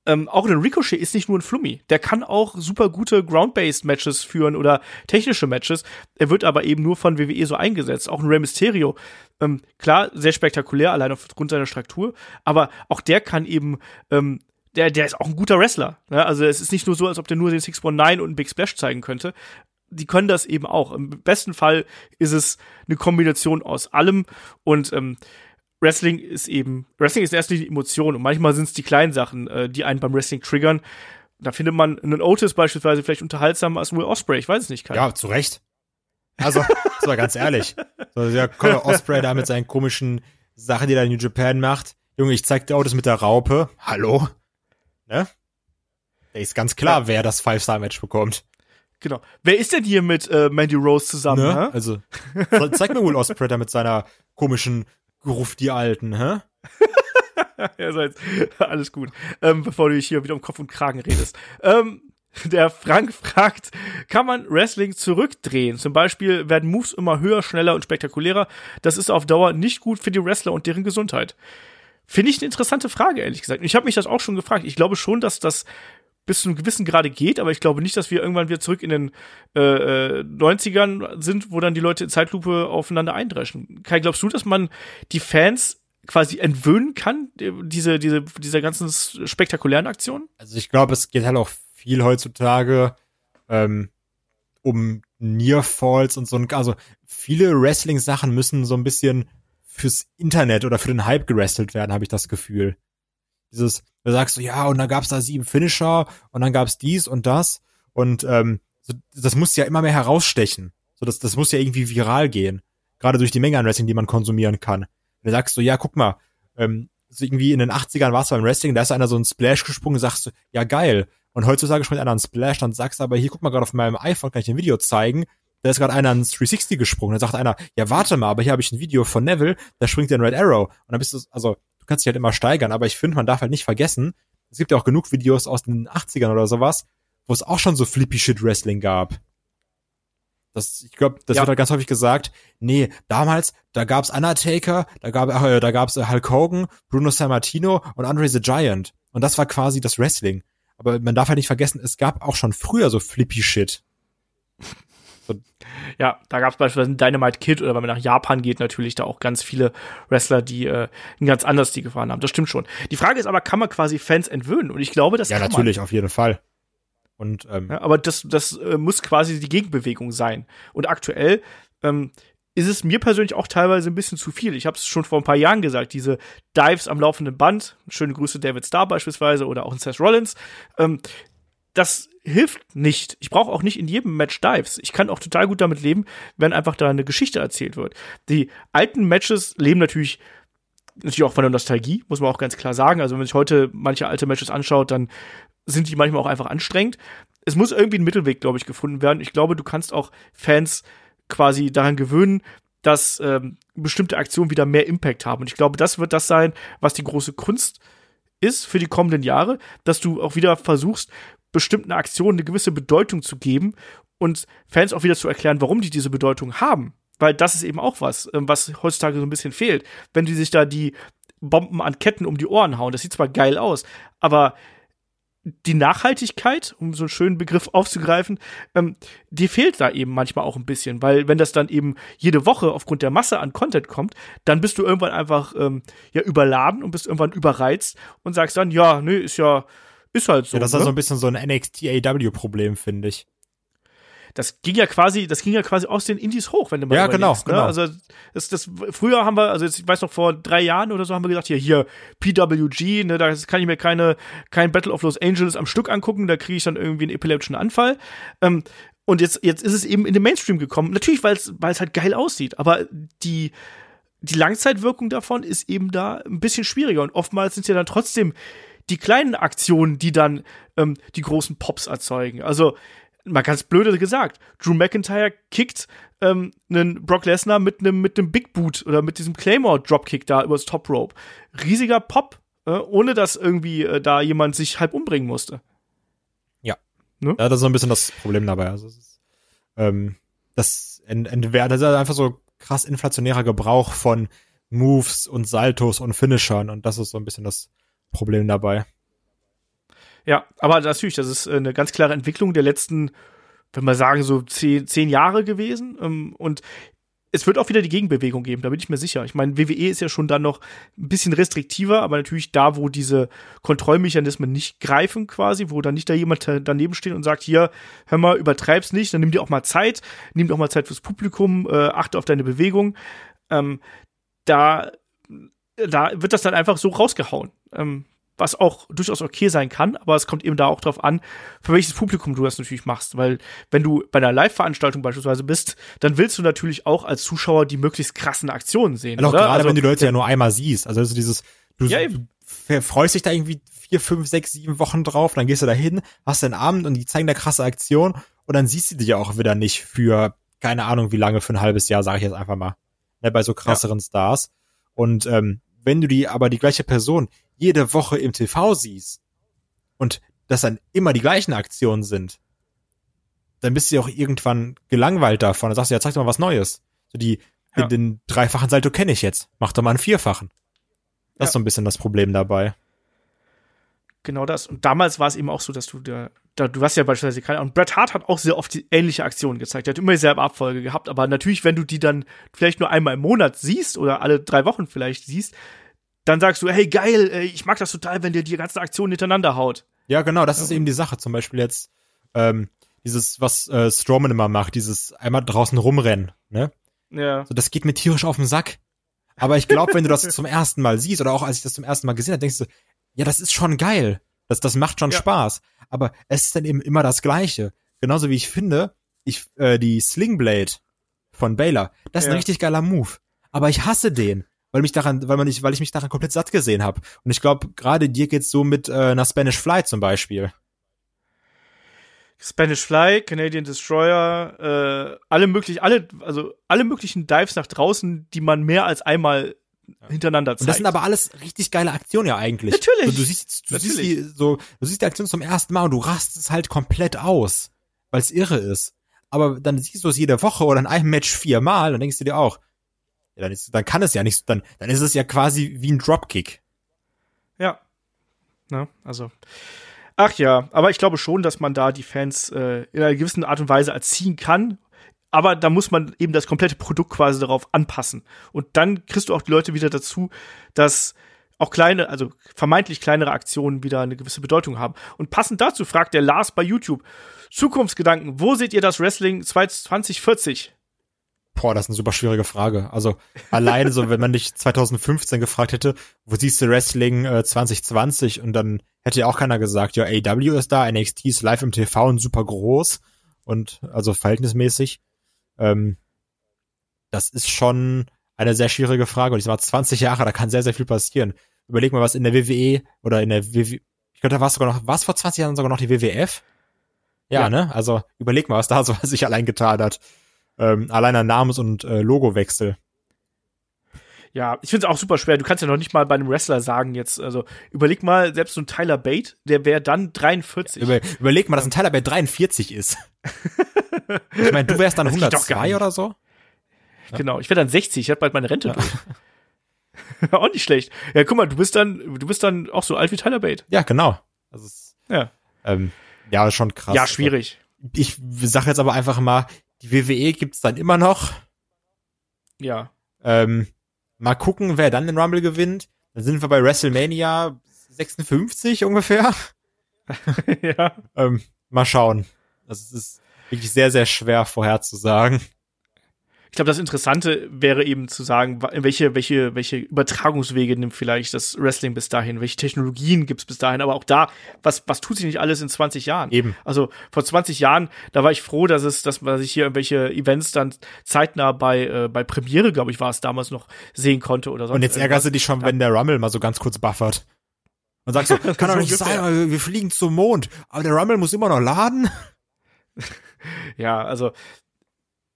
Ähm, auch ein Ricochet ist nicht nur ein Flummi. Der kann auch super gute Ground-Based-Matches führen oder technische Matches. Er wird aber eben nur von W W E so eingesetzt. Auch ein Rey Mysterio. Ähm, klar, sehr spektakulär, allein aufgrund seiner Struktur. Aber auch der kann eben ähm, Der, der ist auch ein guter Wrestler. Ne? Also es ist nicht nur so, als ob der nur den six one nine und einen Big Splash zeigen könnte. Die können das eben auch. Im besten Fall ist es eine Kombination aus allem. Und ähm, Wrestling ist eben, Wrestling ist erst die Emotion. Und manchmal sind es die kleinen Sachen, äh, die einen beim Wrestling triggern. Da findet man einen Otis beispielsweise vielleicht unterhaltsamer als Will Ospreay. Ich weiß es nicht, Kai. Ja, zu Recht. Also, das war ganz ehrlich. So, ja, komm, Ospreay da mit seinen komischen Sachen, die er in New Japan macht. Junge, ich zeig dir Otis mit der Raupe. Hallo? Ne? Der ist ganz klar, ja. Wer das Five-Star-Match bekommt. Genau. Wer ist denn hier mit äh, Mandy Rose zusammen? Ne? Also, zeig mir wohl Ospreay mit seiner komischen Gruff die Alten, hä? Ja, so jetzt, alles gut. Ähm, bevor du dich hier wieder um Kopf und Kragen redest. Ähm, der Frank fragt, kann man Wrestling zurückdrehen? Zum Beispiel werden Moves immer höher, schneller und spektakulärer. Das ist auf Dauer nicht gut für die Wrestler und deren Gesundheit. Finde ich eine interessante Frage, ehrlich gesagt. Und ich habe mich das auch schon gefragt. Ich glaube schon, dass das bis zu einem gewissen Grade geht, aber ich glaube nicht, dass wir irgendwann wieder zurück in den äh, neunzigern sind, wo dann die Leute in Zeitlupe aufeinander eindreschen. Kai, glaubst du, dass man die Fans quasi entwöhnen kann, diese, diese, dieser ganzen spektakulären Aktionen? Also ich glaube, es geht halt auch viel heutzutage ähm, um Nearfalls und so ein. Also viele Wrestling-Sachen müssen so ein bisschen fürs Internet oder für den Hype gerestelt werden, habe ich das Gefühl. Dieses, da sagst du, ja, und dann gab's da sieben Finisher und dann gab's dies und das und ähm, so, das muss ja immer mehr herausstechen. So, das, das muss ja irgendwie viral gehen. Gerade durch die Menge an Wrestling, die man konsumieren kann. Und dann sagst du, ja, guck mal, ähm, so irgendwie in den achtzigern warst du beim Wrestling, da ist einer so ein Splash gesprungen und sagst du, ja, geil. Und heutzutage springt einer einen Splash, dann sagst du aber, hier, guck mal, gerade auf meinem iPhone kann ich ein Video zeigen, da ist gerade einer an dreihundertsechzig gesprungen. Dann sagt einer, ja, warte mal, aber hier habe ich ein Video von Neville, da springt der ein Red Arrow. Und dann bist du, also, du kannst dich halt immer steigern, aber ich finde, man darf halt nicht vergessen, es gibt ja auch genug Videos aus den achtzigern oder sowas, wo es auch schon so Flippy-Shit-Wrestling gab. Das, ich glaube, das ja. wird halt ganz häufig gesagt, nee, damals, da gab's Undertaker, da gab, äh, da gab's Hulk Hogan, Bruno Sammartino und Andre the Giant. Und das war quasi das Wrestling. Aber man darf halt nicht vergessen, es gab auch schon früher so Flippy-Shit. Ja, da gab es beispielsweise einen Dynamite Kid oder wenn man nach Japan geht, natürlich da auch ganz viele Wrestler, die äh, ganz anders die gefahren haben. Das stimmt schon. Die Frage ist aber, kann man quasi Fans entwöhnen? Und ich glaube, das ja, kann man. Ja, natürlich, auf jeden Fall. Und ähm, ja, aber das, das äh, muss quasi die Gegenbewegung sein. Und aktuell ähm, ist es mir persönlich auch teilweise ein bisschen zu viel. Ich habe es schon vor ein paar Jahren gesagt, diese Dives am laufenden Band, schöne Grüße David Starr beispielsweise oder auch in Seth Rollins, ähm, das hilft nicht. Ich brauche auch nicht in jedem Match Dives. Ich kann auch total gut damit leben, wenn einfach da eine Geschichte erzählt wird. Die alten Matches leben natürlich natürlich auch von der Nostalgie, muss man auch ganz klar sagen. Also wenn man sich heute manche alte Matches anschaut, dann sind die manchmal auch einfach anstrengend. Es muss irgendwie ein Mittelweg, glaube ich, gefunden werden. Ich glaube, du kannst auch Fans quasi daran gewöhnen, dass ähm, bestimmte Aktionen wieder mehr Impact haben. Und ich glaube, das wird das sein, was die große Kunst ist für die kommenden Jahre, dass du auch wieder versuchst, bestimmten Aktionen eine gewisse Bedeutung zu geben und Fans auch wieder zu erklären, warum die diese Bedeutung haben. Weil das ist eben auch was, was heutzutage so ein bisschen fehlt. Wenn die sich da die Bomben an Ketten um die Ohren hauen, das sieht zwar geil aus, aber die Nachhaltigkeit, um so einen schönen Begriff aufzugreifen, ähm, die fehlt da eben manchmal auch ein bisschen. Weil wenn das dann eben jede Woche aufgrund der Masse an Content kommt, dann bist du irgendwann einfach ähm, ja überladen und bist irgendwann überreizt und sagst dann, ja, nee, ist ja, ist halt so. Ja, das ist so also ein bisschen so ein N X T A W-Problem, finde ich. Das ging ja quasi, das ging ja quasi aus den Indies hoch, wenn du mal ja, genau, denkst, ne? Genau. Also das, das früher haben wir, also jetzt, ich weiß noch vor drei Jahren oder so haben wir gesagt, hier hier P W G, ne, da kann ich mir keine kein Battle of Los Angeles am Stück angucken, da kriege ich dann irgendwie einen epileptischen Anfall. Ähm, und jetzt jetzt ist es eben in den Mainstream gekommen, natürlich, weil es weil es halt geil aussieht, aber die die Langzeitwirkung davon ist eben da ein bisschen schwieriger und oftmals sind ja dann trotzdem die kleinen Aktionen, die dann ähm, die großen Pops erzeugen. Also mal ganz blöde gesagt, Drew McIntyre kickt ähm, einen Brock Lesnar mit einem mit einem Big Boot oder mit diesem Claymore-Dropkick da übers Top Rope. Riesiger Pop, äh, ohne dass irgendwie äh, da jemand sich halb umbringen musste. Ja. Ne? Ja, das ist so ein bisschen das Problem dabei. Also, das ist, ähm, das ent- entwert, das ist einfach so krass inflationärer Gebrauch von Moves und Saltos und Finishern und das ist so ein bisschen das Problem dabei. Ja, aber natürlich, das ist eine ganz klare Entwicklung der letzten, wenn wir sagen, so zehn, zehn Jahre gewesen. Und es wird auch wieder die Gegenbewegung geben, da bin ich mir sicher. Ich meine, W W E ist ja schon dann noch ein bisschen restriktiver, aber natürlich da, wo diese Kontrollmechanismen nicht greifen quasi, wo dann nicht da jemand daneben steht und sagt, hier, hör mal, übertreib's nicht, dann nimm dir auch mal Zeit, nimm dir auch mal Zeit fürs Publikum, äh, achte auf deine Bewegung. Ähm, da, da wird das dann einfach so rausgehauen. Ähm, was auch durchaus okay sein kann, aber es kommt eben da auch drauf an, für welches Publikum du das natürlich machst, weil wenn du bei einer Live-Veranstaltung beispielsweise bist, dann willst du natürlich auch als Zuschauer die möglichst krassen Aktionen sehen. Genau, gerade also, wenn du die Leute ja nur einmal siehst, also, also dieses, du, ja, du freust dich da irgendwie vier, fünf, sechs, sieben Wochen drauf, dann gehst du da hin, hast den Abend und die zeigen da krasse Aktionen und dann siehst du die ja auch wieder nicht für, keine Ahnung wie lange, für ein halbes Jahr, sage ich jetzt einfach mal, ne, bei so krasseren ja. Stars und ähm, wenn du die aber die gleiche Person jede Woche im T V siehst und das dann immer die gleichen Aktionen sind, dann bist du ja auch irgendwann gelangweilt davon. Dann sagst du, ja, zeig doch mal was Neues. So die, ja. den, den dreifachen Salto kenne ich jetzt. Mach doch mal einen vierfachen. Das ja. ist so ein bisschen das Problem dabei. Genau das. Und damals war es eben auch so, dass du da, da du hast ja beispielsweise keine Ahnung. Bret Hart hat auch sehr oft die ähnliche Aktionen gezeigt. Er hat immer dieselbe Abfolge gehabt. Aber natürlich, wenn du die dann vielleicht nur einmal im Monat siehst oder alle drei Wochen vielleicht siehst, dann sagst du, hey, geil, ich mag das total, wenn dir die ganzen Aktionen hintereinander haut. Ja, genau, das ist eben die Sache. Zum Beispiel jetzt ähm, dieses, was äh, Strowman immer macht, dieses einmal draußen rumrennen, ne? Ja. So, das geht mir tierisch auf den Sack. Aber ich glaube, wenn du das zum ersten Mal siehst, oder auch als ich das zum ersten Mal gesehen habe, denkst du, ja, das ist schon geil. Das, das macht schon ja. Spaß. Aber es ist dann eben immer das Gleiche. Genauso wie ich finde, ich äh, die Slingblade von Baylor, das ist ja. ein richtig geiler Move. Aber ich hasse den. Weil mich daran, weil man nicht, weil ich mich daran komplett satt gesehen habe. Und ich glaube, gerade dir geht's so mit äh, einer Spanish Fly zum Beispiel. Spanish Fly, Canadian Destroyer, äh, alle möglich, alle, also alle möglichen Dives nach draußen, die man mehr als einmal hintereinander zeigt. Und das sind aber alles richtig geile Aktionen ja eigentlich. Natürlich. So, du siehst, du Natürlich. siehst die, so, du siehst die Aktion zum ersten Mal und du rastest es halt komplett aus, weil es irre ist. Aber dann siehst du es jede Woche oder in einem Match viermal, dann denkst du dir auch. Ja, dann, ist, dann kann es ja nicht, dann, dann ist es ja quasi wie ein Dropkick. Ja. Na, also. Ach ja, aber ich glaube schon, dass man da die Fans äh, in einer gewissen Art und Weise erziehen kann. Aber da muss man eben das komplette Produkt quasi darauf anpassen. Und dann kriegst du auch die Leute wieder dazu, dass auch kleine, also vermeintlich kleinere Aktionen wieder eine gewisse Bedeutung haben. Und passend dazu fragt der Lars bei YouTube: Zukunftsgedanken, wo seht ihr das Wrestling zwanzig vierzig? Boah, das ist eine super schwierige Frage. Also alleine so, wenn man dich zwanzig fünfzehn gefragt hätte, wo siehst du Wrestling äh, zwanzig zwanzig? Und dann hätte ja auch keiner gesagt, ja, A E W ist da, N X T ist live im T V und super groß und also verhältnismäßig. Ähm, das ist schon eine sehr schwierige Frage. Und ich sag mal, zwanzig Jahre, da kann sehr, sehr viel passieren. Überleg mal, was in der W W E oder in der W W E, ich glaube, da war es sogar noch, war es vor zwanzig Jahren sogar noch die W W F? Ja, ja, ne? Also überleg mal, was da so sich allein getan hat. Ähm, alleiner Namens- und äh, Logowechsel. Ja, ich finde es auch super schwer. Du kannst ja noch nicht mal bei einem Wrestler sagen jetzt. Also überleg mal, selbst so ein Tyler Bate, der wäre dann dreiundvierzig. Über, überleg mal, dass ein Tyler Bate dreiundvierzig ist. Ich meine, du wärst dann hundertzwei oder so. Ja. Genau, ich wäre dann sechzig. Ich hab bald meine Rente ja. durch. Auch nicht schlecht. Ja, guck mal, du bist dann, du bist dann auch so alt wie Tyler Bate. Ja, genau. Also, ja. Ähm, ja, schon krass. Ja, schwierig. Also, ich sag jetzt aber einfach mal, die W W E gibt's dann immer noch. Ja. Ähm, mal gucken, wer dann den Rumble gewinnt. Dann sind wir bei WrestleMania sechsundfünfzig ungefähr. Ja. Ähm, mal schauen. Das ist wirklich sehr, sehr schwer vorherzusagen. Ich glaube, das Interessante wäre eben zu sagen, welche, welche, welche Übertragungswege nimmt vielleicht das Wrestling bis dahin, welche Technologien gibt's bis dahin, aber auch da, was, was tut sich nicht alles in zwanzig Jahren? Eben. Also vor zwanzig Jahren, da war ich froh, dass es, dass man sich hier irgendwelche Events dann zeitnah bei, äh, bei Premiere, glaube ich, war es damals noch, sehen konnte oder so. Und jetzt ärgerst du dich schon, wenn der Rumble mal so ganz kurz buffert. Und sagst so, kann doch nicht sein, wir fliegen zum Mond, aber der Rumble muss immer noch laden. Ja, also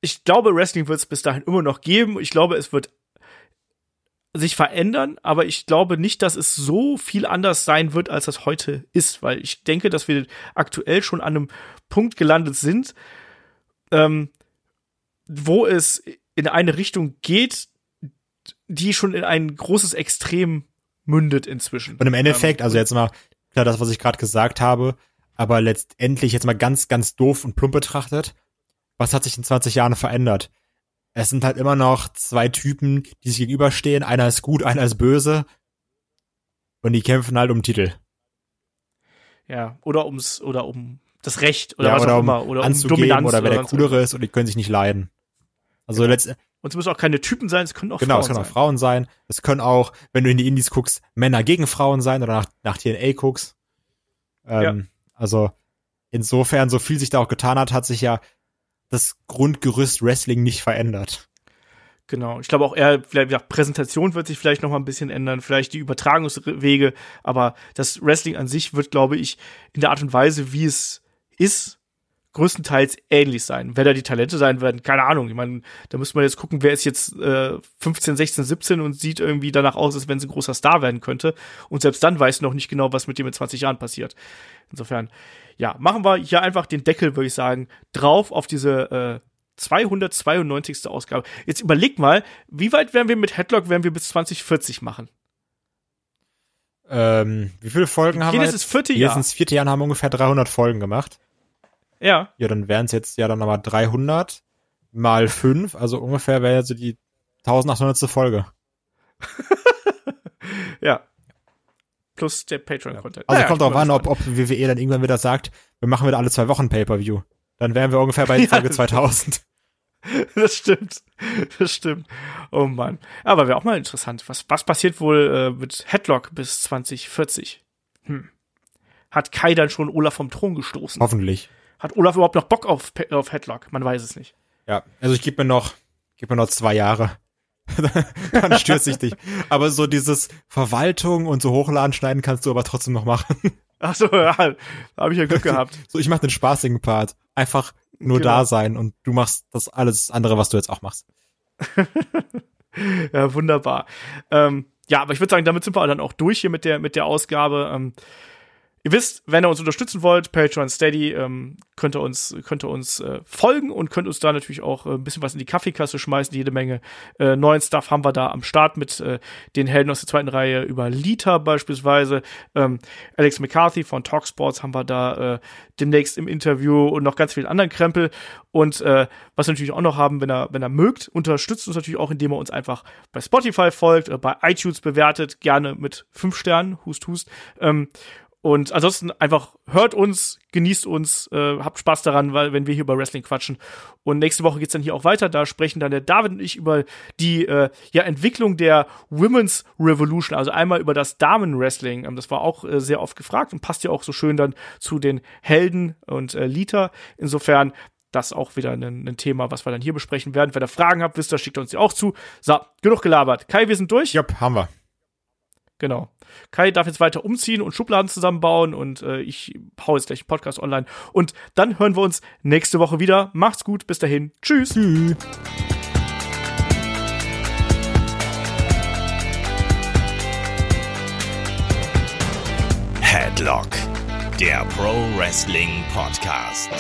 ich glaube, Wrestling wird es bis dahin immer noch geben. Ich glaube, es wird sich verändern, aber ich glaube nicht, dass es so viel anders sein wird, als das heute ist, weil ich denke, dass wir aktuell schon an einem Punkt gelandet sind, ähm, wo es in eine Richtung geht, die schon in ein großes Extrem mündet inzwischen. Und im Endeffekt, ähm, also jetzt mal, klar, das, was ich gerade gesagt habe, aber letztendlich jetzt mal ganz, ganz doof und plump betrachtet, was hat sich in zwanzig Jahren verändert? Es sind halt immer noch zwei Typen, die sich gegenüberstehen. Einer ist gut, einer ist böse. Und die kämpfen halt um Titel. Ja, oder ums, oder um das Recht, oder ja, was oder auch um immer. Oder anzugeben, um Dominanz. Oder wer oder der Coolere ist, und die können sich nicht leiden. Also genau. letzt- Und es müssen auch keine Typen sein, es können auch genau, Frauen sein. Genau, es können sein. auch Frauen sein. Es können auch, wenn du in die Indies guckst, Männer gegen Frauen sein, oder nach, nach T N A guckst. Ähm, ja. Also insofern, so viel sich da auch getan hat, hat sich ja das Grundgerüst Wrestling nicht verändert. Genau, ich glaube auch eher, vielleicht ja, Präsentation wird sich vielleicht noch mal ein bisschen ändern, vielleicht die Übertragungswege, aber das Wrestling an sich wird, glaube ich, in der Art und Weise, wie es ist, größtenteils ähnlich sein. Wer da die Talente sein werden, keine Ahnung. Ich meine, da müsste man jetzt gucken, wer ist jetzt äh, fünfzehn, sechzehn, siebzehn und sieht irgendwie danach aus, als wenn es ein großer Star werden könnte. Und selbst dann weiß noch nicht genau, was mit dem in zwanzig Jahren passiert. Insofern, ja, machen wir hier einfach den Deckel, würde ich sagen, drauf auf diese äh, zweihundertzweiundneunzigste Ausgabe. Jetzt überleg mal, wie weit werden wir mit Headlock, werden wir bis zwanzig vierzig machen? Ähm, wie viele Folgen okay, haben wir jetzt? Jedes vierte Jahr. Jedes vierte Jahr haben wir ungefähr dreihundert Folgen gemacht. Ja. Ja, dann wären es jetzt ja dann nochmal dreihundert mal fünf, also ungefähr wäre ja so die eintausendachthundert Folge. Ja. Plus der Patreon-Content. Also naja, kommt drauf an, ob, ob W W E dann irgendwann wieder sagt, wir machen wieder alle zwei Wochen Pay-Per-View. Dann wären wir ungefähr bei Folge zweitausend. Das stimmt. Das stimmt. Oh Mann. Aber wäre auch mal interessant. Was, was passiert wohl äh, mit Headlock bis zwanzig vierzig? Hm. Hat Kai dann schon Olaf vom Thron gestoßen? Hoffentlich. Hat Olaf überhaupt noch Bock auf, auf Headlock? Man weiß es nicht. Ja, also ich gebe mir noch, gebe mir noch zwei Jahre. Dann stürze ich dich. Aber so dieses Verwaltung und so hochladen, schneiden kannst du aber trotzdem noch machen. Ach so, ja, da habe ich ja Glück gehabt. So, ich mache den spaßigen Part. Einfach nur genau. da sein und du machst das alles andere, was du jetzt auch machst. Ja, wunderbar. Ähm, ja, aber ich würde sagen, damit sind wir dann auch durch hier mit der, mit der Ausgabe. Ähm, Ihr wisst, wenn ihr uns unterstützen wollt, Patreon, Steady, ähm, könnt ihr uns, könnt ihr uns äh, folgen und könnt uns da natürlich auch äh, ein bisschen was in die Kaffeekasse schmeißen. Jede Menge äh, neuen Stuff haben wir da am Start mit äh, den Helden aus der zweiten Reihe über Lita beispielsweise. Ähm, Alex McCarthy von TalkSports haben wir da äh, demnächst im Interview und noch ganz vielen anderen Krempel. Und äh, was wir natürlich auch noch haben, wenn ihr, wenn ihr mögt, unterstützt uns natürlich auch, indem ihr uns einfach bei Spotify folgt, äh, bei iTunes bewertet, gerne mit fünf Sternen, hust, hust. Ähm, Und ansonsten einfach hört uns, genießt uns, äh, habt Spaß daran, weil wenn wir hier über Wrestling quatschen. Und nächste Woche geht's dann hier auch weiter. Da sprechen dann der David und ich über die äh, ja, Entwicklung der Women's Revolution. Also einmal über das Damen-Wrestling. Ähm, das war auch äh, sehr oft gefragt und passt ja auch so schön dann zu den Helden und äh, Lita. Insofern das auch wieder ein, ein Thema, was wir dann hier besprechen werden. Wenn ihr Fragen habt, wisst ihr, schickt uns die auch zu. So, genug gelabert. Kai, wir sind durch. Jupp, haben wir. Genau. Kai darf jetzt weiter umziehen und Schubladen zusammenbauen und äh, ich hau jetzt gleich einen Podcast online. Und dann hören wir uns nächste Woche wieder. Macht's gut, bis dahin. Tschüss. Tschüss. Headlock, der Pro Wrestling Podcast.